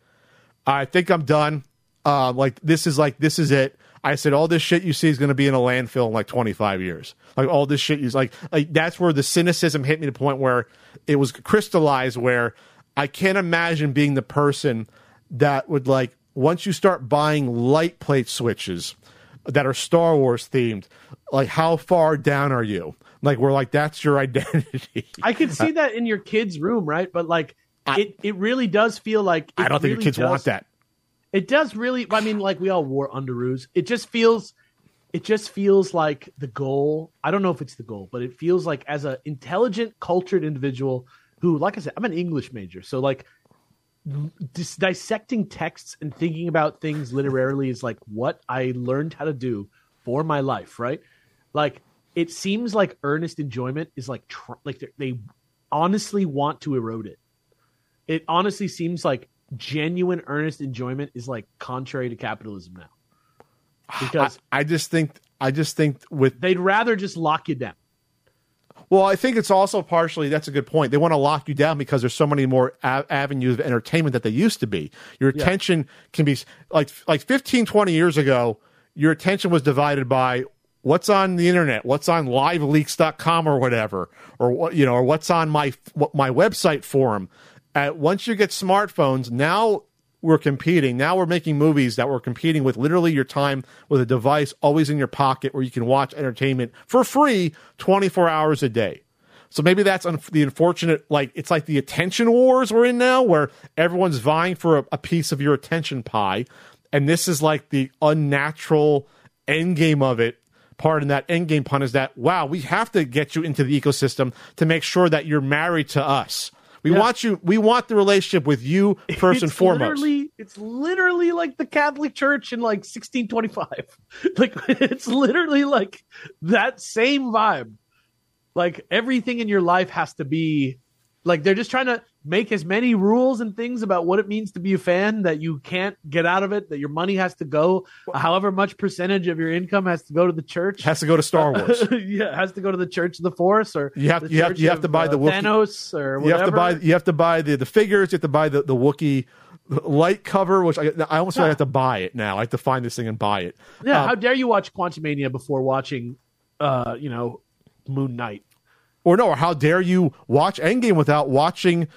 I think I'm done. Uh, like, this is like, this is it. I said, all this shit you see is going to be in a landfill in like twenty-five years. Like, all this shit is like, like, that's where the cynicism hit me to the point where it was crystallized, where I can't imagine being the person that would, like, once you start buying light plate switches that are Star Wars themed, like, how far down are you? Like, we're like, that's your identity. I could see that in your kid's room, right? But, like, I, it, it really does feel like. I don't really think your kids does. want that. It does really. I mean, like, we all wore underoos. It just feels, it just feels like the goal. I don't know if it's the goal, but it feels like, as an intelligent, cultured individual who, like I said, I'm an English major, so like dis- dissecting texts and thinking about things literarily is like what I learned how to do for my life, right? Like, it seems like earnest enjoyment is like tr- like they honestly want to erode it. It honestly seems like genuine earnest enjoyment is like contrary to capitalism now, because I, I just think I just think with they'd rather just lock you down. Well, I think it's also partially, that's a good point. They want to lock you down because there's so many more a- avenues of entertainment that they used to be. Your attention yeah. can be like like fifteen, twenty years ago, your attention was divided by what's on the internet, what's on live leaks dot com or whatever, or what, you know, or what's on my my website forum. Uh, once you get smartphones, now we're competing. Now we're making movies that we're competing with literally your time with a device always in your pocket where you can watch entertainment for free twenty-four hours a day. So maybe that's un- the unfortunate, like, it's like the attention wars we're in now, where everyone's vying for a, a piece of your attention pie. And this is like the unnatural end game of it. Pardon that end game pun, is that, wow, we have to get you into the ecosystem to make sure that you're married to us. We yeah. want you. We want the relationship with you first it's and foremost. Literally, it's literally like the Catholic Church in like sixteen twenty-five. Like, it's literally like that same vibe. Like, everything in your life has to be like, they're just trying to make as many rules and things about what it means to be a fan that you can't get out of it. That your money has to go, however much percentage of your income has to go to the church. Has to go to Star Wars. Yeah, has to go to the Church of the Force, or you have you have you have to buy the Thanos, or whatever. You have to buy you have to buy the the figures. You have to buy the the Wookiee light cover, which I, I almost yeah. feel like I have to buy it now. I have to find this thing and buy it. Yeah, um, how dare you watch Quantumania before watching, uh, you know, Moon Knight. Or no, or how dare you watch Endgame without watching?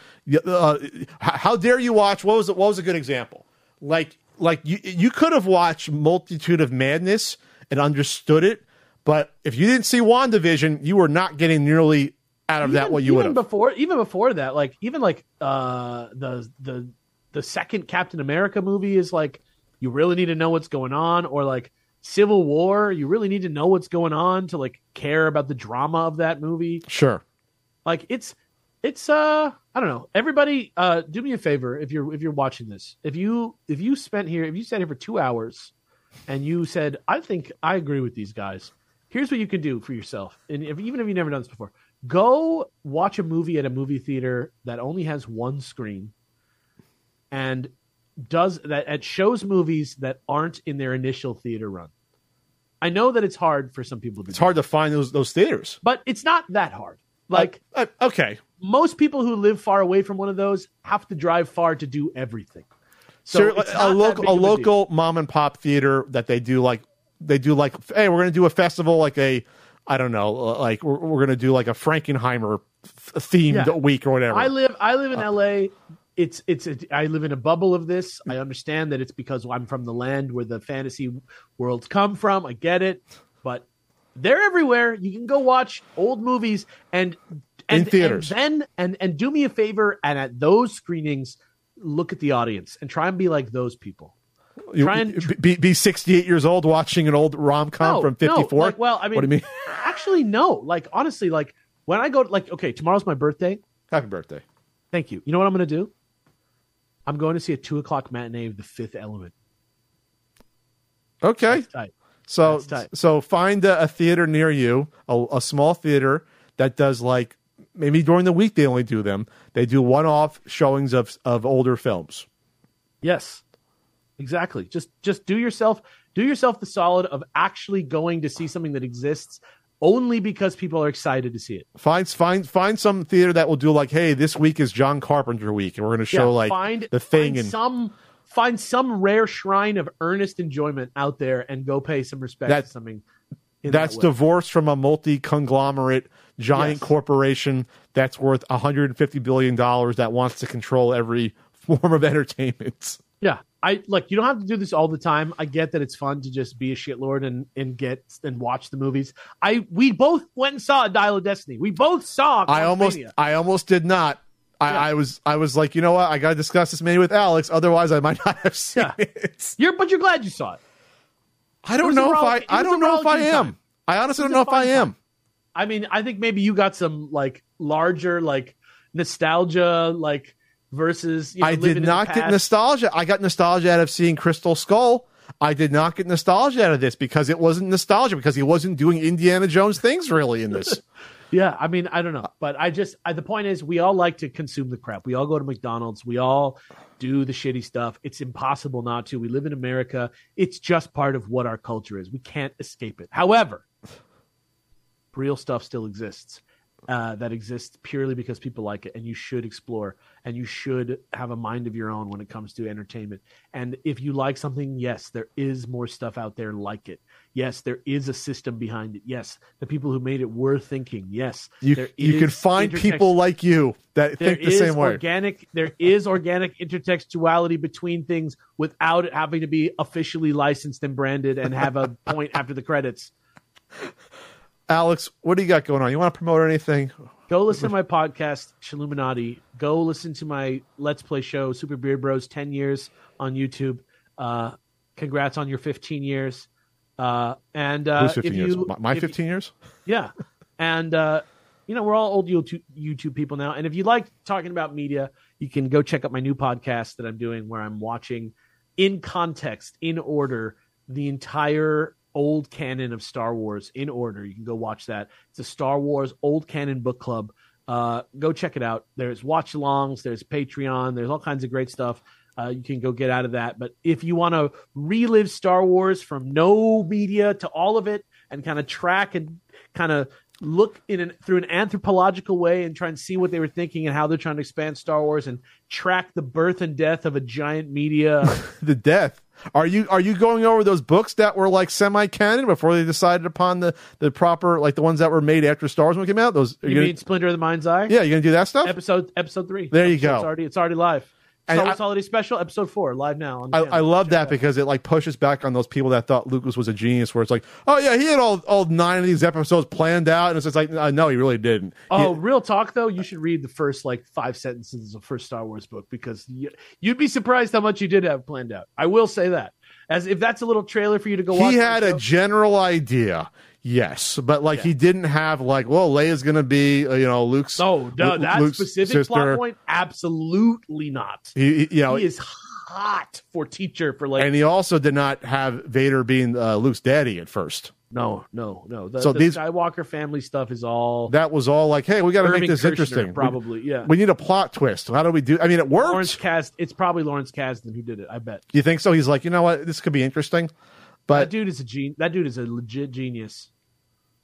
Uh, how dare you watch? What was it? What was a good example? Like, like you, you could have watched Multitude of Madness and understood it, but if you didn't see WandaVision, you were not getting nearly out of even, that what you would have. Before, even before that, like even like uh, the the the second Captain America movie is like, you really need to know what's going on, or like Civil War, you really need to know what's going on to like care about the drama of that movie. Sure. Like, it's it's uh I don't know. Everybody, uh do me a favor, if you're if you're watching this. If you if you spent here if you sat here for two hours and you said, I think I agree with these guys, here's what you can do for yourself. And if, even if you've never done this before, go watch a movie at a movie theater that only has one screen and does that it shows movies that aren't in their initial theater run. I know that it's hard for some people to do. It's hard to find those those theaters. But it's not that hard. Like, uh, uh, okay. Most people who live far away from one of those have to drive far to do everything. So Seriously, a local a local mom and pop theater that they do like they do like hey, we're going to do a festival, like a I don't know, like we're, we're going to do like a Frankenheimer themed yeah. week or whatever. I live I live in uh, L A. It's it's a, I live in a bubble of this. I understand that it's because I'm from the land where the fantasy worlds come from. I get it, but they're everywhere. You can go watch old movies and, and in theaters. And then and and do me a favor, and at those screenings, look at the audience and try and be like those people. Try and be, be sixty-eight years old watching an old rom-com no, from fifty-four. No, like, well, I mean, what do you mean? Actually, no. Like, honestly, like when I go, like, okay, tomorrow's my birthday. Happy birthday! Thank you. You know what I'm going to do? I'm going to see a two o'clock matinee of The Fifth Element. Okay. That's tight. So, That's tight. so find a, a theater near you, a, a small theater that does, like, maybe during the week they only do them. They do one-off showings of of older films. Yes. Exactly. Just just do yourself do yourself the solid of actually going to see something that exists only because people are excited to see it. Find find find some theater that will do, like, hey, this week is John Carpenter week, and we're going to show, yeah, like find, the thing find and some find some rare shrine of earnest enjoyment out there and go pay some respect that, to something. In that's that divorced from a multi-conglomerate giant yes. corporation that's worth one hundred fifty billion dollars that wants to control every form of entertainment. Yeah. I like you don't have to do this all the time. I get that it's fun to just be a shitlord and, and get and watch the movies. I we both went and saw Dial of Destiny. We both saw I almost I almost did not. I, yeah. I was I was like, you know what? I gotta discuss this maybe with Alex, otherwise I might not have seen yeah. it. You're but you're glad you saw it. I don't know if I I don't know if I am. I honestly don't know if I am. I mean, I think maybe you got some like larger like nostalgia like versus you know, I did not get nostalgia. I got nostalgia out of seeing Crystal Skull. I did not get nostalgia out of this because it wasn't nostalgia because he wasn't doing Indiana Jones things really in this. Yeah, I mean, I don't know, but I just I, the point is we all like to consume the crap. We all go to McDonald's. We all do the shitty stuff. It's impossible not to. We live in America. It's just part of what our culture is. We can't escape it. However, real stuff still exists. Uh, that exists purely because people like it, and you should explore and you should have a mind of your own when it comes to entertainment. And if you like something, yes, there is more stuff out there like it. Yes, there is a system behind it. Yes, the people who made it were thinking. Yes, you, there is you can find people like you that there think the same way. Organic, there is organic intertextuality between things without it having to be officially licensed and branded and have a point after the credits. Alex, what do you got going on? You want to promote anything? Go listen to my podcast, Chiluminati. Go listen to my Let's Play show, Super Beard Bros, ten years on YouTube. Uh, congrats on your fifteen years. Uh, and uh, Who's fifteen if you, years? My, my if fifteen you, years? Yeah. And, uh, you know, we're all old YouTube, YouTube people now. And if you like talking about media, you can go check out my new podcast that I'm doing where I'm watching in context, in order, the entire old canon of Star Wars in order. You can go watch that. It's a Star Wars old canon book club. Uh, go check it out. There's watch alongs. There's Patreon. There's all kinds of great stuff. Uh, you can go get out of that. But if you want to relive Star Wars from no media to all of it and kind of track and kind of look in an, through an anthropological way and try and see what they were thinking and how they're trying to expand Star Wars and track the birth and death of a giant media. The death. Are you are you going over those books that were like semi-canon before they decided upon the, the proper, like the ones that were made after Star Wars when it came out? Those are you, you mean gonna, Splinter of the Mind's Eye? Yeah, you're going to do that stuff? Episode episode three. There you go. It's already, it's already live. Star Wars Holiday Special, episode four, live now. On I, I love that because it like pushes back on those people that thought Lucas was a genius where it's like, oh yeah, he had all, all nine of these episodes planned out. And it's just like, no, he really didn't. Oh, he, real talk though, you should read the first like five sentences of the first Star Wars book because you, you'd be surprised how much you did have planned out. I will say that. As if that's a little trailer for you to go watch. He had a general idea. Yes, but like yeah. he didn't have like, well, Leia's going to be, uh, you know, Luke's No, no that Luke's specific sister. Plot point, absolutely not. He, he, you know, he is hot for teacher for Leia. And he also did not have Vader being uh, Luke's daddy at first. No, no, no. The, so the these, Skywalker family stuff is all... That was all like, hey, we got to make this Kirshner, interesting. Probably, yeah. We, we need a plot twist. How do we do... I mean, it worked. Lawrence Kasdan, it's probably Lawrence Kasdan who did it, I bet. You think so? He's like, you know what? This could be interesting. But That dude is a gen- That dude is a legit genius.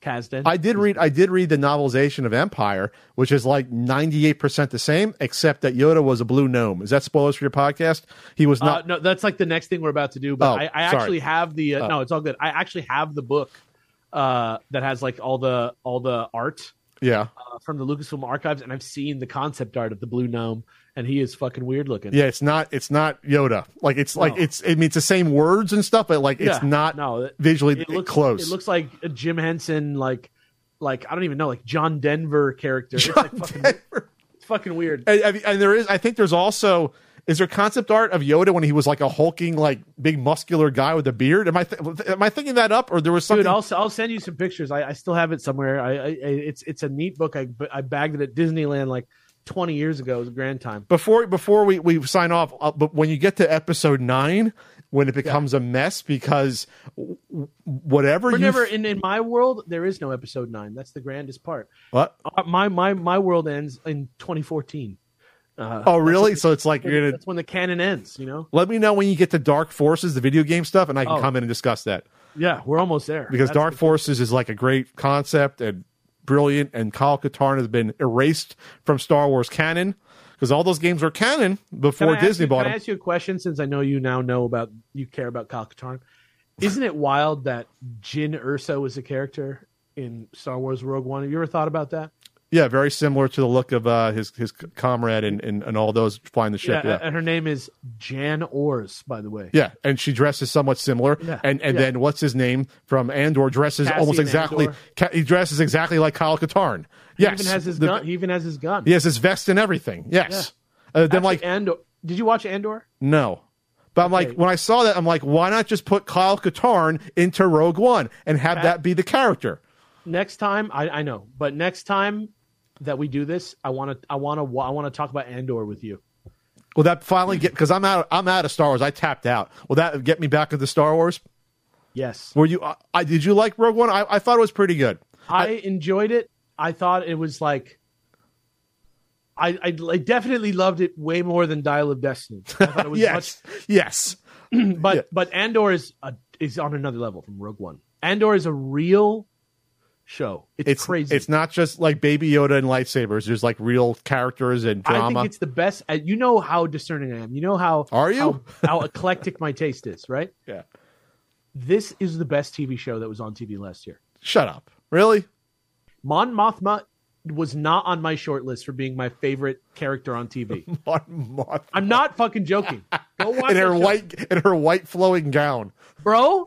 Kasdan. I did read I did read the novelization of Empire, which is like ninety-eight percent the same, except that Yoda was a blue gnome. Is that spoilers for your podcast? He was not. Uh, no, that's like the next thing we're about to do. But oh, I, I actually have the uh, oh. no, it's all good. I actually have the book uh, that has like all the all the art. Yeah, uh, from the Lucasfilm archives, and I've seen the concept art of the blue gnome, and he is fucking weird looking. Yeah, it's not, it's not Yoda. Like it's no. like it's. I mean, it's the same words and stuff, but like yeah. it's not no, it, visually it looks, close. It looks like a Jim Henson, like like I don't even know, like John Denver character. John it's like fucking, Denver. It's fucking weird. And, and there is, I think, there's also Is there concept art of Yoda when he was like a hulking, like big muscular guy with a beard? Am I th- am I thinking that up, or there was something? Dude, I'll I'll send you some pictures. I, I still have it somewhere. I, I it's it's a neat book. I I bagged it at Disneyland like twenty years ago. It was a grand time. Before before we we sign off, uh, but when you get to episode nine, when it becomes yeah. a mess, because whatever you never f- in, in my world there is no episode nine. That's the grandest part. What uh, my my my world ends in twenty fourteen. Uh, oh really? So it's like you're gonna. That's when the canon ends, you know. Let me know when you get to Dark Forces, the video game stuff, and I can oh. come in and discuss that. Yeah, we're almost there. Because that's Dark Forces is like a great concept and brilliant, and Kyle Katarn has been erased from Star Wars canon because all those games were canon before Disney you, bought them. Can I ask you a question? Since I know you now know about, you care about Kyle Katarn, isn't it wild that Jyn Erso was a character in Star Wars Rogue One? Have you ever thought about that? Yeah, very similar to the look of uh, his his comrade and, and, and all those flying the ship. Yeah, yeah, and her name is Jan Ors, by the way. Yeah, and she dresses somewhat similar. Yeah, and and yeah. then what's his name from Andor dresses Cassian almost exactly. Ca- he dresses exactly like Kyle Katarn. Yes, he even has his the, gun. He even has his gun. He has his vest and everything. Yes. Yeah. Uh, then Actually, like Andor. Did you watch Andor? No. But I'm okay. like, when I saw that, I'm like, why not just put Kyle Katarn into Rogue One and have Pat- that be the character? Next time, I, I know, but next time. That we do this, I want to, I want to, I want to talk about Andor with you. Will that finally get? Because I'm out, I'm out of Star Wars. I tapped out. Will that get me back into Star Wars? Yes. Were you? I, I did you like Rogue One? I, I thought it was pretty good. I, I enjoyed it. I thought it was like, I, I, I definitely loved it way more than Dial of Destiny. I thought it was yes. Much, yes. but yeah. but Andor is a, is on another level from Rogue One. Andor is a real. Show it's, it's crazy. It's not just like Baby Yoda and lightsabers. There's like real characters and drama. I think it's the best. You know how discerning I am. You know how are you? How, how eclectic my taste is, right? Yeah. This is the best T V show that was on T V last year. Shut up! Really? Mon Mothma was not on my short list for being my favorite character on T V. Mon Mothma. I'm not fucking joking. Go watch in her white show. In her white flowing gown. Bro,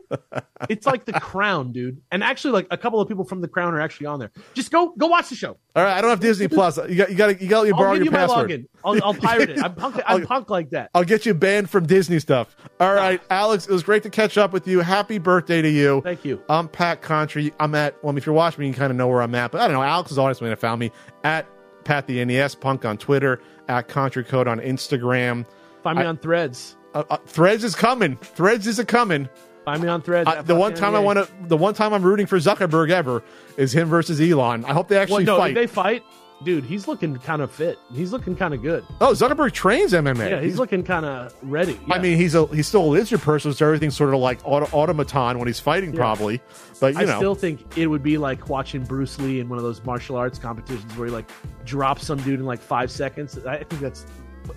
it's like The Crown, dude. And actually, like a couple of people from The Crown are actually on there. Just go, go watch the show. All right, I don't have Disney Plus. You got, you got, you got to borrow your you password. I'll, I'll pirate it. I'm punk. I'm I'll, punk like that. I'll get you banned from Disney stuff. All right, Alex, it was great to catch up with you. Happy birthday to you. Thank you. I'm Pat Contry. I'm at. Well, if you're watching me, you can kind of know where I'm at. But I don't know. Alex is always going to found me at Pat the N E S Punk on Twitter, at Contry Code on Instagram. Find me I, on Threads. Uh, uh, Threads is coming. Threads is a coming. Find me on Threads. I, the one time I want to, the one time I'm rooting for Zuckerberg ever is him versus Elon. I hope they actually well, no, fight. They fight, dude. He's looking kind of fit. He's looking kind of good. Oh, Zuckerberg trains M M A. Yeah, he's, he's looking kind of ready. Yeah. I mean, he's a he's still a lizard person, so everything's sort of like auto, automaton when he's fighting, yeah. probably. But you I know. still think it would be like watching Bruce Lee in one of those martial arts competitions where he like drops some dude in like five seconds. I think that's.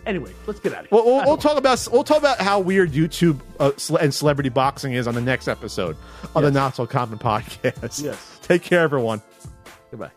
Anyway, let's get out of here. We'll, we'll, we'll talk about we'll talk about how weird YouTube uh, cele- and celebrity boxing is on the next episode on yes. the Not So Common podcast. Yes. Take care, everyone. Goodbye.